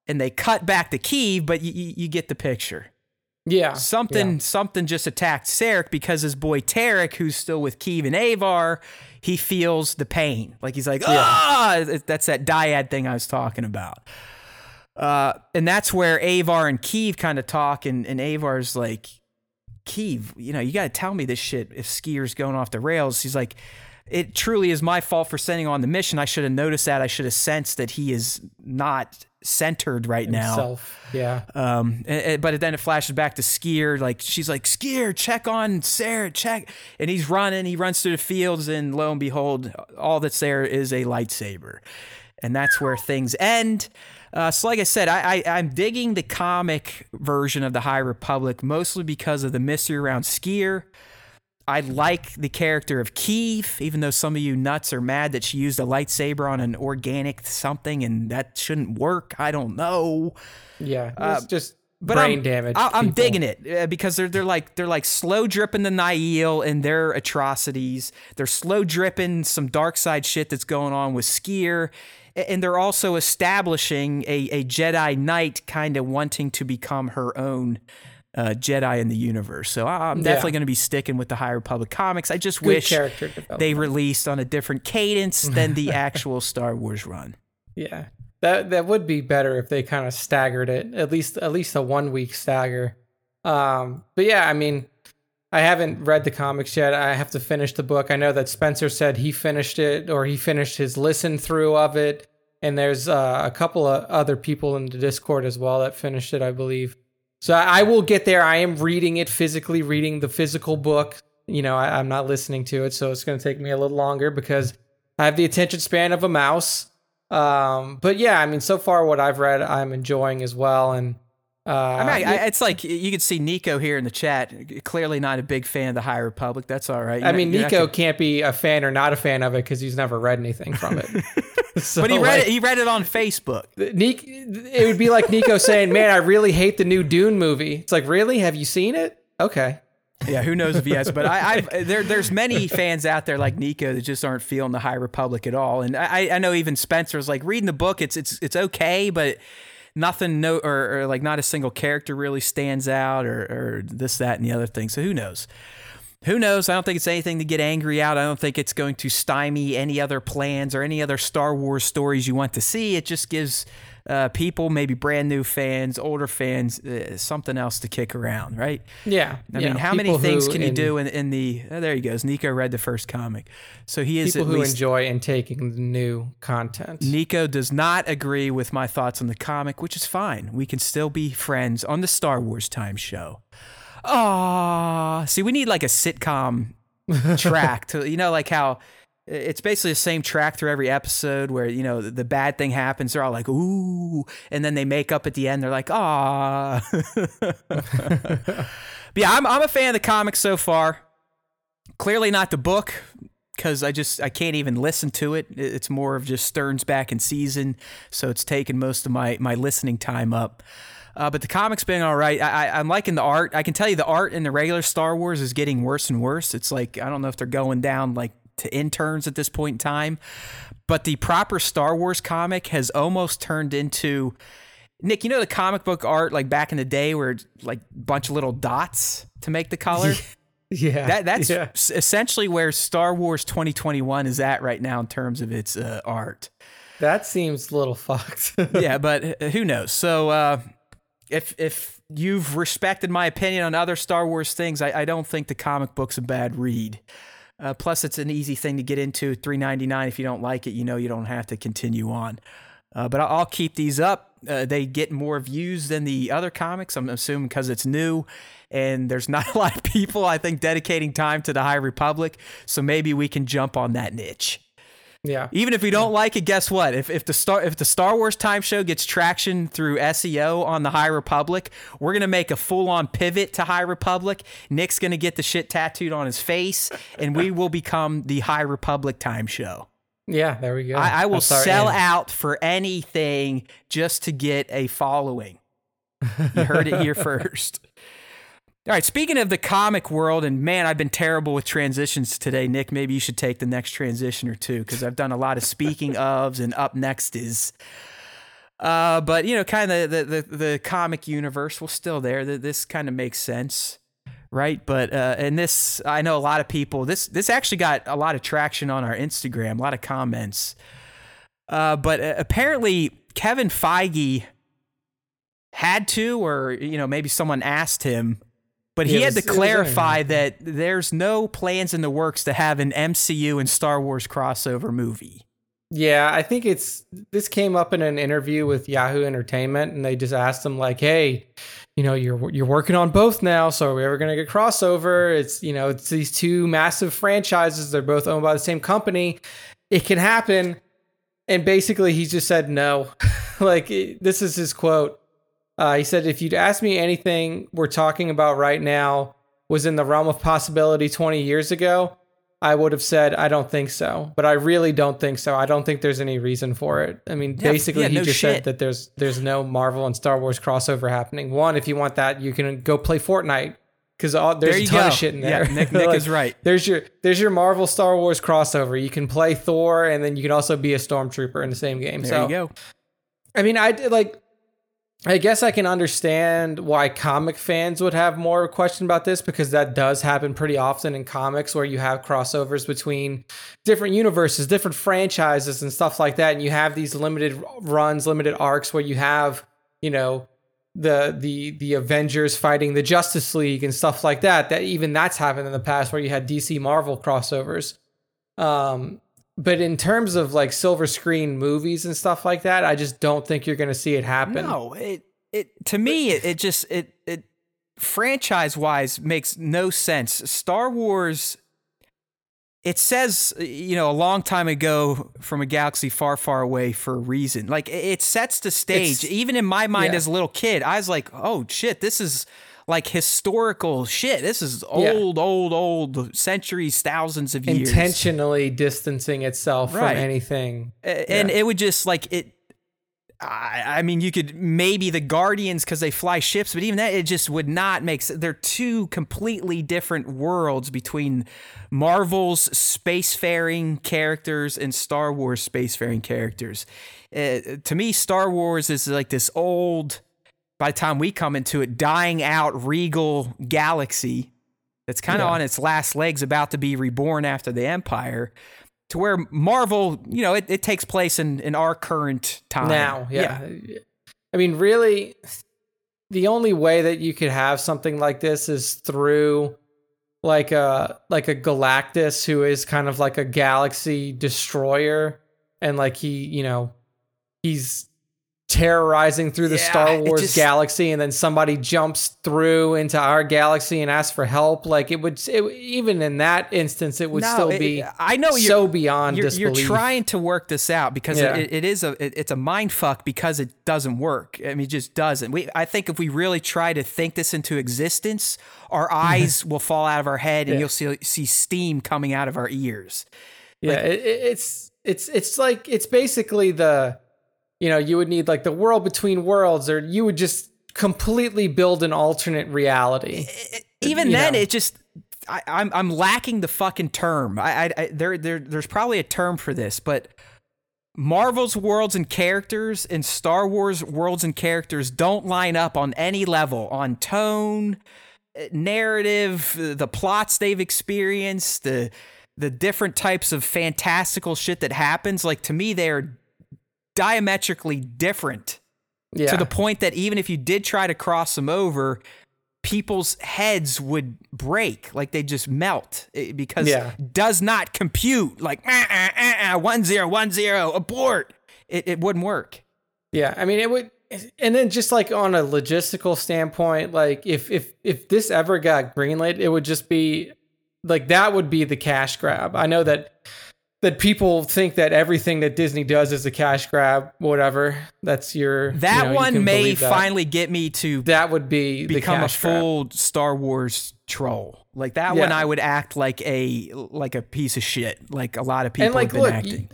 And they cut back to Keeve, but you get the picture. Yeah. Something just attacked Sarek because his boy Tarek, who's still with Keeve and Avar, he feels the pain. Like he's like, that's that dyad thing I was talking about. And that's where Avar and Keeve kind of talk, and Avar's like, Keeve, you got to tell me this shit if Skeer's going off the rails. He's like, it truly is my fault for sending on the mission. I should have noticed that. I should have sensed that he is not centered right himself. Now. Yeah. But then it flashes back to Skeer. Like she's like, Skeer, check on Sarah, check. And he's running. He runs through the fields, and lo and behold, all that's there is a lightsaber. And that's where things end. So like I said, I'm digging the comic version of the High Republic, mostly because of the mystery around Skeer. I like the character of Keeve, even though some of you nuts are mad that she used a lightsaber on an organic something, and that shouldn't work. I don't know. Yeah, it's just brain damage. I'm digging it because they're like slow dripping the Nihil and their atrocities. They're slow dripping some dark side shit that's going on with Skeer, and they're also establishing a Jedi Knight kind of wanting to become her own Jedi in the universe. So I'm definitely going to be sticking with the High Republic comics. I just wish they released on a different cadence than the actual Star Wars run. Yeah, that would be better if they kind of staggered it, at least a 1 week stagger. But yeah, I mean, I haven't read the comics yet. I have to finish the book. I know that Spencer said he finished it, or he finished his listen through of it. And there's a couple of other people in the Discord as well that finished it, I believe. So I will get there. I am reading it physically, reading the physical book. I'm not listening to it, so it's going to take me a little longer because I have the attention span of a mouse. But yeah, I mean, so far what I've read, I'm enjoying as well. And it's like you can see Nico here in the chat, clearly not a big fan of the High Republic. That's all right. Nico can't be a fan or not a fan of it because he's never read anything from it. So, but he read it on Facebook. It would be like Nico saying, man, I really hate the new Dune movie. It's like, really? Have you seen it? Okay. Yeah, who knows if he has, but there's many fans out there like Nico that just aren't feeling the High Republic at all. And I know even Spencer's like, reading the book, it's okay, but nothing, or not a single character really stands out, or this, that, and the other thing. So who knows? Who knows? I don't think it's anything to get angry out. I don't think it's going to stymie any other plans or any other Star Wars stories you want to see. It just gives people, maybe brand new fans, older fans, something else to kick around, right? Yeah. I mean, how many things can you do in the... Oh, there he goes. Nico read the first comic. So he is people who enjoy and taking new content. Nico does not agree with my thoughts on the comic, which is fine. We can still be friends on the Star Wars Time show. Oh, see, we need like a sitcom track to, like how it's basically the same track through every episode where, the bad thing happens. They're all like, ooh. And then they make up at the end. They're like, ah. But yeah, I'm a fan of the comics so far. Clearly not the book, because I can't even listen to it. It's more of just Stern's back in season. So it's taken most of my listening time up. But the comic's been all right. I'm liking the art. I can tell you the art in the regular Star Wars is getting worse and worse. It's like, I don't know if they're going down like to interns at this point in time. But the proper Star Wars comic has almost turned into... Nick, the comic book art like back in the day where it's like a bunch of little dots to make the color? Yeah. That's essentially where Star Wars 2021 is at right now in terms of its art. That seems a little fucked. Yeah, but who knows? So if you've respected my opinion on other Star Wars things, I don't think the comic book's a bad read. Plus, it's an easy thing to get into. $3.99. If you don't like it, you know you don't have to continue on. But I'll keep these up. They get more views than the other comics, I'm assuming, because it's new and there's not a lot of people, I think, dedicating time to the High Republic. So maybe we can jump on that niche. Yeah. Even if we don't like it, guess what? If the Star Wars Time Show gets traction through SEO on the High Republic, we're going to make a full-on pivot to High Republic. Nick's going to get the shit tattooed on his face, and we will become the High Republic Time Show. Yeah, there we go. I will sell out for anything just to get a following. You heard it here first. All right, speaking of the comic world, and man, I've been terrible with transitions today. Nick, maybe you should take the next transition or two, because I've done a lot of speaking ofs and up next is. But, you know, kind of the comic universe, well, still there. This kind of makes sense, right? But and this, I know a lot of people, this actually got a lot of traction on our Instagram, a lot of comments. But apparently Kevin Feige had to, or, you know, maybe someone asked him, but he had to clarify that there's no plans in the works to have an MCU and Star Wars crossover movie. Yeah, I think this came up in an interview with Yahoo Entertainment, and they just asked him, like, hey, you know, you're working on both now, so are we ever going to get crossover? It's, you know, it's these two massive franchises. They're both owned by the same company. It can happen. And basically, he just said no. Like, this is his quote. He said, if you'd asked me anything we're talking about right now was in the realm of possibility 20 years ago, I would have said, I don't think so. But I really don't think so. I don't think there's any reason for it. I mean, said that there's no Marvel and Star Wars crossover happening. One, if you want that, you can go play Fortnite, because there's a ton of shit in there. Yeah, Nick like, is right. There's your Marvel Star Wars crossover. You can play Thor, and then you can also be a stormtrooper in the same game. There you go. I mean, I guess I can understand why comic fans would have more question about this, because that does happen pretty often in comics, where you have crossovers between different universes, different franchises and stuff like that. And you have these limited runs, limited arcs where you have, you know, the Avengers fighting the Justice League and stuff like that, even that's happened in the past where you had DC Marvel crossovers. But in terms of like silver screen movies and stuff like that, I just don't think you're going to see it happen. No, it franchise wise makes no sense. Star Wars, it says, you know, a long time ago from a galaxy far, far away for a reason. Like it sets the stage. Even in my mind as a little kid, I was like, oh shit, this is like historical shit. This is old, centuries, thousands of years. Intentionally distancing itself from anything. And it would just like it. I mean, you could maybe the Guardians, because they fly ships, but even that, it just would not make sense. They're two completely different worlds between Marvel's spacefaring characters and Star Wars spacefaring characters. To me, Star Wars is like this old, by the time we come into it, dying out regal galaxy that's kind of on its last legs, about to be reborn after the Empire, to where Marvel, you know, it takes place in our current time. Now, I mean, really, the only way that you could have something like this is through like a Galactus, who is kind of like a galaxy destroyer, and like he, you know, he's terrorizing through the Star Wars galaxy, and then somebody jumps through into our galaxy and asks for help. Like even in that instance, it would still be. I know so beyond disbelief. You're trying to work this out, because it's a mind fuck, because it doesn't work. I mean, it just doesn't. I think if we really try to think this into existence, our eyes will fall out of our head, and you'll see steam coming out of our ears. Yeah, like, it's like it's basically the. You know, you would need like the World Between Worlds, or you would just completely build an alternate reality. Even then, it just I'm lacking the fucking term. There's probably a term for this, but Marvel's worlds and characters and Star Wars worlds and characters don't line up on any level, on tone, narrative, the plots they've experienced, the different types of fantastical shit that happens, like, to me, they're diametrically different. Yeah. To the point that even if you did try to cross them over, people's heads would break, like they just melt, because it does not compute. Like 1010 abort. It wouldn't work. Yeah, I mean, it would. And then just like on a logistical standpoint, like if this ever got greenlit, it would just be like, that would be the cash grab. I know that people think that everything that Disney does is a cash grab, whatever. That's your... That one may finally get me to... That would be become a full Star Wars troll. Like that one, I would act like a piece of shit. Like a lot of people have been acting.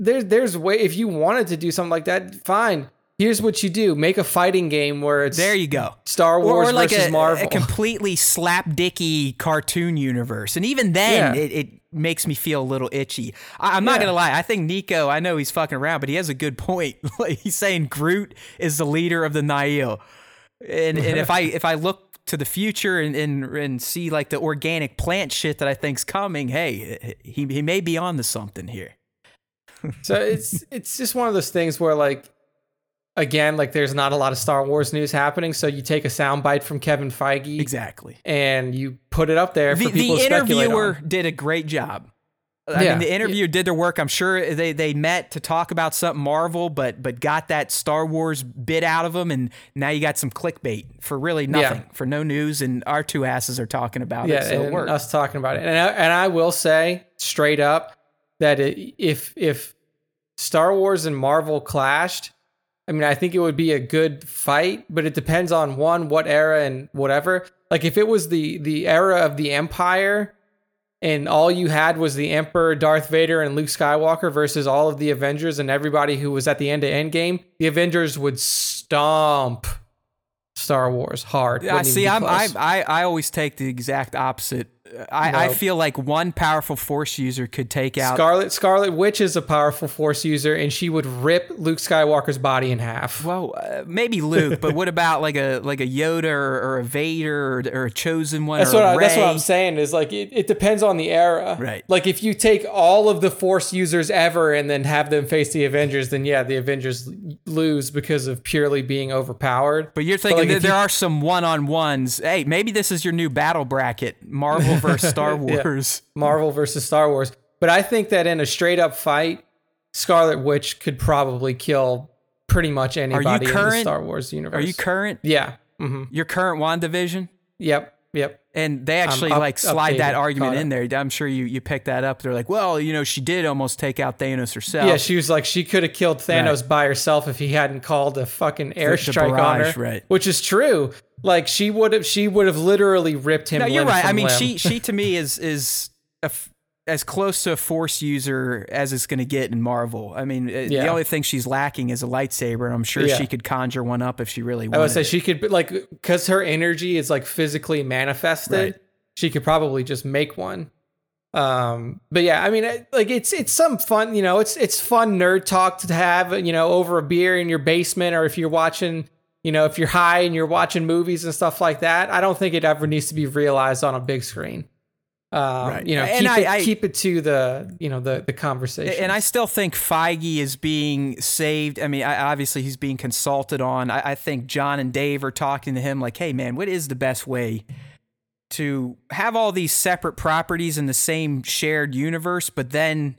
There's way... If you wanted to do something like that, fine. Here's what you do. Make a fighting game where it's... There you go. Star Wars or like versus Marvel. A completely slapdicky cartoon universe. And even then, it makes me feel a little itchy. I'm not going to lie. I think Nico, I know he's fucking around, but he has a good point. Like, he's saying Groot is the leader of the Nihil. And if I look to the future and see like the organic plant shit that I think's coming, hey, he may be on to something here. So it's just one of those things where, like, again, like, there's not a lot of Star Wars news happening, so you take a soundbite from Kevin Feige. Exactly. And you put it up there for people to speculate on. The interviewer did a great job. I mean, the interviewer did their work. I'm sure they met to talk about something Marvel, but got that Star Wars bit out of them, and now you got some clickbait for really nothing, for no news, and our two asses are talking about it, so it worked. Us talking about it. And I will say, straight up, that if Star Wars and Marvel clashed... I mean, I think it would be a good fight, but it depends on what era and whatever. Like, if it was the era of the Empire and all you had was the Emperor, Darth Vader, and Luke Skywalker versus all of the Avengers and everybody who was at the end of Endgame, the Avengers would stomp Star Wars hard. I always take the exact opposite. I feel like one powerful Force user could take out... Scarlet Witch is a powerful Force user, and she would rip Luke Skywalker's body in half. Well, maybe Luke, but what about like a Yoda or a Vader or a Chosen One? That's what I'm saying, is like it depends on the era. Right. Like, if you take all of the Force users ever and then have them face the Avengers, then the Avengers lose because of purely being overpowered. But you're thinking there are some one-on-ones. Hey, maybe this is your new battle bracket, Marvel versus Star Wars. Yeah. Marvel versus Star Wars. But I think that in a straight up fight, Scarlet Witch could probably kill pretty much anybody in the Star Wars universe. Are you current? Yeah. Mm-hmm. Your current WandaVision? Yep. And they actually slide that argument in there. I'm sure you picked that up. They're like, well, she did almost take out Thanos herself. Yeah, she was like, she could have killed Thanos by herself if he hadn't called a fucking airstrike on her, which is true. Like, she would have literally ripped him. No, you're right. I mean, she to me is as close to a Force user as it's going to get in Marvel. I mean, the only thing she's lacking is a lightsaber, and I'm sure she could conjure one up if she really wanted. I would say she could, like, because her energy is, like, physically manifested, she could probably just make one. But yeah, I mean, like, it's some fun, it's fun nerd talk to have, over a beer in your basement, or if you're watching... if you're high and you're watching movies and stuff like that. I don't think it ever needs to be realized on a big screen. Keep it to the conversation. And I still think Feige is being saved. I mean, obviously he's being consulted on. I think John and Dave are talking to him like, hey man, what is the best way to have all these separate properties in the same shared universe, but then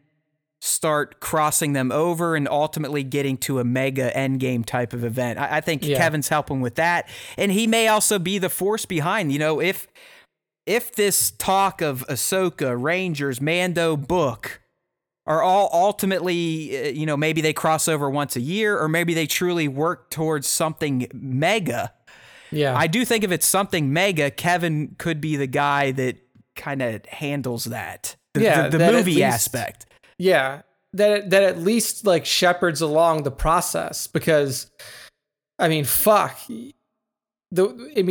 start crossing them over and ultimately getting to a mega endgame type of event. I think Kevin's helping with that. And he may also be the force behind, if this talk of Ahsoka, Rangers, Mando book are all ultimately, maybe they cross over once a year, or maybe they truly work towards something mega. Yeah. I do think if it's something mega, Kevin could be the guy that kind of handles that. The movie aspect. Yeah, that at least, like, shepherds along the process, because, I mean,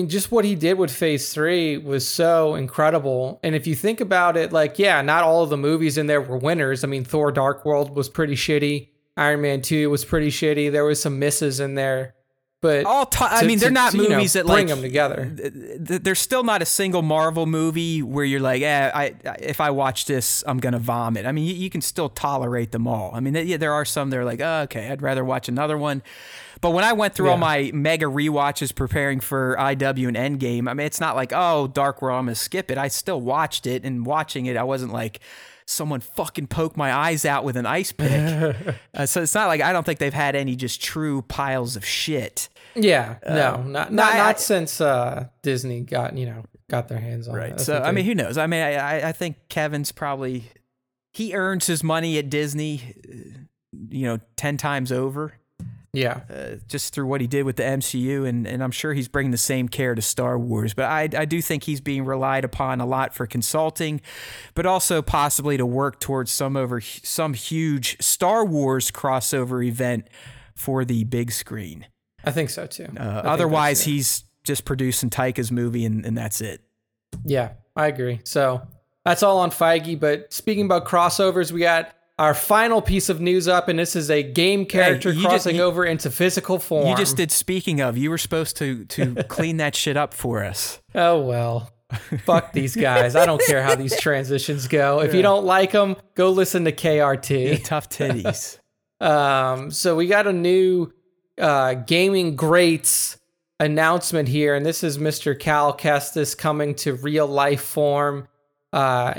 just what he did with Phase 3 was so incredible. And if you think about it, like, not all of the movies in there were winners. I mean, Thor Dark World was pretty shitty. Iron Man 2 was pretty shitty. There was some misses in there. But all they're not movies that bring them together. There's still not a single Marvel movie where you're like, if I watch this, I'm gonna vomit. I mean, you can still tolerate them all. I mean, there are some that are like, oh, okay, I'd rather watch another one. But when I went through all my mega rewatches preparing for IW and Endgame, I mean, it's not like, oh, Dark World, I'm gonna skip it. I still watched it, and watching it, I wasn't like, someone fucking poked my eyes out with an ice pick. So it's not like, I don't think they've had any just true piles of shit. Yeah, not since Disney got their hands on it. Right. So I mean, who knows? I mean, I think Kevin's probably, he earns his money at Disney, 10 times over. Yeah. Just through what he did with the MCU, and I'm sure he's bringing the same care to Star Wars. But I do think he's being relied upon a lot for consulting, but also possibly to work towards some huge Star Wars crossover event for the big screen. I think so too. Otherwise, he's just producing Taika's movie, and that's it. Yeah, I agree. So that's all on Feige. But speaking about crossovers, we got our final piece of news up, and this is a game character crossing over into physical form. You just did speaking of. You were supposed to clean that shit up for us. Oh, well. Fuck these guys. I don't care how these transitions go. If you don't like them, go listen to KRT. You're tough titties. So we got a new gaming greats announcement here, and this is Mr. Cal Kestis coming to real-life form. I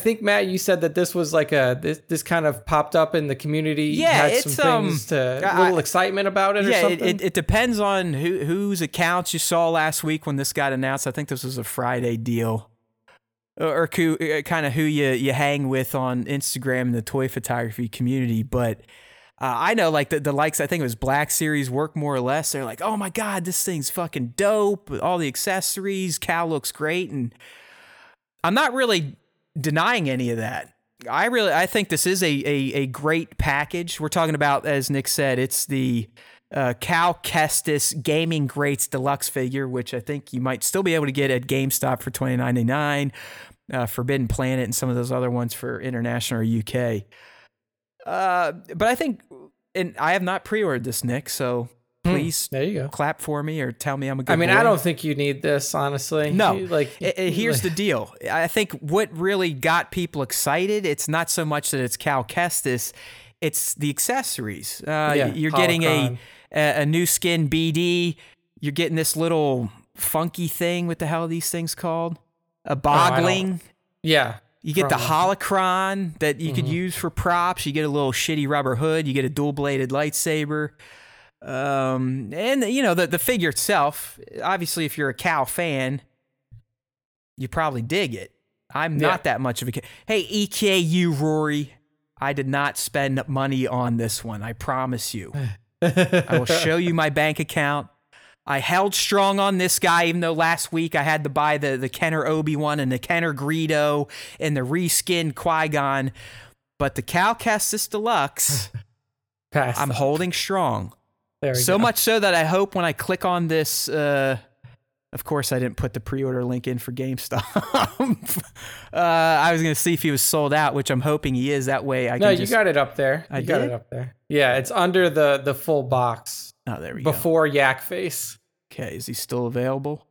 think, Matt, you said that this was like this kind of popped up in the community. Yeah, had some things little excitement about it or something. Yeah, it depends on whose accounts you saw last week when this got announced. I think this was a Friday deal, or kind of who you hang with on Instagram and the toy photography community. But I know, like, the likes, I think it was Black Series Work More or Less. They're like, oh my God, this thing's fucking dope. All the accessories, Cal looks great, and I'm not really denying any of that. I think this is a great package. We're talking about, as Nick said, it's the Cal Kestis Gaming Greats Deluxe figure, which I think you might still be able to get at GameStop for $29.99, Forbidden Planet, and some of those other ones for international or UK. But I think, and I have not pre-ordered this, Nick, so please clap for me or tell me I'm a good boy. I don't think you need this, honestly. No. Here's the deal. I think what really got people excited, it's not so much that it's Cal Kestis, it's the accessories. You're getting a new skin BD. You're getting this little funky thing. What the hell are these things called? A boggling. You get the holocron that you could use for props. You get a little shitty rubber hood. You get a dual-bladed lightsaber. And the figure itself, obviously, if you're a Cal fan, you probably dig it. I'm not that much of a Cal. Hey, EKU Rory, I did not spend money on this one. I promise you. I will show you my bank account. I held strong on this guy, even though last week I had to buy the Kenner Obi-Wan and the Kenner Greedo and the reskinned Qui-Gon, but the Cal Kestis Deluxe, I'm holding strong. So much so that I hope when I click on this, of course I didn't put the pre-order link in for GameStop. I was going to see if he was sold out, which I'm hoping he is. That way I can you got it up there. I got it up there. Yeah, it's under the full box. Oh, there we go. Before Yak Face. Okay, is he still available?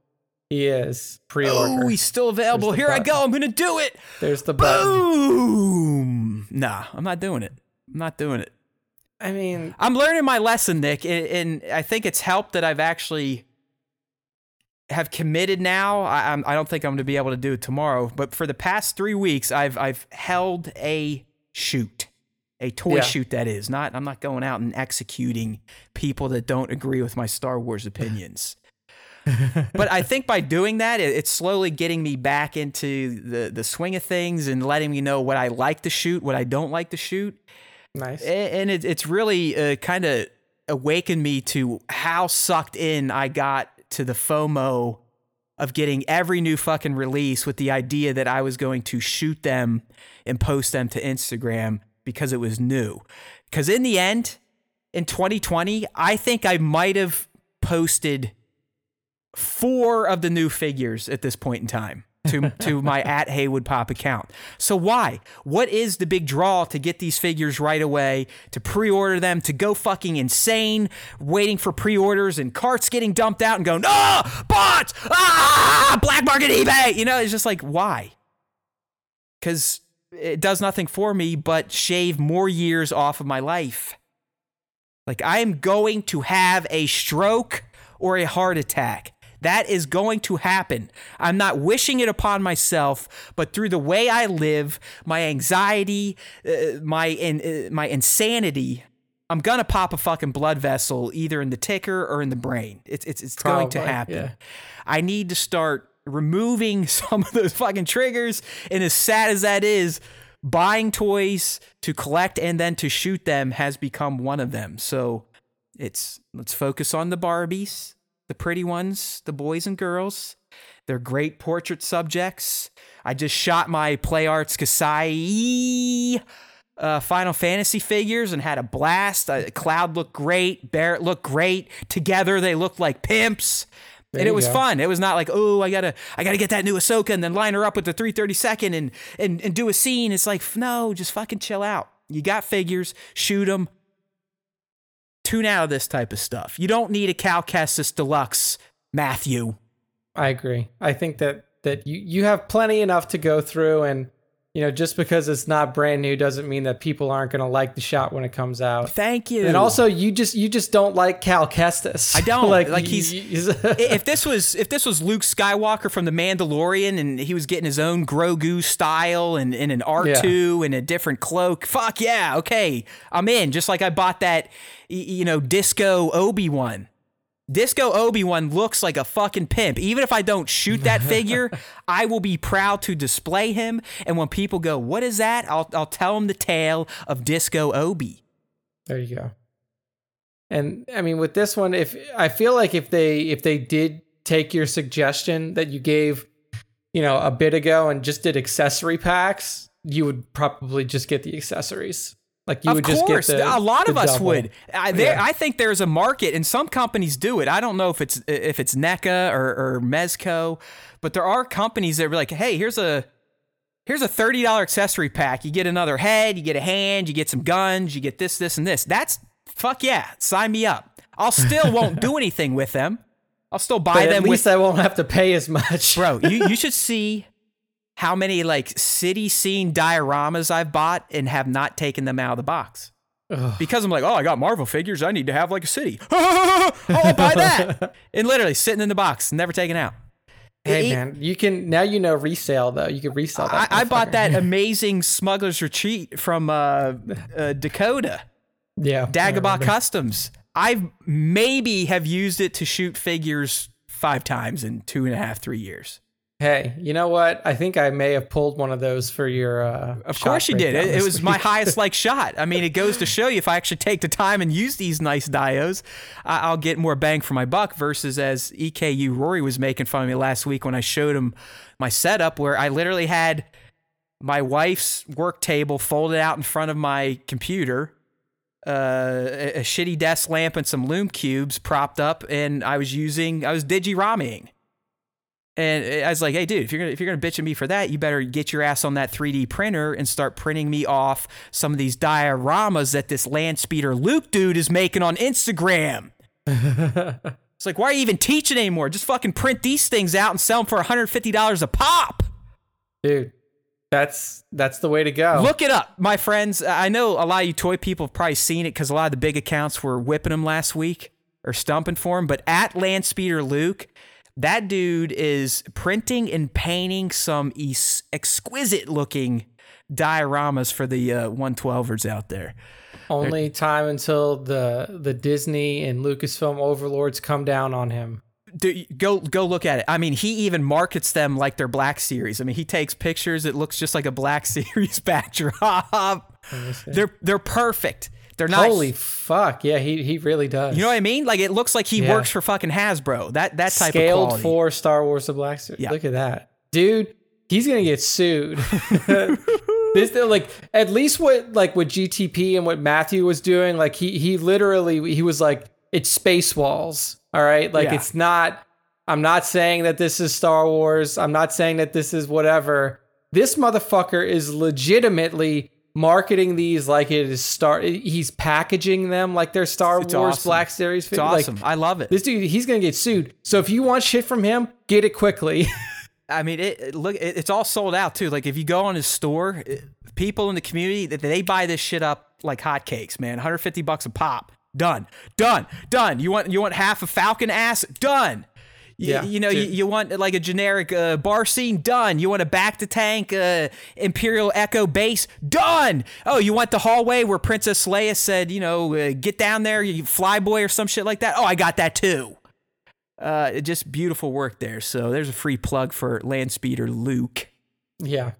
He is. Pre-order. Oh, he's still available. Here button. I go. I'm going to do it. There's the button. Boom. Nah, I'm not doing it. I'm not doing it. I mean, I'm learning my lesson, Nick, and I think it's helped that I've actually have committed now. I don't think I'm going to be able to do it tomorrow, but for the past 3 weeks, I've held a shoot, a toy shoot that is not. I'm not going out and executing people that don't agree with my Star Wars opinions. But I think by doing that, it's slowly getting me back into the swing of things and letting me know what I like to shoot, what I don't like to shoot. Nice. And it's really kind of awakened me to how sucked in I got to the FOMO of getting every new fucking release with the idea that I was going to shoot them and post them to Instagram because it was new. Because in the end, in 2020, I think I might have posted 4 of the new figures at this point in time. to my @HeywoodPop account. So why? What is the big draw to get these figures right away, to pre-order them, to go fucking insane, waiting for pre-orders and carts getting dumped out and going, oh, bots! Ah! Black market eBay! You know, it's just like, why? Because it does nothing for me but shave more years off of my life. Like, I am going to have a stroke or a heart attack. That is going to happen. I'm not wishing it upon myself, but through the way I live, my anxiety, my insanity, I'm gonna pop a fucking blood vessel either in the ticker or in the brain. It's probably going to happen. Yeah. I need to start removing some of those fucking triggers. And as sad as that is, buying toys to collect and then to shoot them has become one of them. So let's focus on the Barbies. The pretty ones, the boys and girls. They're great portrait subjects. I just shot my Play Arts Kasai Final Fantasy figures and had a blast. Cloud looked great. Barrett looked great. Together, they looked like pimps. And it was fun. It was not like, oh, I gotta get that new Ahsoka and then line her up with the 332nd and do a scene. It's like, no, just fucking chill out. You got figures. Shoot them. Tune out of this type of stuff. You don't need a Cal Kestis Deluxe, Matthew. I agree. I think that you have plenty enough to go through, and you know, just because it's not brand new doesn't mean that people aren't going to like the shot when it comes out. Thank you. And also, you just don't like Cal Kestis. I don't like he's if this was Luke Skywalker from The Mandalorian, and he was getting his own Grogu style and in an R2 and a different cloak. Fuck yeah, okay, I'm in. Just like I bought that. You know, Disco Obi-Wan looks like a fucking pimp. Even if I don't shoot that figure, I will be proud to display him. And when people go, what is that? I'll tell them the tale of Disco Obi. There you go. And I mean, with this one, I feel like if they did take your suggestion that you gave, you know, a bit ago and just did accessory packs, you would probably just get the accessories. Like you would just get a lot of us would. I think there's a market, and some companies do it. I don't know if it's NECA or Mezco, but there are companies that are like, hey, here's a $30 accessory pack. You get another head, you get a hand, you get some guns, you get this, and this. That's fuck yeah, sign me up. I'll still won't do anything with them. I'll still buy them. At least I won't have to pay as much, bro. You should see how many like city scene dioramas I've bought and have not taken them out of the box. Ugh. Because I'm like, oh, I got Marvel figures. I need to have like a city. Oh, I'll buy that. And literally sitting in the box, never taken out. Hey, man, you can now, you know, resale though. You can resell that. I bought that amazing Smuggler's Retreat from Dakota. Yeah. Dagobah Customs. I've maybe have used it to shoot figures 5 times in 2.5, 3 years. Hey, you know what? I think I may have pulled one of those for your Of course you did. It was my highest like shot. I mean, it goes to show you if I actually take the time and use these nice dios, I'll get more bang for my buck versus as EKU Rory was making fun of me last week when I showed him my setup where I literally had my wife's work table folded out in front of my computer, a shitty desk lamp and some loom cubes propped up, and I was digi-ramying. And I was like, hey, dude, if you're gonna bitch at me for that, you better get your ass on that 3D printer and start printing me off some of these dioramas that this Land Speeder Luke dude is making on Instagram. It's like, why are you even teaching anymore? Just fucking print these things out and sell them for $150 a pop. Dude, that's the way to go. Look it up, my friends. I know a lot of you toy people have probably seen it because a lot of the big accounts were whipping them last week or stumping for them. But at Land Speeder Luke... that dude is printing and painting some exquisite-looking dioramas for the 112ers out there. Only time until the Disney and Lucasfilm overlords come down on him. Dude, go look at it. I mean, he even markets them like they're Black Series. I mean, he takes pictures. It looks just like a Black Series backdrop. They're perfect. They're not. Holy fuck! Yeah, he really does. You know what I mean? Like it looks like he works for fucking Hasbro. That type of quality. Scaled for Star Wars: The Black Series. Yeah. Look at that, dude. He's gonna get sued. This like at least what GTP and what Matthew was doing. Like he literally was like it's space walls. All right, like it's not. I'm not saying that this is Star Wars. I'm not saying that this is whatever. This motherfucker is legitimately marketing these like it is Star. He's packaging them like they're Star Wars. Black Series. It's awesome. I love it. This dude, he's going to get sued. So if you want shit from him, get it quickly. I mean, it's all sold out too. Like if you go on his store, people in the community, they buy this shit up like hotcakes, man. $150 a pop. Done. You want half a Falcon ass? Done. Yeah, you want like a generic bar scene? Done. You want a back-to-tank Imperial Echo base? Done. Oh, you want the hallway where Princess Leia said, get down there, you flyboy or some shit like that? Oh, I got that too. Just beautiful work there. So there's a free plug for Landspeeder Luke. Yeah.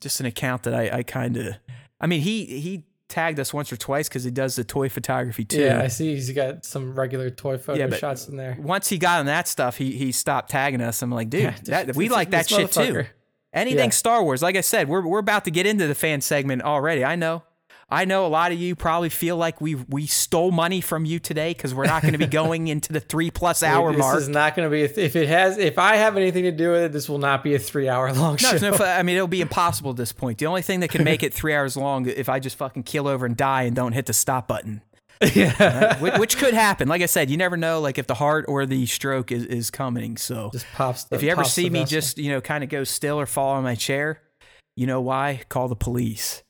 Just an account that I kind of... I mean, he tagged us once or twice because he does the toy photography too. Yeah, I see he's got some regular toy photo shots in there. Once he got on that stuff, he stopped tagging us. I'm like, dude, we like that shit too. Anything Star Wars. Like I said, we're about to get into the fan segment already. I know a lot of you probably feel like we stole money from you today because we're not going to be going into the 3+ hour mark. This is not going to be if I have anything to do with it, this will not be a 3 hour long show. No, I mean, it'll be impossible at this point. The only thing that can make it 3 hours long if I just fucking keel over and die and don't hit the stop button. Yeah, which could happen. Like I said, you never know. Like if the heart or the stroke is coming, so just pops. If you ever see me just kind of go still or fall on my chair, you know why? Call the police.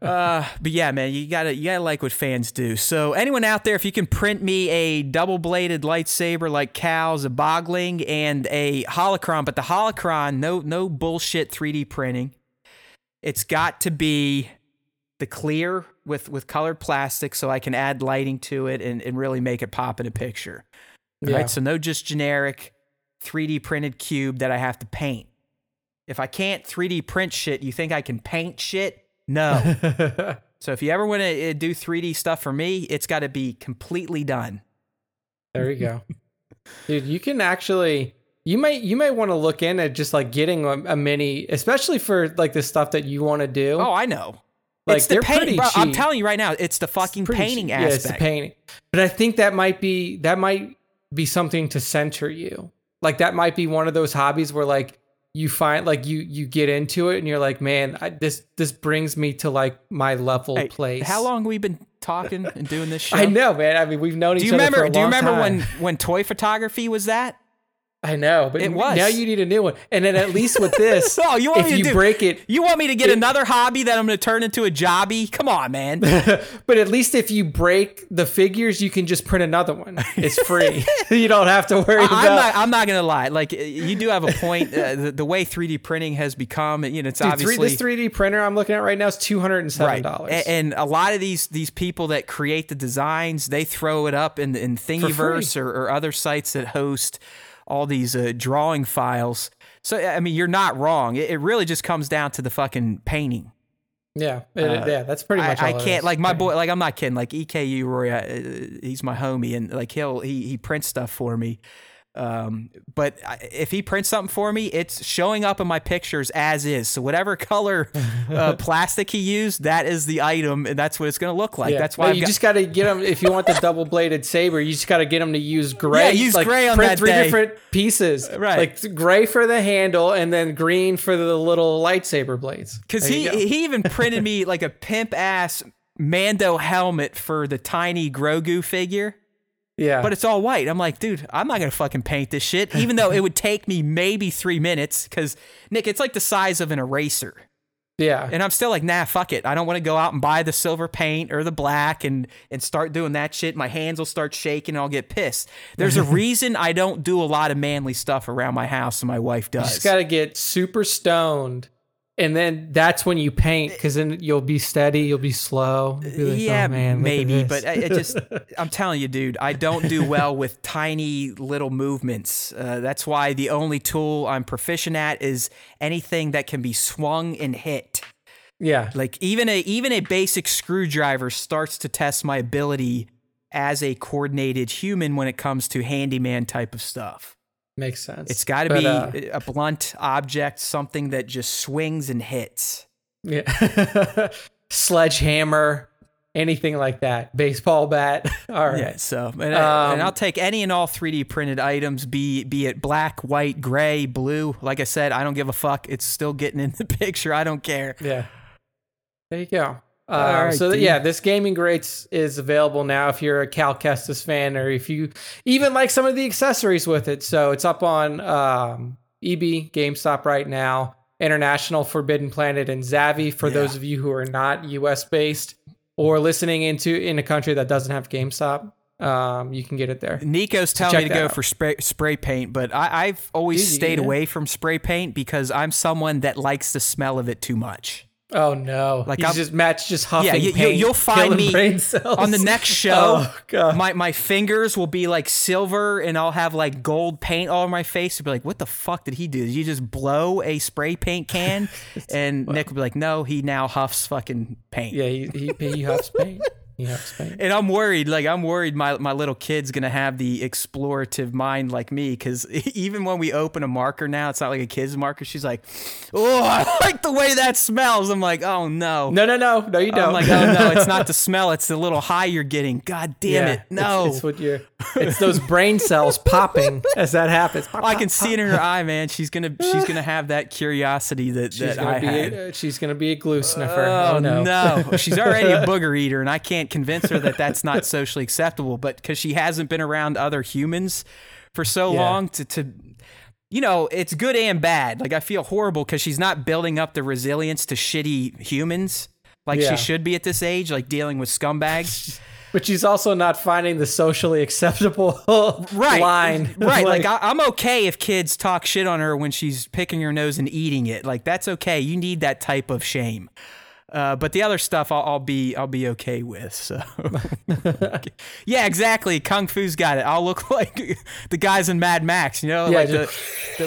But yeah, man, you gotta like what fans do. So anyone out there, if you can print me a double-bladed lightsaber like Cal's, a Bogling, and a Holocron, but the Holocron, no bullshit 3D printing. It's got to be the clear with colored plastic so I can add lighting to it and really make it pop in a picture. Yeah. All right, so no just generic 3D printed cube that I have to paint. If I can't 3D print shit, you think I can paint shit? No. So if you ever want to do 3D stuff for me, it's got to be completely done. There you go. Dude, you can actually, you may want to look in at just like getting a mini, especially for like the stuff that you want to do. Oh, I know. Like it's the painting, bro. I'm telling you right now, it's the fucking painting aspect. Yeah, it's the painting. But I think that might be something to center you. Like that might be one of those hobbies where like, you find like you get into it and you're like, man, this brings me to like my level place. How long have we been talking and doing this show? I know, man. I mean, we've known each other for a long time. Do you remember when toy photography was that? I know, but it was. Now you need a new one. And then at least with this, oh, you want if me to you do, break it. You want me to get another hobby that I'm going to turn into a jobby? Come on, man. But at least if you break the figures, you can just print another one. It's free. You don't have to worry about it. I'm not going to lie. Like, you do have a point. The way 3D printing has become, it's obviously... This 3D printer I'm looking at right now is $207. Right. And a lot of these people that create the designs, they throw it up in Thingiverse or other sites that host... all these drawing files. So, I mean, you're not wrong. It really just comes down to the fucking painting. Yeah. Yeah, that's pretty much all I can't, like my boy, like I'm not kidding, like EKU Roy, he's my homie and like he prints stuff for me. But if he prints something for me, it's showing up in my pictures as is. So whatever color plastic he used, that is the item, and that's what it's going to look like. Yeah. That's why you just got to get him. If you want the double-bladed saber, you just got to get him to use gray. Yeah, use like, gray on print that three day. Different pieces, right? Like gray for the handle, and then green for the little lightsaber blades. Because he even printed me like a pimp ass Mando helmet for the tiny Grogu figure. Yeah. But it's all white. I'm like, dude, I'm not going to fucking paint this shit, even though it would take me maybe 3 minutes because, Nick, it's like the size of an eraser. Yeah. And I'm still like, nah, fuck it. I don't want to go out and buy the silver paint or the black and start doing that shit. My hands will start shaking and I'll get pissed. There's a reason I don't do a lot of manly stuff around my house and my wife does. You just got to get super stoned. And then that's when you paint, because then you'll be steady, you'll be slow. You'll be like, yeah, oh, man, maybe, but I'm telling you, dude, I don't do well with tiny little movements. That's why the only tool I'm proficient at is anything that can be swung and hit. Yeah. Like even a basic screwdriver starts to test my ability as a coordinated human when it comes to handyman type of stuff. Makes sense. It's got to be a blunt object, something that just swings and hits. Yeah. Sledgehammer, anything like that. Baseball bat. All right. Yeah, so, and I'll take any and all 3D printed items, be it black, white, gray, blue. Like I said, I don't give a fuck. It's still getting in the picture. I don't care. Yeah. There you go. Right, so yeah, this Gaming Greats is available now if you're a Cal Kestis fan, or if you even like some of the accessories with it. So it's up on EB, GameStop right now, International, Forbidden Planet, and Zavvi for those of you who are not US based or listening in a country that doesn't have GameStop. You can get it there. Nico's telling me to go for spray paint, but I've always stayed away from spray paint because I'm someone that likes the smell of it too much. Oh no! Like Matt's just huffing paint. You'll find me on the next show. Oh, God. My fingers will be like silver, and I'll have like gold paint all over my face. You'll be like, "What the fuck did he do? Did you just blow a spray paint can?" And funny. Nick will be like, "No, he now huffs fucking paint." Yeah, he huffs paint. He huffs paint. And I'm worried. Like I'm worried my little kid's gonna have the explorative mind like me, because even when we open a marker now, it's not like a kid's marker. She's like, "Oh, I like the way that smells." I'm like, "Oh no, no, you don't." I'm like, "Oh no, it's not the smell. It's the little high you're getting." God damn it! No, it's what it's those brain cells popping as that happens. Pop, I can see it in her eye, man. She's gonna have that curiosity that I had. She's gonna be a glue sniffer. Oh no, she's already a booger eater, and I can't convince her that's not socially acceptable. But because she hasn't been around other humans for so long, to it's good and bad. Like I feel horrible because she's not building up the resilience to shitty humans like she should be at this age, like dealing with scumbags. But she's also not finding the socially acceptable line. Right. Like I'm okay if kids talk shit on her when she's picking her nose and eating it. Like that's okay. You need that type of shame. But the other stuff I'll be okay with. So yeah, exactly. Kung Fu's got it. I'll look like the guys in Mad Max, like the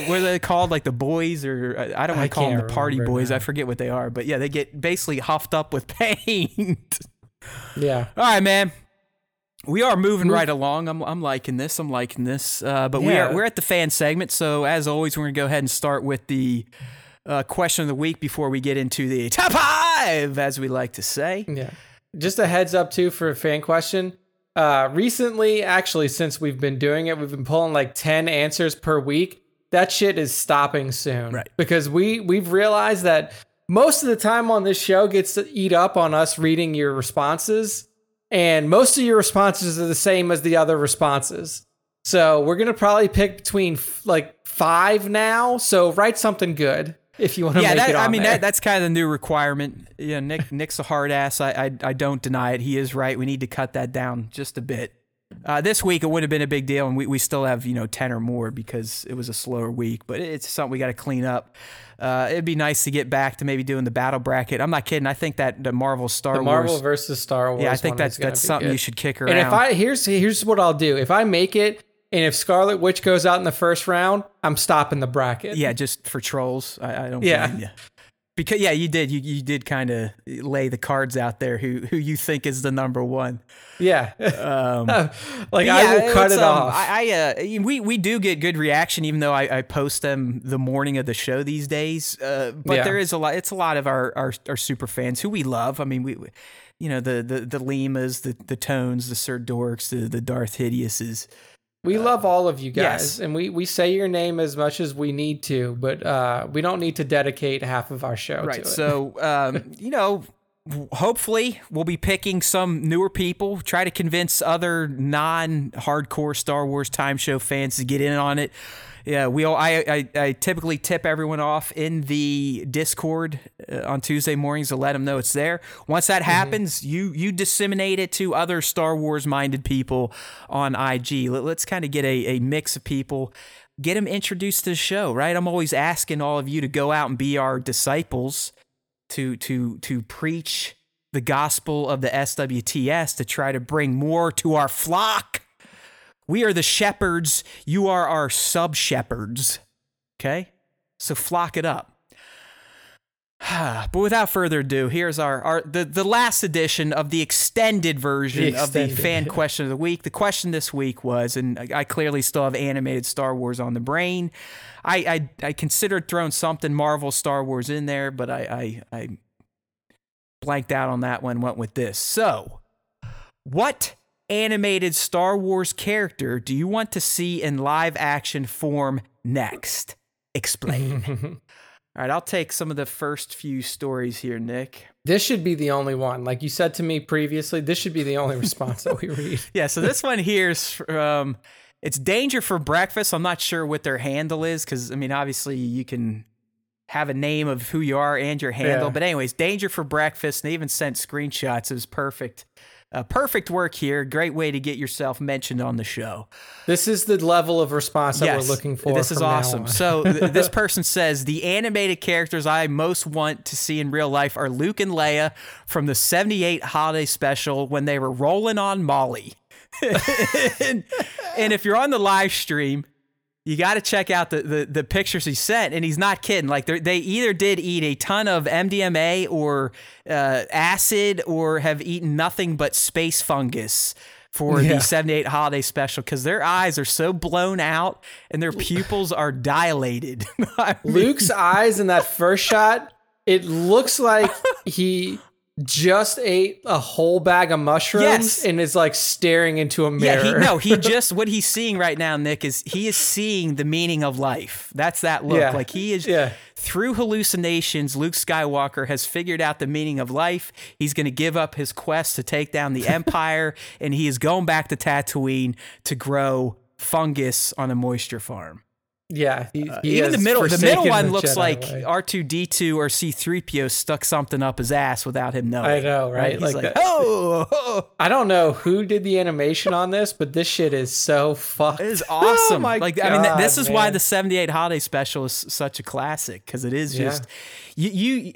what are they called? Like the boys, or I don't want to call them the party boys. Now, I forget what they are, but yeah, they get basically huffed up with paint. Yeah. All right, man. We are moving right along. I'm liking this. But we're at the fan segment. So as always, we're gonna go ahead and start with the question of the week before we get into the top 5, as we like to say. Yeah. Just a heads up too for a fan question. Recently, actually, since we've been doing it, we've been pulling like 10 answers per week. That shit is stopping soon, right? Because we've realized that most of the time on this show gets to eat up on us reading your responses, and most of your responses are the same as the other responses. So we're gonna probably pick between like 5 now. So write something good. If you want to make it on there. That's kind of the new requirement. Yeah, Nick's a hard ass. I don't deny it. He is right. We need to cut that down just a bit. This week it would have been a big deal, and we still have 10 or more because it was a slower week. But it's something we got to clean up. It'd be nice to get back to maybe doing the battle bracket. I'm not kidding. I think that the Marvel versus Star Wars. Yeah, I think that's something good. You should kick around. And if here's what I'll do. If I make it. And if Scarlet Witch goes out in the first round, I'm stopping the bracket. Yeah, just for trolls. I don't blame you. Because you did. You did kind of lay the cards out there who you think is the number one. Yeah. I will cut it off. We do get good reaction, even though I post them the morning of the show these days. But there is a lot. It's a lot of our super fans who we love. I mean, we the Lemas, the Tones, the Sir Dorks, the Darth Hideouses. We love all of you guys, and we say your name as much as we need to, but we don't need to dedicate half of our show to it. So, hopefully we'll be picking some newer people, try to convince other non-hardcore Star Wars Time Show fans to get in on it. Yeah, I typically tip everyone off in the Discord on Tuesday mornings to let them know it's there. Once that happens, you disseminate it to other Star Wars-minded people on IG. Let's kind of get a mix of people, get them introduced to the show, right? I'm always asking all of you to go out and be our disciples, to preach the gospel of the SWTS, to try to bring more to our flock. We are the shepherds. You are our sub-shepherds. Okay? So flock it up. But without further ado, here's the last edition of the extended version of the fan question of the week. The question this week was, and I clearly still have animated Star Wars on the brain. I considered throwing something Marvel Star Wars in there, but I blanked out on that one, went with this. So, what animated Star Wars character do you want to see in live action form next? Explain. All right, I'll take some of the first few stories here, Nick. This should be the only one. Like you said to me previously, this should be the only response that we read. Yeah, so this one here is from, it's Danger for Breakfast. I'm not sure what their handle is because, I mean, obviously you can have a name of who you are and your handle. Yeah. But anyways, Danger for Breakfast. They even sent screenshots. It was perfect. Perfect work here. Great way to get yourself mentioned on the show. This is the level of response that we're looking for. This is awesome. So this person says, the animated characters I most want to see in real life are Luke and Leia from the 78 holiday special when they were rolling on Molly. And if you're on the live stream, you got to check out the pictures he sent, and he's not kidding. Like, they either did eat a ton of MDMA or acid or have eaten nothing but space fungus for the 78 holiday special because their eyes are so blown out and their pupils are dilated. I mean, Luke's eyes in that first shot, it looks like he just ate a whole bag of mushrooms and is like staring into a mirror. Yeah, what he's seeing right now, Nick, is he is seeing the meaning of life. That's that look. Yeah. Like he is through hallucinations, Luke Skywalker has figured out the meaning of life. He's going to give up his quest to take down the Empire, and he is going back to Tatooine to grow fungus on a moisture farm. Yeah, he even the middle one looks Jedi like way. R2-D2 or C-3PO stuck something up his ass without him knowing. I know, right? He's like oh! I don't know who did the animation on this, but this shit is so fucked. It is awesome. Oh my God, I mean, this is why the 78 Holiday Special is such a classic, because it is just you.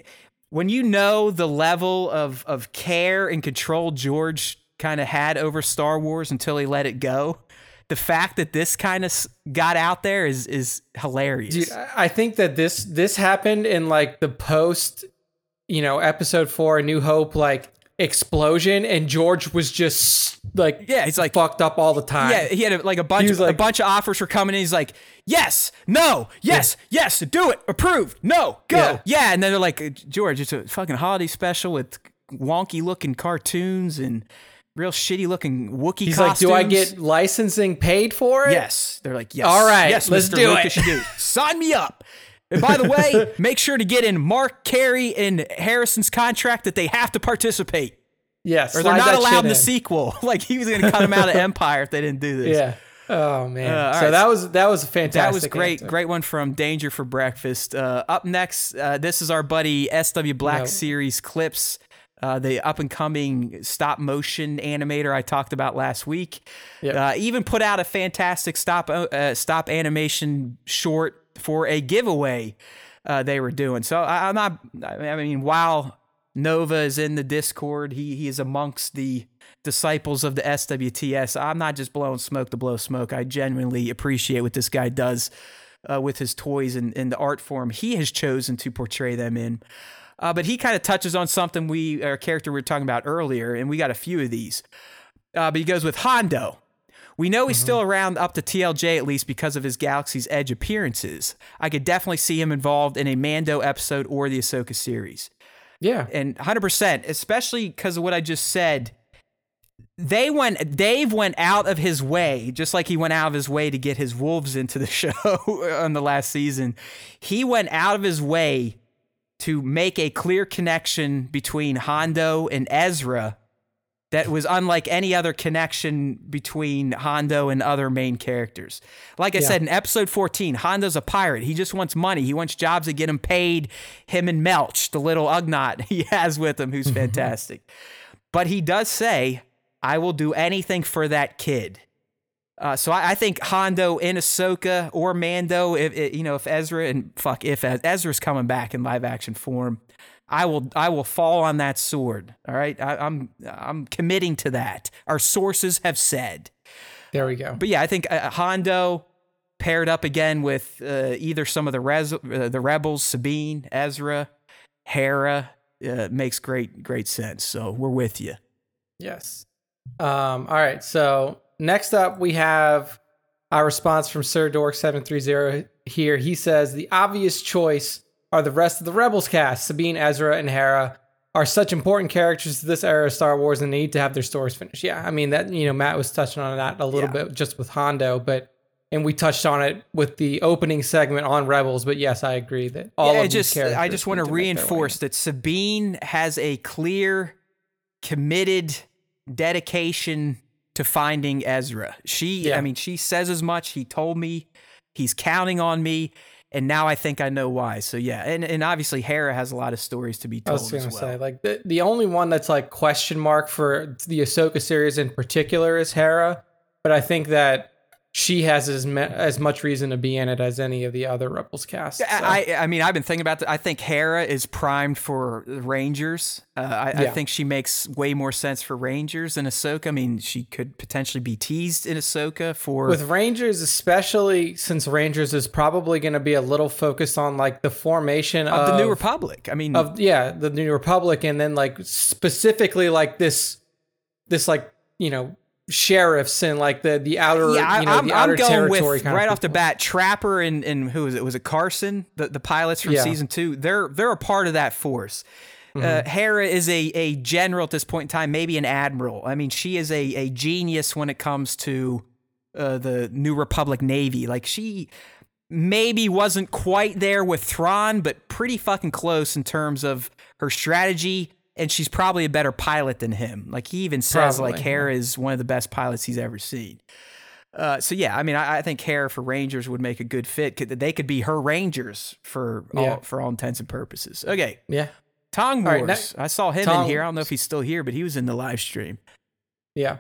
When you know the level of care and control George kind of had over Star Wars until he let it go. The fact that this kind of got out there is hilarious. Dude, I think that this happened in like the post, episode 4, A New Hope, like explosion, and George was just like, he's like fucked up all the time. Yeah, he had a bunch of offers were coming in. He's like, yes, no, yes, yes, do it, approved, no, go, and then they're like, George, it's a fucking holiday special with wonky looking cartoons and real shitty looking Wookiee costumes. He's like, do I get licensing paid for it? Yes. They're like, yes. All right. Yes, let's Mr. do Lucas, it. Dude. Sign me up. And by the way, make sure to get in Mark Carey and Harrison's contract that they have to participate. Yes. Or they're not allowed in the sequel. Like, he was going to cut them out of Empire if they didn't do this. Yeah. Oh, man. So that was a fantastic. That was great. Answer. Great one from Danger for Breakfast. Up next, this is our buddy SW Black Series Clips. The up-and-coming stop-motion animator I talked about last week. Yep. Even put out a fantastic stop animation short for a giveaway they were doing. So while Nova is in the Discord, he is amongst the disciples of the SWTS. I'm not just blowing smoke to blow smoke. I genuinely appreciate what this guy does with his toys and the art form he has chosen to portray them in. But he kind of touches on something a character we were talking about earlier, and we got a few of these. But he goes with Hondo. We know he's still around up to TLJ, at least because of his Galaxy's Edge appearances. I could definitely see him involved in a Mando episode or the Ahsoka series. Yeah. And 100%, especially because of what I just said. Dave went out of his way, just like he went out of his way to get his wolves into the show on the last season. He went out of his way to make a clear connection between Hondo and Ezra that was unlike any other connection between Hondo and other main characters. Like I said, in episode 14, Hondo's a pirate. He just wants money. He wants jobs that get him paid. Him and Melch, the little Ugnaught he has with him, who's fantastic. But he does say, I will do anything for that kid. So I think Hondo in Ahsoka or Mando, if Ezra if Ezra's coming back in live action form, I will fall on that sword. All right, I'm committing to that. Our sources have said. There we go. But yeah, I think Hondo paired up again with either some of the rebels, Sabine, Ezra, Hera, makes great sense. So we're with you. Yes. All right. So. Next up, we have our response from Sir Dork 730 here. He says, the obvious choice are the rest of the Rebels cast, Sabine, Ezra, and Hera. are such important characters to this era of Star Wars and need to have their stories finished. Yeah, I mean, that, you know, Matt was touching on that a little bit just with Hondo, but and we touched on it with the opening segment on Rebels, but yes, I agree that all of these characters... I just want to reinforce that Sabine has a clear, committed dedication to finding Ezra. I mean, she says as much. He told me he's counting on me. And now I think I know why. So yeah, and obviously Hera has a lot of stories to be told. I was going to say, like, the only one that's like question mark for the Ahsoka series in particular is Hera, but I think that she has as much reason to be in it as any of the other Rebels cast. So. I mean, I've been thinking about that. I think Hera is primed for Rangers. I think she makes way more sense for Rangers than Ahsoka. I mean, she could potentially be teased in Ahsoka for... With Rangers, especially since Rangers is probably going to be a little focused on like the formation of the New Republic. I mean... the New Republic. And then like specifically like this like, you know... sheriffs and like the outer, the outer territory. Right off the bat, Trapper and who was it? Was it Carson? The pilots from season 2. They're a part of that force. Mm-hmm. Hera is a general at this point in time, maybe an admiral. I mean, she is a genius when it comes to the New Republic Navy. Like she maybe wasn't quite there with Thrawn, but pretty fucking close in terms of her strategy. And she's probably a better pilot than him. Like he even says, probably, like Hera is one of the best pilots he's ever seen. So yeah, I mean, I think Hera for Rangers would make a good fit. They could be her Rangers for all intents and purposes. Okay, yeah. Tong Wars. Right, next, I saw him in here. I don't know if he's still here, but he was in the live stream. Yeah.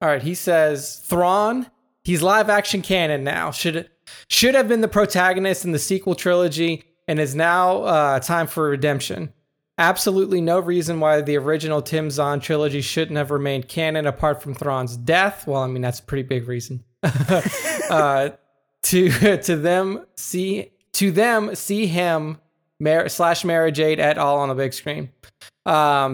All right. He says Thrawn. He's live action canon now. Should have been the protagonist in the sequel trilogy, and is now time for redemption. Absolutely no reason why the original Tim Zahn trilogy shouldn't have remained canon apart from Thrawn's death. Well, I mean, that's a pretty big reason. to them see him / Mara Jade et al. On the big screen.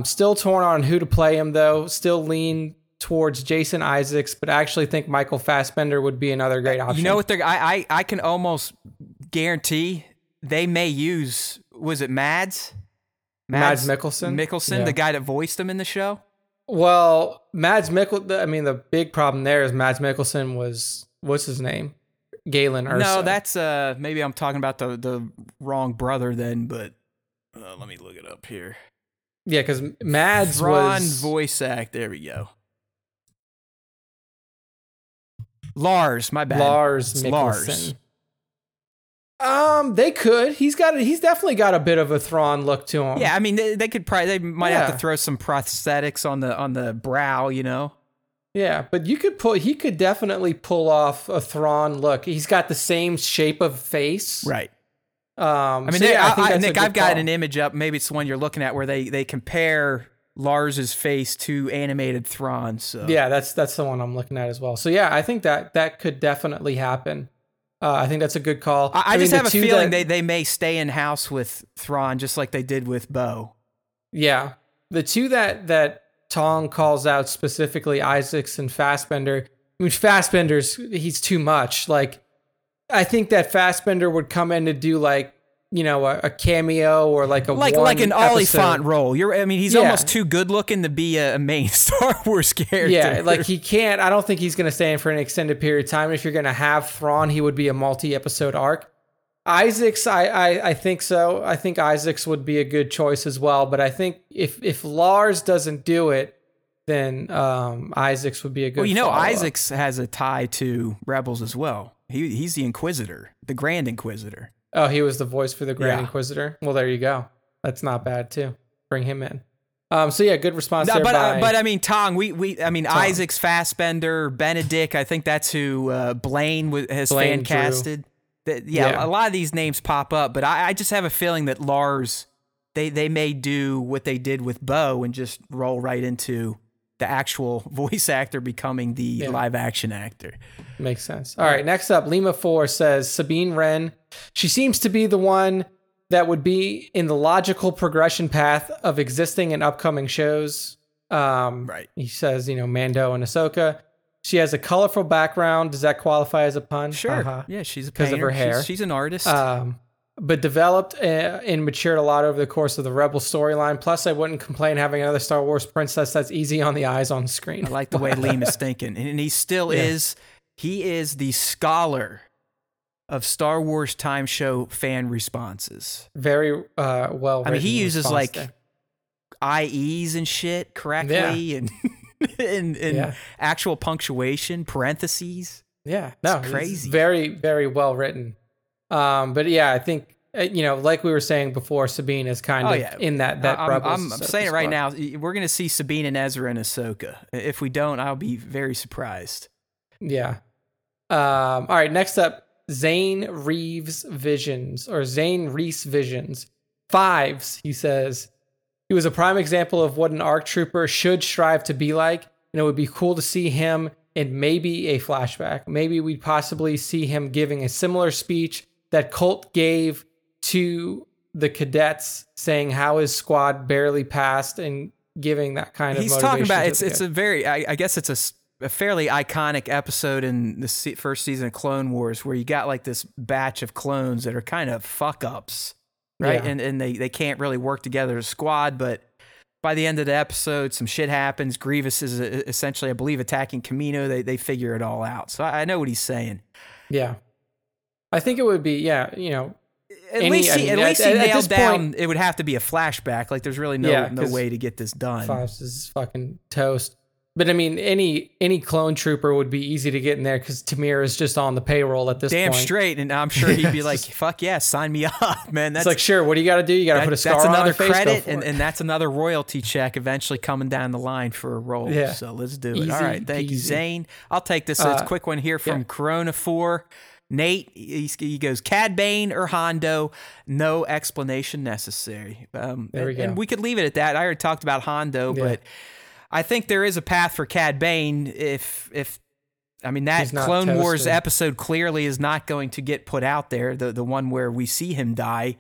Still torn on who to play him, though. Still lean towards Jason Isaacs, but actually think Michael Fassbender would be another great option. You know what? I can almost guarantee they may use, was it Mads? Mads Mikkelsen, the guy that voiced him in the show? Well, Mads Mikkelsen, I mean, the big problem there is Mads Mikkelsen was, what's his name? Galen Erso. No, that's, maybe I'm talking about the wrong brother then, but let me look it up here. Yeah, because Mads was... voice act, there we go. Lars, my bad. Lars Mikkelsen. Lars. They could. He's definitely got a bit of a Thrawn look to him. Yeah, I mean, they might have to throw some prosthetics on the brow, you know. Yeah, but he could definitely pull off a Thrawn look. He's got the same shape of face, right? I mean, so yeah, I've got an image up. Maybe it's the one you're looking at where they compare Lars's face to animated Thrawn. So yeah, that's the one I'm looking at as well. So yeah, I think that could definitely happen. I think that's a good call. I just have a feeling they may stay in house with Thrawn, just like they did with Bo. Yeah, the two that Tong calls out specifically, Isaacs and Fassbender. I mean, Fassbender's he's too much. Like, I think that Fassbender would come in to do like, you know, a cameo or like an Oliphant role. He's almost too good looking to be a main Star Wars character. Yeah, like he can't. I don't think he's going to stay in for an extended period of time. If you're going to have Thrawn, he would be a multi-episode arc. Isaacs, I think so. I think Isaacs would be a good choice as well. But I think if Lars doesn't do it, then Isaacs would be a good. Well, you know, Isaacs has a tie to Rebels as well. He's the Inquisitor, the Grand Inquisitor. Oh, he was the voice for the Grand Inquisitor. Well, there you go. That's not bad too. Bring him in. So yeah, good response. No, there but I mean, Tong. Tong. Isaacs, Fassbender, Benedict. I think that's who Blaine has fan casted. A lot of these names pop up, but I just have a feeling that Lars, they may do what they did with Bo and just roll right into the actual voice actor becoming the live action actor. Makes sense. All right. Next up, Lima 4 says Sabine Wren. She seems to be the one that would be in the logical progression path of existing and upcoming shows. Right. He says, you know, Mando and Ahsoka. She has a colorful background. Does that qualify as a pun? Sure. Uh-huh. Yeah. She's a painter. Because of her hair. She's an artist. but developed and matured a lot over the course of the Rebel storyline. Plus, I wouldn't complain having another Star Wars princess that's easy on the eyes on the screen. I like the way Liam is thinking. And he still is. He is the scholar of Star Wars Time Show fan responses. Very well. I mean, he uses like IEs and shit correctly and actual punctuation, parentheses. Yeah. No, it's crazy. Very, very well written. But yeah, I think, you know, like we were saying before, Sabine is kind of in that Rebels. I'm saying it right now. We're going to see Sabine and Ezra and Ahsoka. If we don't, I'll be very surprised. Yeah. All right. Next up, Zane Reese Visions. Fives, he says. He was a prime example of what an ARC trooper should strive to be like, and it would be cool to see him in maybe a flashback. Maybe we'd possibly see him giving a similar speech that Colt gave to the cadets, saying how his squad barely passed and giving that kind of motivation. He's talking about it's a very, I guess it's a fairly iconic episode in the first season of Clone Wars where you got like this batch of clones that are kind of fuck ups, right? Yeah. And they can't really work together as a squad, but by the end of the episode, some shit happens. Grievous is essentially, I believe, attacking Kamino. They figure it all out. So I know what he's saying. Yeah. I think it would be, you know. At least he nailed down, it would have to be a flashback. Like there's really no way to get this done. Fives is fucking toast. But I mean, any clone trooper would be easy to get in there because Tamir is just on the payroll at this point. Damn straight, and I'm sure he'd be like, "Fuck yeah, sign me up, man." That's, it's like, sure, what do you got to do? You got to put a star on my face. That's another credit, and that's another royalty check eventually coming down the line for a role. Yeah. So let's do it. Easy, all right, thank you, Zane. I'll take this. It's a quick one here from Corona 4. Nate, he goes, Cad Bane or Hondo, no explanation necessary. There we go. And we could leave it at that. I already talked about Hondo, but I think there is a path for Cad Bane if I mean that Clone Wars episode clearly is not going to get put out there, the one where we see him die.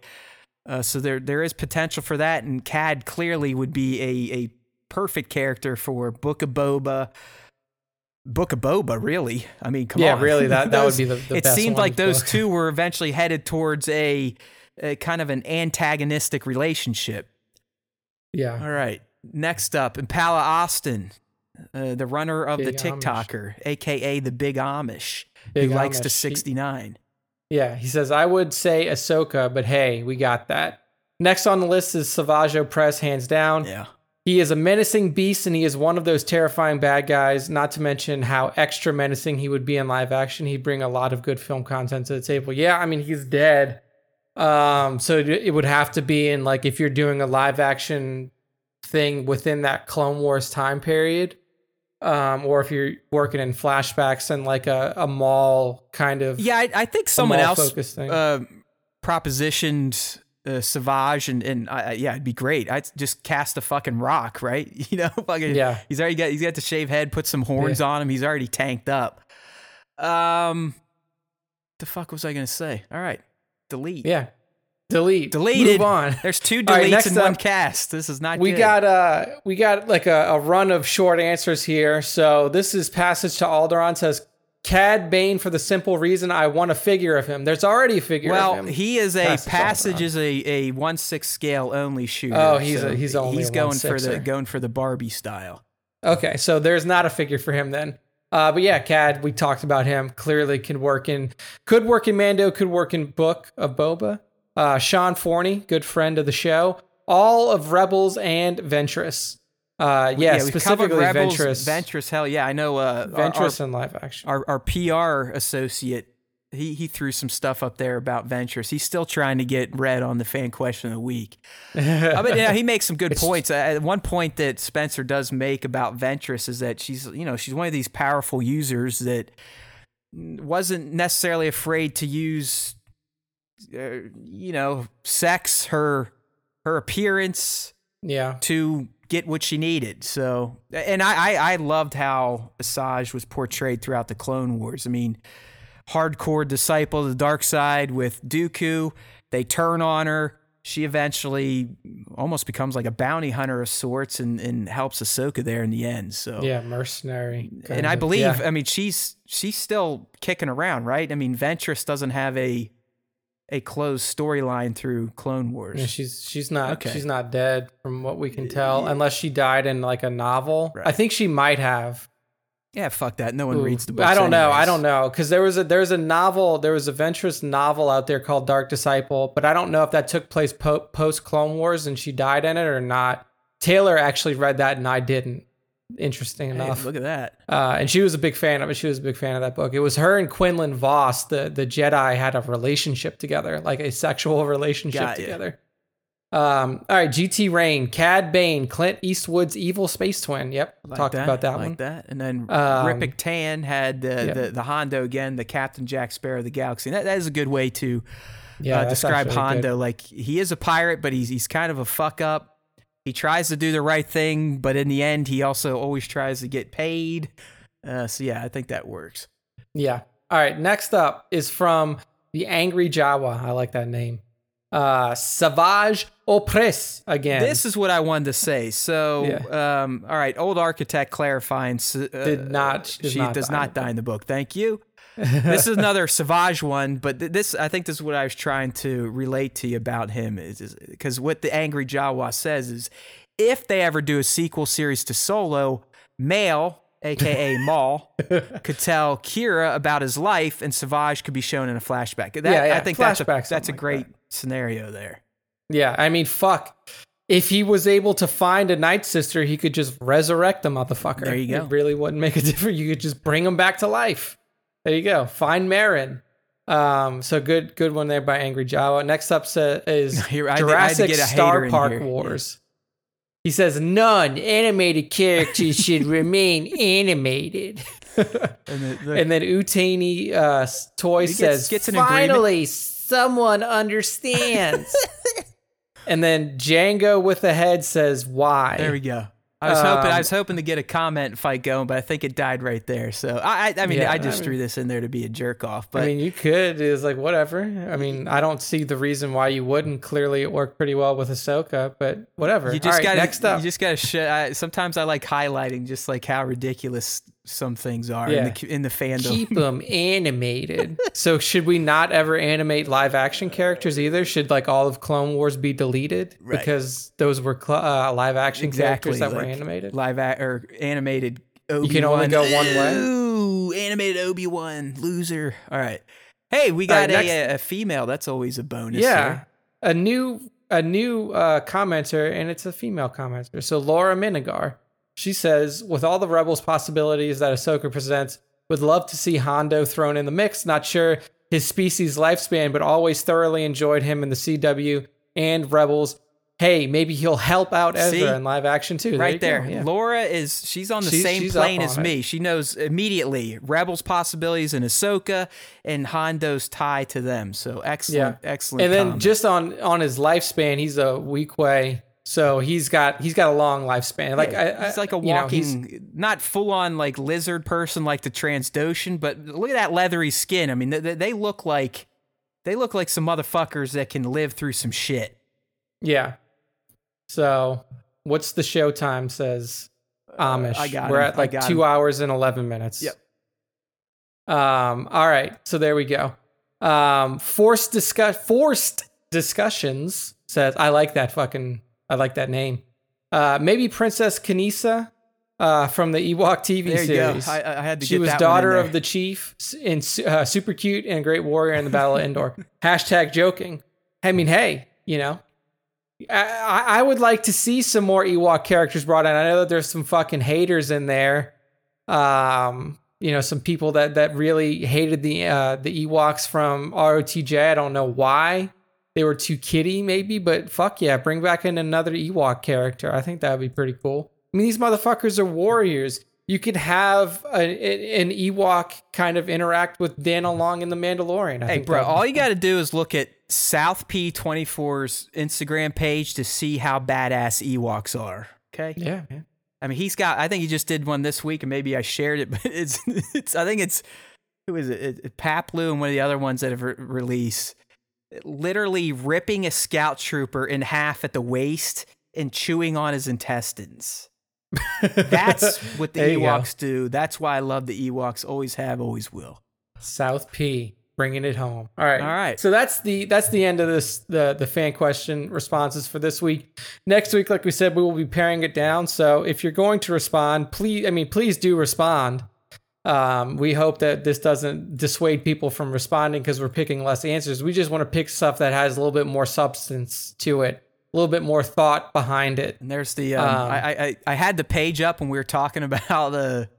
So there is potential for that, and Cad clearly would be a perfect character for Book of Boba. Book of Boba, really? I mean, come on. Yeah, really, that would be the best one. It seemed like those two were eventually headed towards a kind of an antagonistic relationship. Yeah. All right. Next up, Impala Austin, the runner of the TikToker, a.k.a. the Big Amish, who likes to 69. He says, I would say Ahsoka, but hey, we got that. Next on the list is Savage Opress, hands down. Yeah. He is a menacing beast, and he is one of those terrifying bad guys, not to mention how extra menacing he would be in live action. He'd bring a lot of good film content to the table. Yeah, I mean, he's dead. So it would have to be in, like, if you're doing a live action thing within that Clone Wars time period, or if you're working in flashbacks and like a Maul kind of I think someone else propositioned Savage and it'd be great. I'd just cast a fucking rock, right? You know, fucking he's got the shave head, put some horns on him. He's already tanked up. The fuck was I gonna say? All right, delete. Yeah. Deleted. Move on. There's two deletes right, in one cast. This is not good. We got like a run of short answers here. So this is Passage to Alderaan says, Cad Bane for the simple reason I want a figure of him. There's already a figure of him. Well, he is Passage is a 1/6 scale only shooter. Oh, he's going for the Barbie style. Okay, so there's not a figure for him then. But yeah, Cad, we talked about him. Clearly could work in Mando, could work in Book of Boba. Sean Forney, good friend of the show. All of Rebels and Ventress. Specifically Rebels, Ventress, hell yeah. I know Ventress in live action. Our PR associate, he threw some stuff up there about Ventress. He's still trying to get read on the fan question of the week. I mean, he makes some good points. One point that Spencer does make about Ventress is that she's one of these powerful users that wasn't necessarily afraid to use sex, her appearance, to get what she needed. So, and I loved how Asajj was portrayed throughout the Clone Wars. I mean, hardcore disciple of the dark side with Dooku. They turn on her. She eventually almost becomes like a bounty hunter of sorts and helps Ahsoka there in the end. So mercenary. And I believe, I mean, she's still kicking around, right? I mean, Ventress doesn't have a a closed storyline through Clone Wars. Yeah, she's not dead from what we can tell, unless she died in like a novel. Right. I think she might have. Yeah, fuck that. No one reads the books. I don't know. Because there was a Ventress novel out there called Dark Disciple, but I don't know if that took place post Clone Wars and she died in it or not. Taylor actually read that and I didn't. Interesting enough. Hey, look at that. And she was a big fan of it. She was a big fan of that book. It was her and Quinlan Voss, the Jedi, had a relationship together, like a sexual relationship together. All right, GT Rain, Cad Bane, Clint Eastwood's evil space twin. Yep, like talked about that one. Like that. And then Ripik Tan had the Hondo again, the Captain Jack Sparrow of the galaxy. And that is a good way to describe Hondo. Good. Like, he is a pirate, but he's kind of a fuck up. He tries to do the right thing, but in the end, he also always tries to get paid. So yeah, I think that works. Yeah. All right. Next up is from the Angry Jawa. I like that name. Savage Opress again. This is what I wanted to say. So, yeah. All right. Old Architect clarifying. She does not die in the book. Thank you. This is another Savage one, but I think this is what I was trying to relate to you about him, is because what the Angry Jawa says is, if they ever do a sequel series to Solo, Maul, aka Maul, could tell Kira about his life, and Savage could be shown in a flashback. I think that's a great scenario there. Yeah, I mean, fuck. If he was able to find a Night Sister, he could just resurrect the motherfucker. There you go. It really wouldn't make a difference. You could just bring him back to life. There you go. Find Marin. So good one there by Angry Jawa. Next up is Jurassic Star Park Wars. He says, none animated characters should remain animated. and then Utani Toy says, finally, someone understands. And then Django with the head says, why? There we go. I was hoping to get a comment fight going, but I think it died right there. So I mean, I threw this in there to be a jerk off. But I mean, you could. It's like, whatever. I mean, I don't see the reason why you wouldn't. Clearly, it worked pretty well with Ahsoka, but whatever. Next up, you just gotta. Sometimes I like highlighting just like how ridiculous some things are in the fandom. Keep them animated. So should we not ever animate live action characters either? Should like all of Clone Wars be deleted because those were live action characters that were animated? Animated Obi-Wan. You can only go one way. Ooh, animated Obi-Wan loser. All right. Hey, we got a female. That's always a bonus. Yeah, here. a new commenter, and it's a female commenter. So Laura Minigar. She says, with all the Rebels possibilities that Ahsoka presents, would love to see Hondo thrown in the mix. Not sure his species lifespan, but always thoroughly enjoyed him in the CW and Rebels. Hey, maybe he'll help out Ezra in live action too. Right there. Yeah. Laura she's on the same plane as me. She knows immediately Rebels possibilities and Ahsoka and Hondo's tie to them. So excellent. And then comment. Just on his lifespan, he's a weak way. So he's got a long lifespan. Like he's like a walking, not full on like lizard person like the Transdoshan, but look at that leathery skin. I mean, they look like some motherfuckers that can live through some shit. Yeah. So what's the show time? Says Amish. We're at like 2 hours and 11 minutes. Yep. All right. So there we go. Forced discussions says I like that fucking. I like that name. Maybe Princess Kanisa from the Ewok TV series. There you go. I had to get that one in there. She was daughter of the chief, and super cute and a great warrior in the Battle of Endor. Hashtag joking. I mean, hey, you know, I would like to see some more Ewok characters brought in. I know that there's some fucking haters in there. You know, some people that really hated the Ewoks from ROTJ. I don't know why. They were too kiddie, maybe, but fuck yeah, bring back in another Ewok character. I think that would be pretty cool. I mean, these motherfuckers are warriors. You could have an Ewok kind of interact with Dana Long in The Mandalorian. All you got to do is look at South P24's Instagram page to see how badass Ewoks are. Okay? Yeah, man. I mean, I think he just did one this week, and maybe I shared it, but I think it's who is it? Paplu and one of the other ones that have released. Literally ripping a scout trooper in half at the waist and chewing on his intestines. That's what the Ewoks do. That's why I love the Ewoks. Always have, always will. South P. Bringing it home. All right. All right. So that's the end of this, the fan question responses for this week. Next week, like we said, we will be paring it down. So if you're going to respond, please do respond. We hope that this doesn't dissuade people from responding because we're picking less answers. We just want to pick stuff that has a little bit more substance to it, a little bit more thought behind it. And there's the, I had the page up when we were talking about the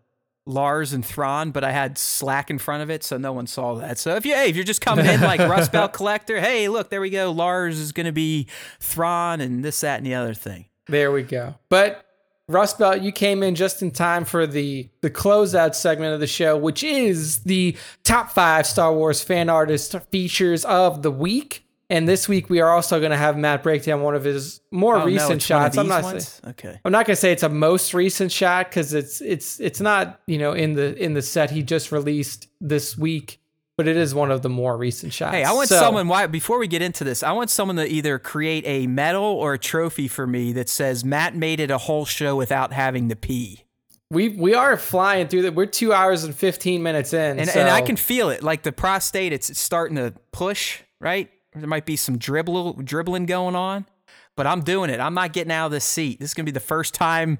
Lars and Thrawn, but I had Slack in front of it, so no one saw that. So if you're just coming in like Rust Belt Collector, hey, look, there we go. Lars is going to be Thrawn and this, that, and the other thing. There we go. But Rust Belt, you came in just in time for the closeout segment of the show, which is the top 5 Star Wars fan artist features of the week. And this week, we are also going to have Matt break down one of his more recent shots. I'm not going to say it's a most recent shot because it's not, you know, in the set he just released this week, but it is one of the more recent shots. Hey, I want before we get into this, I want someone to either create a medal or a trophy for me that says Matt made it a whole show without having to pee. We are flying through that. We're 2 hours and 15 minutes in, and I can feel it. Like the prostate, it's starting to push, right? There might be some dribbling going on, but I'm doing it. I'm not getting out of this seat. This is going to be the first time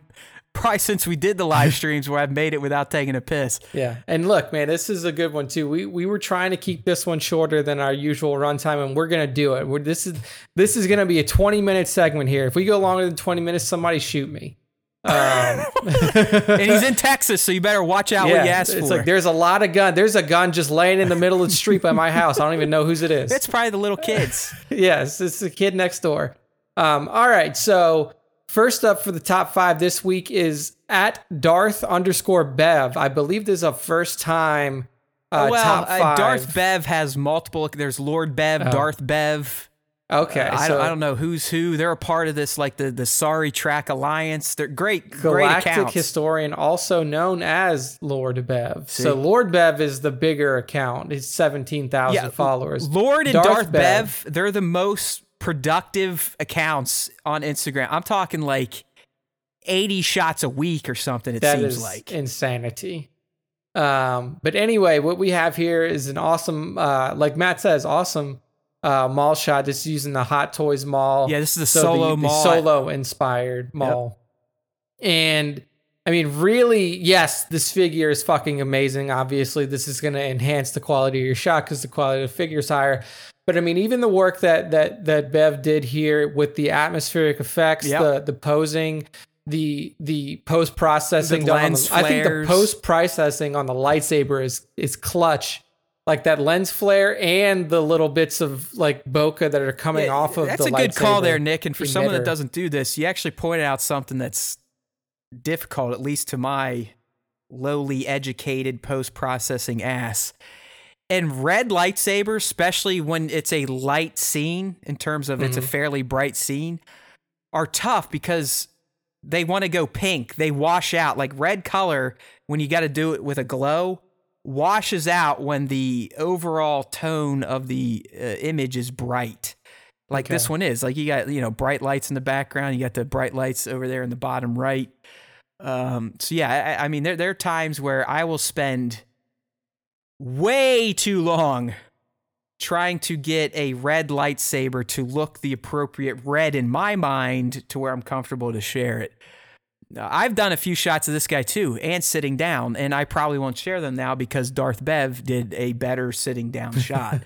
probably since we did the live streams where I've made it without taking a piss. Yeah. And look, man, this is a good one too. We were trying to keep this one shorter than our usual runtime, and we're going to do it. This is going to be a 20-minute segment here. If we go longer than 20 minutes, somebody shoot me. And he's in Texas, so you better watch out what you ask for. It's like there's a gun just laying in the middle of the street by my house. I don't even know whose it is. It's probably the little kids. Yes, it's the kid next door. All right, so first up for the top 5 this week is @Darth_Bev. I believe this is a first time top 5. Darth Bev has multiple. There's Lord Bev, Darth Bev. Okay, I don't know who's who. They're a part of this, like the Sorry Track Alliance. They're great accounts. Historian, also known as Lord Bev. See? So Lord Bev is the bigger account. It's 17,000 followers. Lord and Darth Bev, they're the most productive accounts on Instagram. I'm talking like 80 shots a week or something. That seems like insanity. But anyway, what we have here is an awesome, like Matt says, awesome. Maul shot. This is using the Hot Toys Maul. Yeah, this is the solo inspired Maul. Yep. And I mean, really, yes, this figure is fucking amazing. Obviously, this is going to enhance the quality of your shot because the quality of the figure is higher. But I mean, even the work that Bev did here with the atmospheric effects, the posing, the post processing, I think the post processing on the lightsaber is clutch. Like that lens flare and the little bits of like bokeh that are coming off of the lightsaber. That's a good call there, Nick. And for someone that doesn't do this, you actually pointed out something that's difficult, at least to my lowly educated post-processing ass. And red lightsabers, especially when it's a light scene in terms of it's a fairly bright scene, are tough because they want to go pink. They wash out. Like red color, when you got to do it with a glow, washes out when the overall tone of the image is bright. Like this one is. Like you got, you know, bright lights in the background. You got the bright lights over there in the bottom right. So yeah, I mean, there are times where I will spend way too long trying to get a red lightsaber to look the appropriate red in my mind to where I'm comfortable to share it. I've done a few shots of this guy too, and sitting down, and I probably won't share them now because Darth Bev did a better sitting down shot.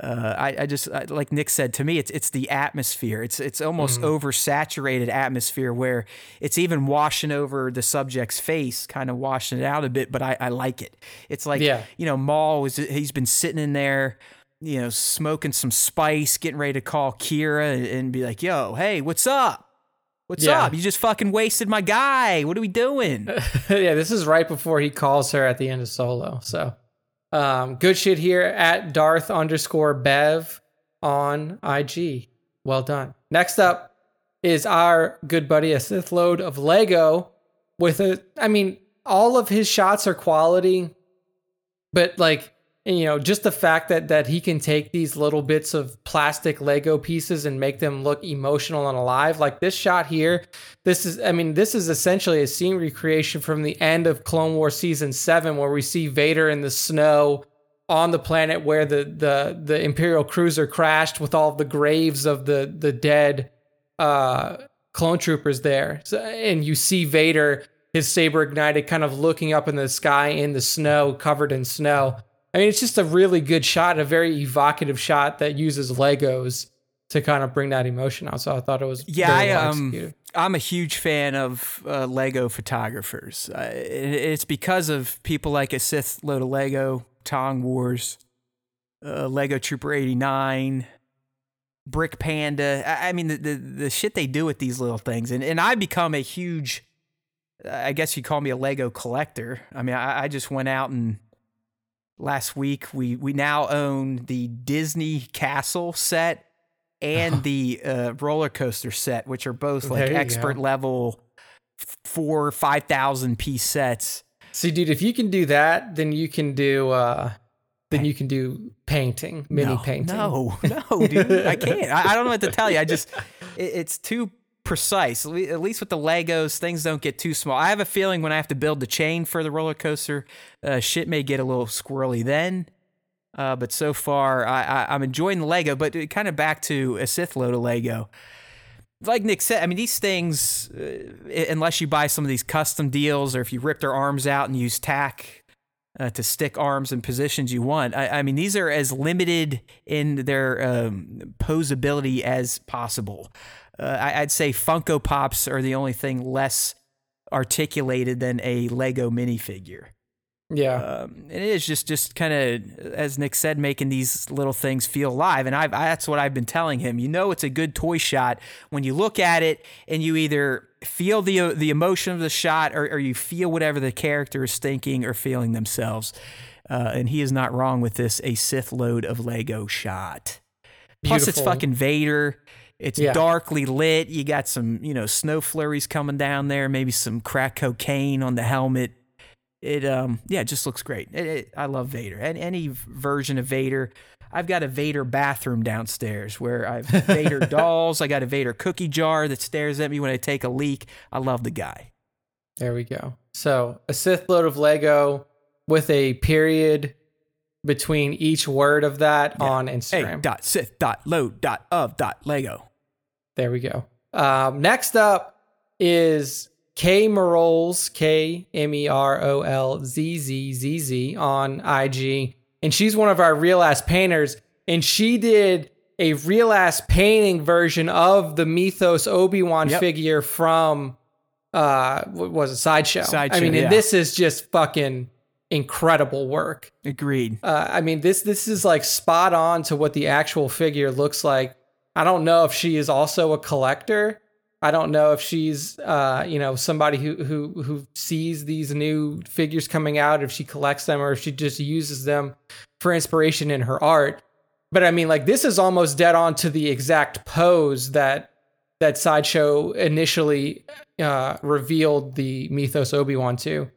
I just like Nick said to me, it's the atmosphere. It's almost oversaturated atmosphere where it's even washing over the subject's face, kind of washing it out a bit. But I like it. It's like you know, Maul he's been sitting in there, you know, smoking some spice, getting ready to call Kira and be like, "Yo, hey, what's up? What's up? You just fucking wasted my guy. What are we doing?" Yeah, this is right before he calls her at the end of Solo. So good shit here at @Darth_Bev on IG. Well done. Next up is our good buddy, a Sith load of Lego all of his shots are quality, but like, you know, just the fact that he can take these little bits of plastic Lego pieces and make them look emotional and alive. Like this shot here, this is essentially a scene recreation from the end of Clone Wars Season 7, where we see Vader in the snow on the planet where the Imperial cruiser crashed with all the graves of the dead clone troopers there. So, and you see Vader, his saber ignited, kind of looking up in the sky in the snow, covered in snow. I mean, it's just a really good shot, a very evocative shot that uses Legos to kind of bring that emotion out. So I thought it was very well executed. I'm a huge fan of Lego photographers. It's because of people like a Sith Load of Lego, Tong Wars, Lego Trooper 89, Brick Panda. I mean, the shit they do with these little things. And I become a huge, I guess you'd call me a Lego collector. I mean, I just went out and last week we now own the Disney Castle set and the roller coaster set, which are both like expert level 4,000 or 5,000 piece sets. See, dude, if you can do that, then you can do painting, painting. No, dude, I can't. I don't know what to tell you. I just it's too precise. At least with the Legos, things don't get too small. I have a feeling when I have to build the chain for the roller coaster, shit may get a little squirrely then. But so far, I'm enjoying the Lego, but kind of back to a Sith Load of Lego. Like Nick said, I mean, these things, unless you buy some of these custom deals or if you rip their arms out and use tack to stick arms in positions you want, I mean, these are as limited in their posability as possible. I'd say Funko Pops are the only thing less articulated than a Lego minifigure. Yeah. And it is just kind of, as Nick said, making these little things feel alive. And that's what I've been telling him. You know, it's a good toy shot when you look at it and you either feel the emotion of the shot or you feel whatever the character is thinking or feeling themselves. And he is not wrong with this, a Sith Load of Lego shot. Beautiful. Plus it's fucking Vader. It's darkly lit. You got some, snow flurries coming down there, maybe some crack cocaine on the helmet. It it just looks great. I love Vader and any version of Vader. I've got a Vader bathroom downstairs where I've Vader dolls. I got a Vader cookie jar that stares at me when I take a leak. I love the guy. There we go. So a Sith Load of Lego with a period between each word of that on Instagram. .sith.load.of.lego. There we go. Next up is Kmerolz, Kmerolzzz on IG. And she's one of our real ass painters. And she did a real ass painting version of the Mythos Obi-Wan figure from, what was it? Sideshow. I mean, and this is just fucking incredible work. Agreed. I mean, this is like spot on to what the actual figure looks like. I don't know if she is also a collector. I don't know if she's, somebody who sees these new figures coming out, if she collects them or if she just uses them for inspiration in her art. But I mean, like, this is almost dead on to the exact pose that Sideshow initially revealed the Mythos Obi-Wan to.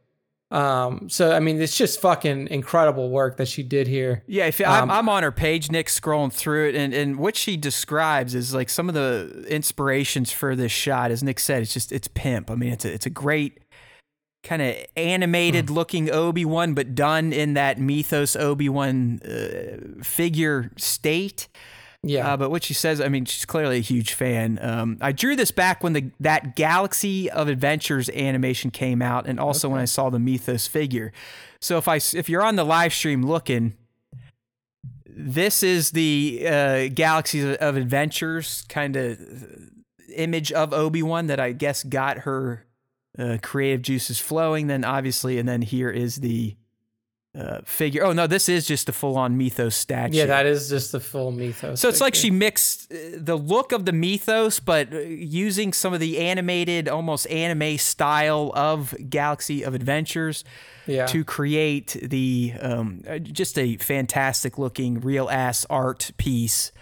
So, I mean, it's just fucking incredible work that she did here. Yeah, I'm on her page, Nick, scrolling through it, and what she describes is like some of the inspirations for this shot. As Nick said, it's pimp. I mean, it's a great kind of animated looking Obi-Wan, but done in that Mythos Obi-Wan figure state. Yeah. But what she says, I mean, she's clearly a huge fan. I drew this back when that Galaxy of Adventures animation came out and also when I saw the Mythos figure. So if you're on the live stream looking, this is the Galaxy of Adventures kind of image of Obi-Wan that I guess got her creative juices flowing then, obviously. And then here is the figure. Oh no, this is just the full-on Mythos statue. Yeah, that is just the full Mythos. So it's figure. Like she mixed the look of the Mythos, but using some of the animated, almost anime style of Galaxy of Adventures to create the just a fantastic-looking, real-ass art piece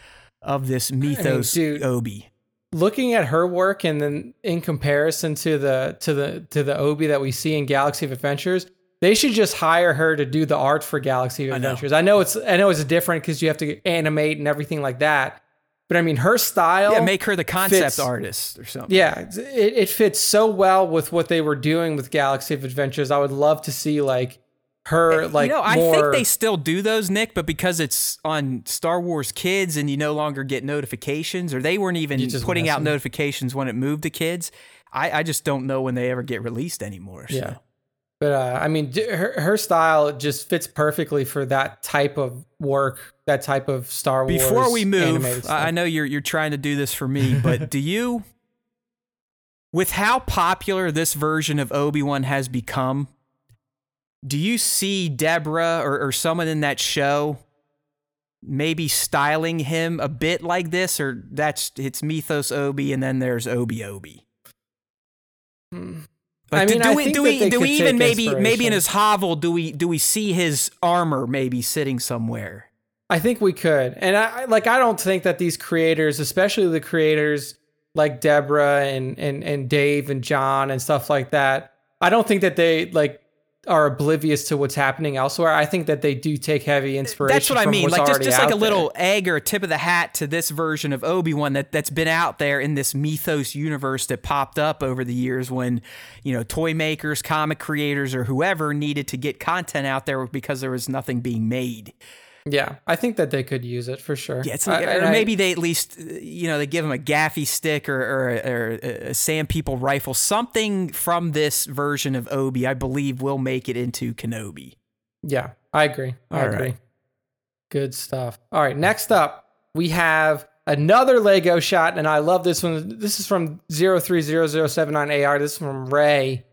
of this Mythos Obi. Looking at her work, and then in comparison to the Obi that we see in Galaxy of Adventures. They should just hire her to do the art for Galaxy of Adventures. I know it's different because you have to animate and everything like that. But I mean, her style. Yeah, make her the concept artist or something. Yeah, it fits so well with what they were doing with Galaxy of Adventures. I would love to see like her like, you know, I think they still do those, Nick, but because it's on Star Wars Kids and you no longer get notifications, or they weren't even putting out notifications when it moved to kids. I just don't know when they ever get released anymore. So. Yeah. But I mean, her style just fits perfectly for that type of work, that type of Star Wars. Before we move, I know you're trying to do this for me, but do you, with how popular this version of Obi-Wan has become, do you see Deborah or someone in that show maybe styling him a bit like this, or it's Mythos Obi and then there's Obi? Hmm. Like, do we even maybe in his hovel, do we see his armor maybe sitting somewhere? I think we could. And I don't think that these creators, especially the creators like Deborah and Dave and John and stuff like that, I don't think that they like are oblivious to what's happening elsewhere. I think that they do take heavy inspiration. That's what I mean. Like just like a little egg or a tip of the hat to this version of Obi-Wan that's been out there in this Mythos universe that popped up over the years when, you know, toy makers, comic creators, or whoever needed to get content out there because there was nothing being made. Yeah, I think that they could use it for sure. Yeah, it's like, or maybe they at least, you know, they give him a gaffy stick or a Sand People rifle. Something from this version of Obi, I believe, will make it into Kenobi. Yeah, I agree. I agree. Good stuff. All right, next up, we have another Lego shot, and I love this one. This is from 030079AR. This is from Ray.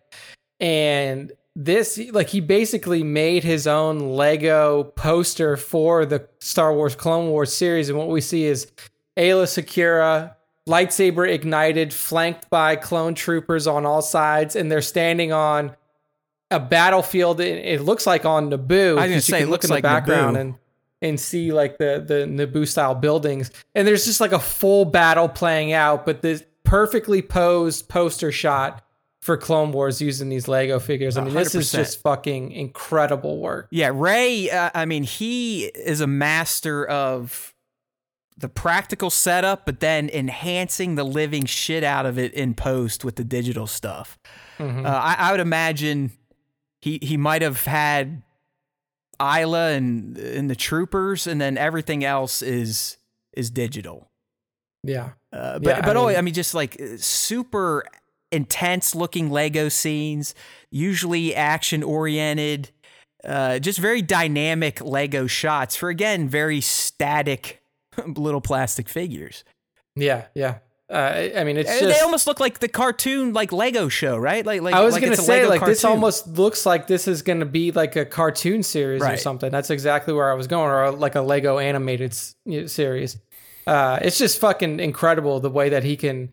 And this, like, he basically made his own Lego poster for the Star Wars Clone Wars series. And what we see is Ayla Secura, lightsaber ignited, flanked by clone troopers on all sides. And they're standing on a battlefield. It looks like on Naboo. I didn't say it looks in the like background Naboo. And see like the Naboo style buildings. And there's just like a full battle playing out, but this perfectly posed poster shot for Clone Wars using these Lego figures. I mean, 100%. This is just fucking incredible work. Yeah, Ray, he is a master of the practical setup, but then enhancing the living shit out of it in post with the digital stuff. Mm-hmm. I would imagine he might have had Isla and the troopers, and then everything else is digital. Yeah. Just like super intense looking Lego scenes, usually action oriented, just very dynamic Lego shots for, again, very static little plastic figures. Yeah. They almost look like the cartoon, like Lego show, right? Like I was like gonna say, like cartoon. This almost looks like this is gonna be like a cartoon series, right, or something. That's exactly where I was going, or like a Lego animated series. It's just fucking incredible the way that he can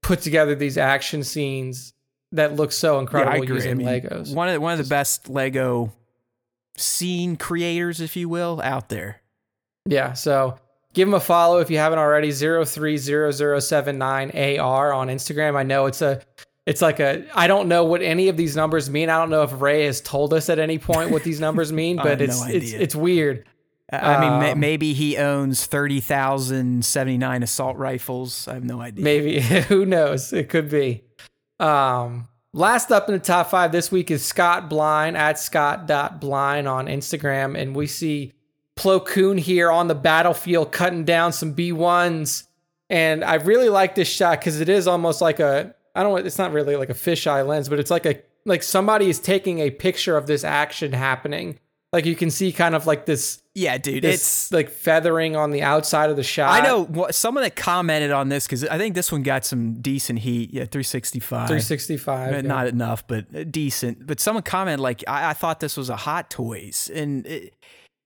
put together these action scenes that look so incredible using Legos. One of the best Lego scene creators, if you will, out there. Yeah, so give him a follow if you haven't already. 030079AR on Instagram. I know I don't know what any of these numbers mean. I don't know if Ray has told us at any point what these numbers mean, but it's weird. Maybe he owns 30,079 assault rifles. I have no idea. Maybe. Who knows? It could be. Last up in the top five this week is Scott Blind at scott.blind on Instagram. And we see Plo Koon here on the battlefield cutting down some B1s. And I really like this shot because it is almost like it's not really like a fisheye lens, but it's like somebody is taking a picture of this action happening. Like you can see kind of like this. Yeah, dude, it's like feathering on the outside of the shot. I know someone that commented on this because I think this one got some decent heat. Yeah, 365. Not enough, but decent. But someone commented like, I thought this was a Hot Toys. And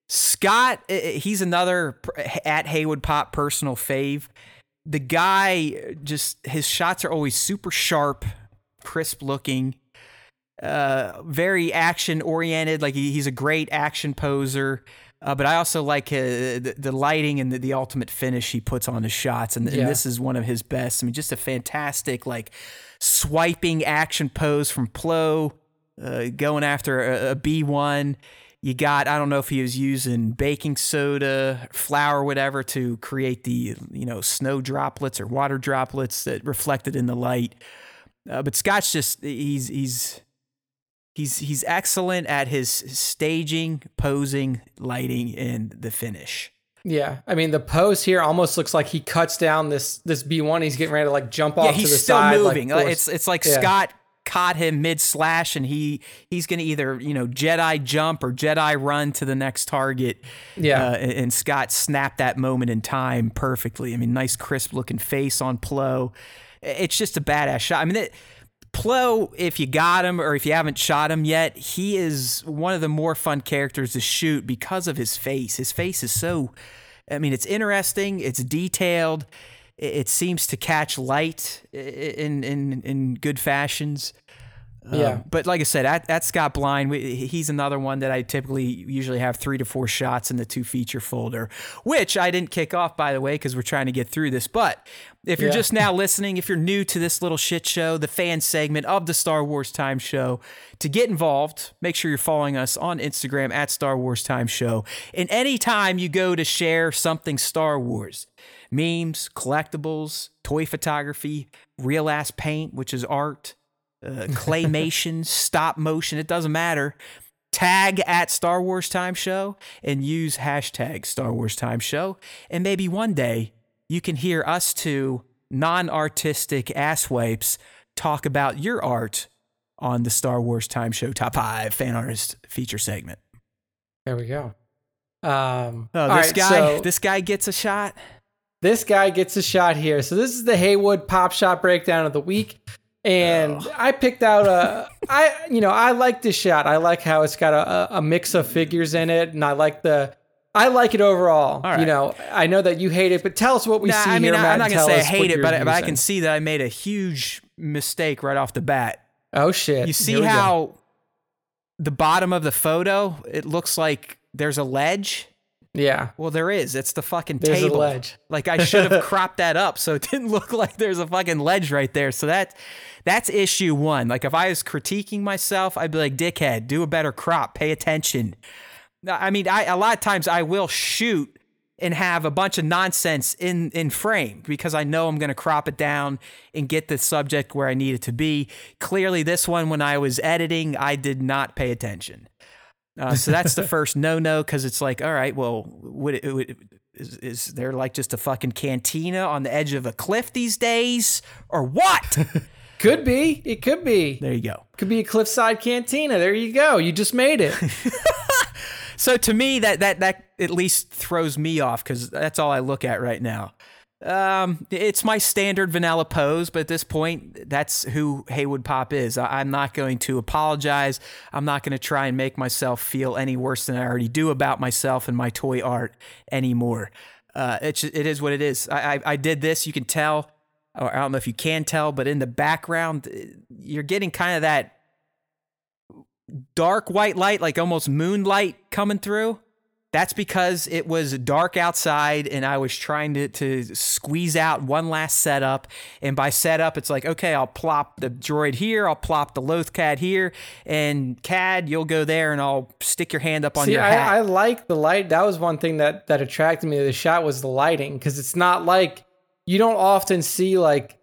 Scott, he's another at Haywood Pop personal fave. The guy, just his shots are always super sharp, crisp looking. Very action oriented. Like he's a great action poser, but I also like the lighting and the ultimate finish he puts on his shots. And this is one of his best. I mean, just a fantastic like swiping action pose from Plo, going after a B1. You got, I don't know if he was using baking soda, flour, whatever to create the, you know, snow droplets or water droplets that reflected in the light. But Scott's just, he's He's excellent at his staging, posing, lighting, and the finish. Yeah, I mean, the pose here almost looks like he cuts down this B1. He's getting ready to like jump off to the side. Yeah, he's still moving. Like, it's like Scott caught him mid-slash, and he's going to either, Jedi jump or Jedi run to the next target. Yeah. And Scott snapped that moment in time perfectly. I mean, nice crisp-looking face on Plo. It's just a badass shot. I mean, Plo, if you got him or if you haven't shot him yet, he is one of the more fun characters to shoot because of his face. His face is so, I mean, it's interesting. It's detailed. It seems to catch light in good fashions. Yeah. But like I said, at Scott Blind, he's another one that I usually have 3 to 4 shots in the 2 feature folder, which I didn't kick off, by the way, because we're trying to get through this. But if you're just now listening, if you're new to this little shit show, the fan segment of the Star Wars Time Show, to get involved, make sure you're following us on Instagram at Star Wars Time Show. And anytime you go to share something Star Wars, memes, collectibles, toy photography, real ass paint, which is art, claymation, stop motion, it doesn't matter. Tag at Star Wars Time Show and use hashtag Star Wars Time Show. And maybe one day you can hear us two non-artistic asswapes talk about your art on the Star Wars Time Show Top 5 Fan Artist feature segment. There we go. This guy gets a shot. This guy gets a shot here. So this is the Haywood Pop Shot Breakdown of the Week. And I picked out I like this shot. I like how it's got a mix of figures in it, and I like it overall. Right. I know that you hate it, but tell us what we see here. I mean, Matt, I'm not gonna say I hate it, but I can see that I made a huge mistake right off the bat. Oh shit! You see how the bottom of the photo? It looks like there's a ledge. Yeah. Well, there is. It's the fucking table. A ledge. Like, I should have cropped that up so it didn't look like there's a fucking ledge right there. So that's issue one. Like, if I was critiquing myself, I'd be like, dickhead, do a better crop. Pay attention. I mean, a lot of times I will shoot and have a bunch of nonsense in frame because I know I'm going to crop it down and get the subject where I need it to be. Clearly, this one, when I was editing, I did not pay attention. So that's the first no-no, because it's like, all right, well, is there like just a fucking cantina on the edge of a cliff these days, or what? Could be. It could be. There you go. Could be a cliffside cantina. There you go. You just made it. So to me, that at least throws me off, because that's all I look at right now. It's my standard vanilla pose, but at this point, that's who Haywood Pop is. I'm not going to apologize. I'm not going to try and make myself feel any worse than I already do about myself and my toy art anymore. It is what it is. I did this. You can tell, or I don't know if you can tell, but in the background, you're getting kind of that dark white light, like almost moonlight coming through. That's because it was dark outside and I was trying to squeeze out one last setup. And by setup, it's like, okay, I'll plop the droid here. I'll plop the Lothcat here. And Cad, you'll go there and I'll stick your hand up on your hat. I like the light. That was one thing that attracted me to the shot, was the lighting. Because it's not like, you don't often see like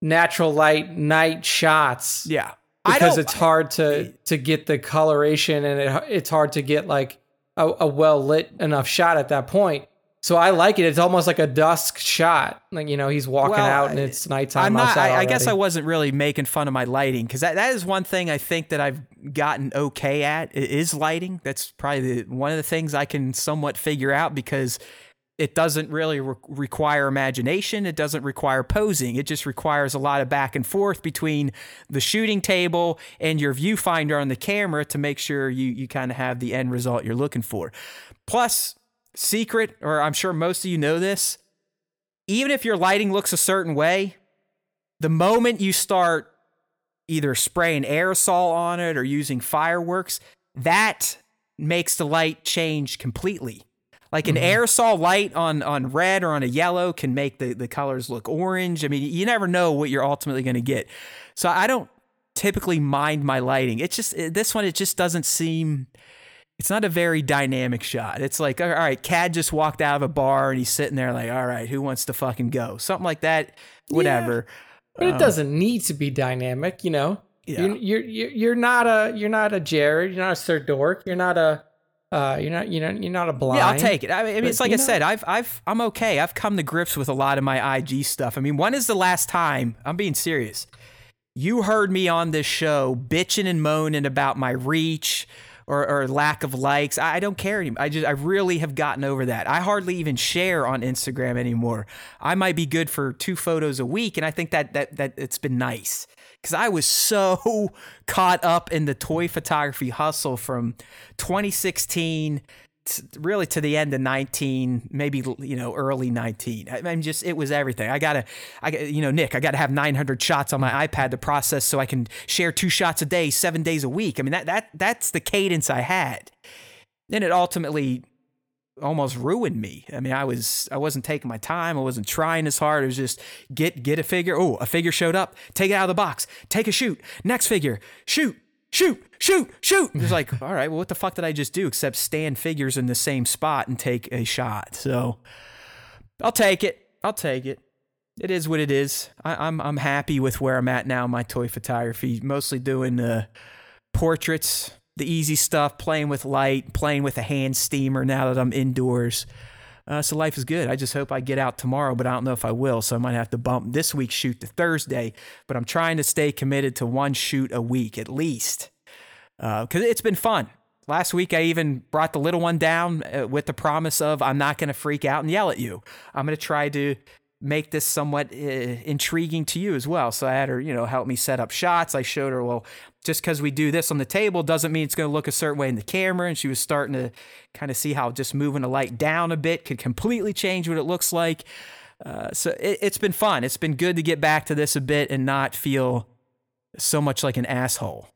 natural light night shots. Yeah. Because it's hard to get the coloration, and it's hard to get like a well-lit enough shot at that point. So I like it. It's almost like a dusk shot. Like, he's walking out and it's nighttime outside already. I guess I wasn't really making fun of my lighting, because that is one thing I think that I've gotten okay at, is lighting. That's probably one of the things I can somewhat figure out, because it doesn't really require imagination. It doesn't require posing. It just requires a lot of back and forth between the shooting table and your viewfinder on the camera to make sure you kind of have the end result you're looking for. Plus, secret, or I'm sure most of you know this, even if your lighting looks a certain way, the moment you start either spraying aerosol on it or using fireworks, that makes the light change completely. Like an aerosol light on red or on a yellow can make the colors look orange. I mean, you never know what you're ultimately going to get. So I don't typically mind my lighting. It's just, this one, it just doesn't seem, it's not a very dynamic shot. It's like, all right, Cad just walked out of a bar and he's sitting there like, all right, who wants to fucking go? Something like that, whatever. Yeah, but it doesn't need to be dynamic, Yeah. You're not a Jared. You're not a Sir Dork. You're not a you're not a blind. Yeah, I'll take it. I mean, it's like I said, I'm okay. I've come to grips with a lot of my IG stuff. I mean, when is the last time? I'm being serious. You heard me on this show bitching and moaning about my reach or lack of likes. I don't care anymore. I really have gotten over that. I hardly even share on Instagram anymore. I might be good for 2 photos a week, and I think that it's been nice. Because I was so caught up in the toy photography hustle from 2016 really to the end of 19, maybe, you know, early 19. I'm just, it was everything. I gotta have 900 shots on my iPad to process so I can share 2 shots a day, 7 days a week. I mean, that's the cadence I had. Then it ultimately almost ruined me. I mean, I wasn't taking my time. I wasn't trying as hard. It was just get a figure. Oh, a figure showed up. Take it out of the box. Take a shoot. Next figure. Shoot. It was like, all right, well, what the fuck did I just do except stand figures in the same spot and take a shot? So I'll take it. It is what it is. I'm happy with where I'm at now in my toy photography, mostly doing portraits, the easy stuff, playing with light, playing with a hand steamer now that I'm indoors. So life is good. I just hope I get out tomorrow, but I don't know if I will. So I might have to bump this week's shoot to Thursday, but I'm trying to stay committed to 1 shoot a week at least. Because it's been fun. Last week, I even brought the little one down with the promise of I'm not going to freak out and yell at you. I'm going to try to make this somewhat intriguing to you as well. So I had her, you know, help me set up shots. I showed her, well, just because we do this on the table doesn't mean it's going to look a certain way in the camera. And she was starting to kind of see how just moving the light down a bit could completely change what it looks like. So it's been fun. It's been good to get back to this a bit and not feel so much like an asshole.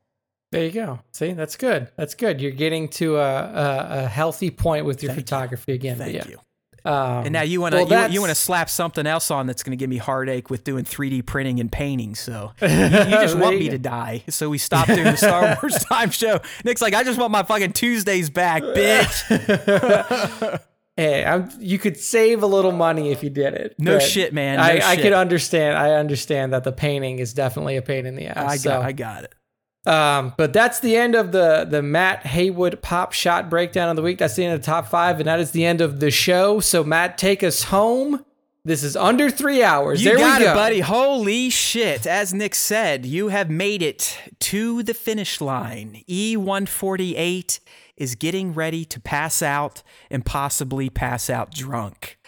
There you go. See, that's good. That's good. You're getting to a healthy point with your photography again. Thank you. And now you want to slap something else on that's going to give me heartache with doing 3D printing and painting. So you just want me to die. So we stopped doing the Star Wars Time show. Nick's like, I just want my fucking Tuesdays back, bitch. Hey, you could save a little money if you did it. No shit, man. I could understand. I understand that the painting is definitely a pain in the ass. I got it. But that's the end of the Matt Haywood pop shot breakdown of the week. That's the end of the top 5, and that is the end of the show. So Matt, take us home. This is under 3 hours. You got it, buddy. Holy shit. As Nick said, you have made it to the finish line. E148 is getting ready to pass out and possibly pass out drunk.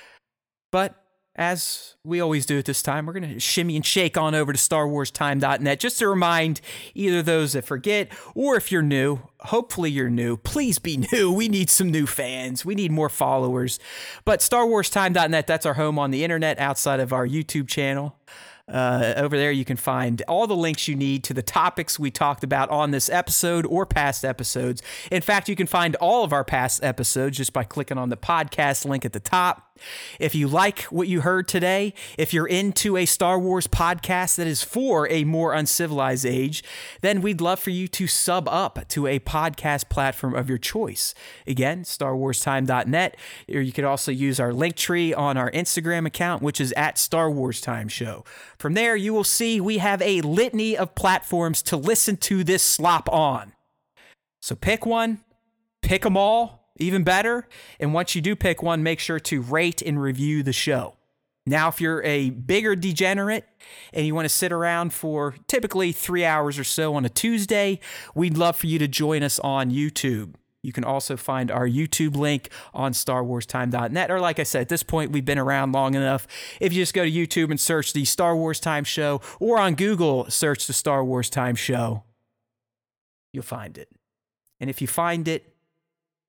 But as we always do at this time, we're going to shimmy and shake on over to StarWarsTime.net just to remind either those that forget or if you're new, hopefully you're new, please be new. We need some new fans. We need more followers. But StarWarsTime.net, that's our home on the internet outside of our YouTube channel. Over there, you can find all the links you need to the topics we talked about on this episode or past episodes. In fact, you can find all of our past episodes just by clicking on the podcast link at the top. If you like what you heard today, if you're into a Star Wars podcast that is for a more uncivilized age, then we'd love for you to sub up to a podcast platform of your choice. Again, StarWarsTime.net, or you could also use our link tree on our Instagram account, which is at Star Wars Time Show. From there, you will see we have a litany of platforms to listen to this slop on. So pick one, pick them all. Even better, and once you do pick one, make sure to rate and review the show. Now, if you're a bigger degenerate and you want to sit around for typically 3 hours or so on a Tuesday, we'd love for you to join us on YouTube. You can also find our YouTube link on StarWarsTime.net, or like I said, at this point, we've been around long enough. If you just go to YouTube and search the Star Wars Time Show, or on Google, search the Star Wars Time Show, you'll find it. And if you find it,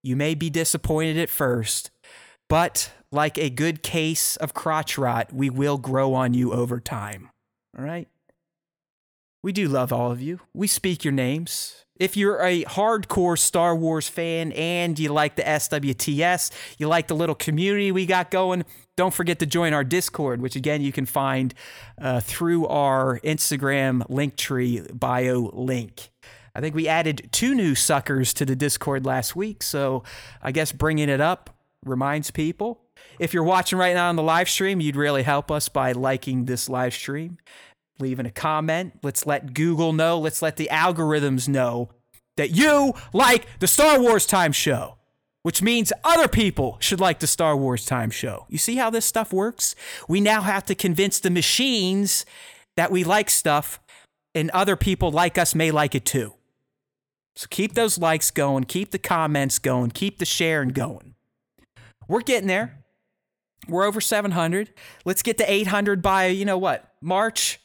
you may be disappointed at first, but like a good case of crotch rot, we will grow on you over time. All right? We do love all of you. We speak your names. If you're a hardcore Star Wars fan and you like the SWTS, you like the little community we got going, don't forget to join our Discord, which again, you can find through our Instagram Linktree bio link. I think we added 2 new suckers to the Discord last week, so I guess bringing it up reminds people. If you're watching right now on the live stream, you'd really help us by liking this live stream. leaving a comment. Let's let Google know. Let's let the algorithms know that you like the Star Wars Time Show, which means other people should like the Star Wars Time Show. You see how this stuff works? We now have to convince the machines that we like stuff, and other people like us may like it too. So keep those likes going, keep the comments going, keep the sharing going. We're getting there. We're over 700. Let's get to 800 by, you know what, March,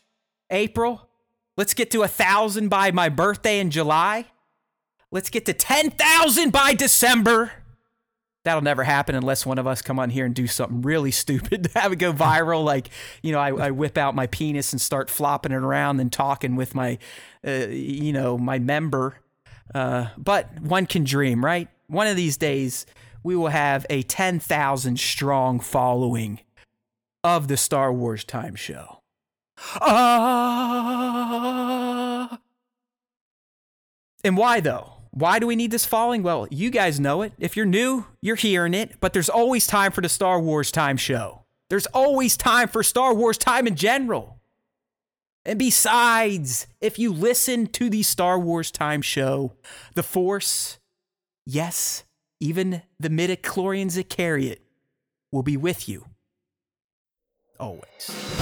April. Let's get to 1,000 by my birthday in July. Let's get to 10,000 by December. That'll never happen unless one of us come on here and do something really stupid to have it go viral. Like, you know, I whip out my penis and start flopping it around and talking with my, you know, my member. But one can dream, right? One of these days, we will have a 10,000 strong following of the Star Wars Time Show. And why, though? Why do we need this following? Well, you guys know it. If you're new, you're hearing it. But there's always time for the Star Wars Time Show. There's always time for Star Wars time in general. And besides, if you listen to the Star Wars Time Show, the Force, yes, even the midichlorians that carry it, will be with you. Always.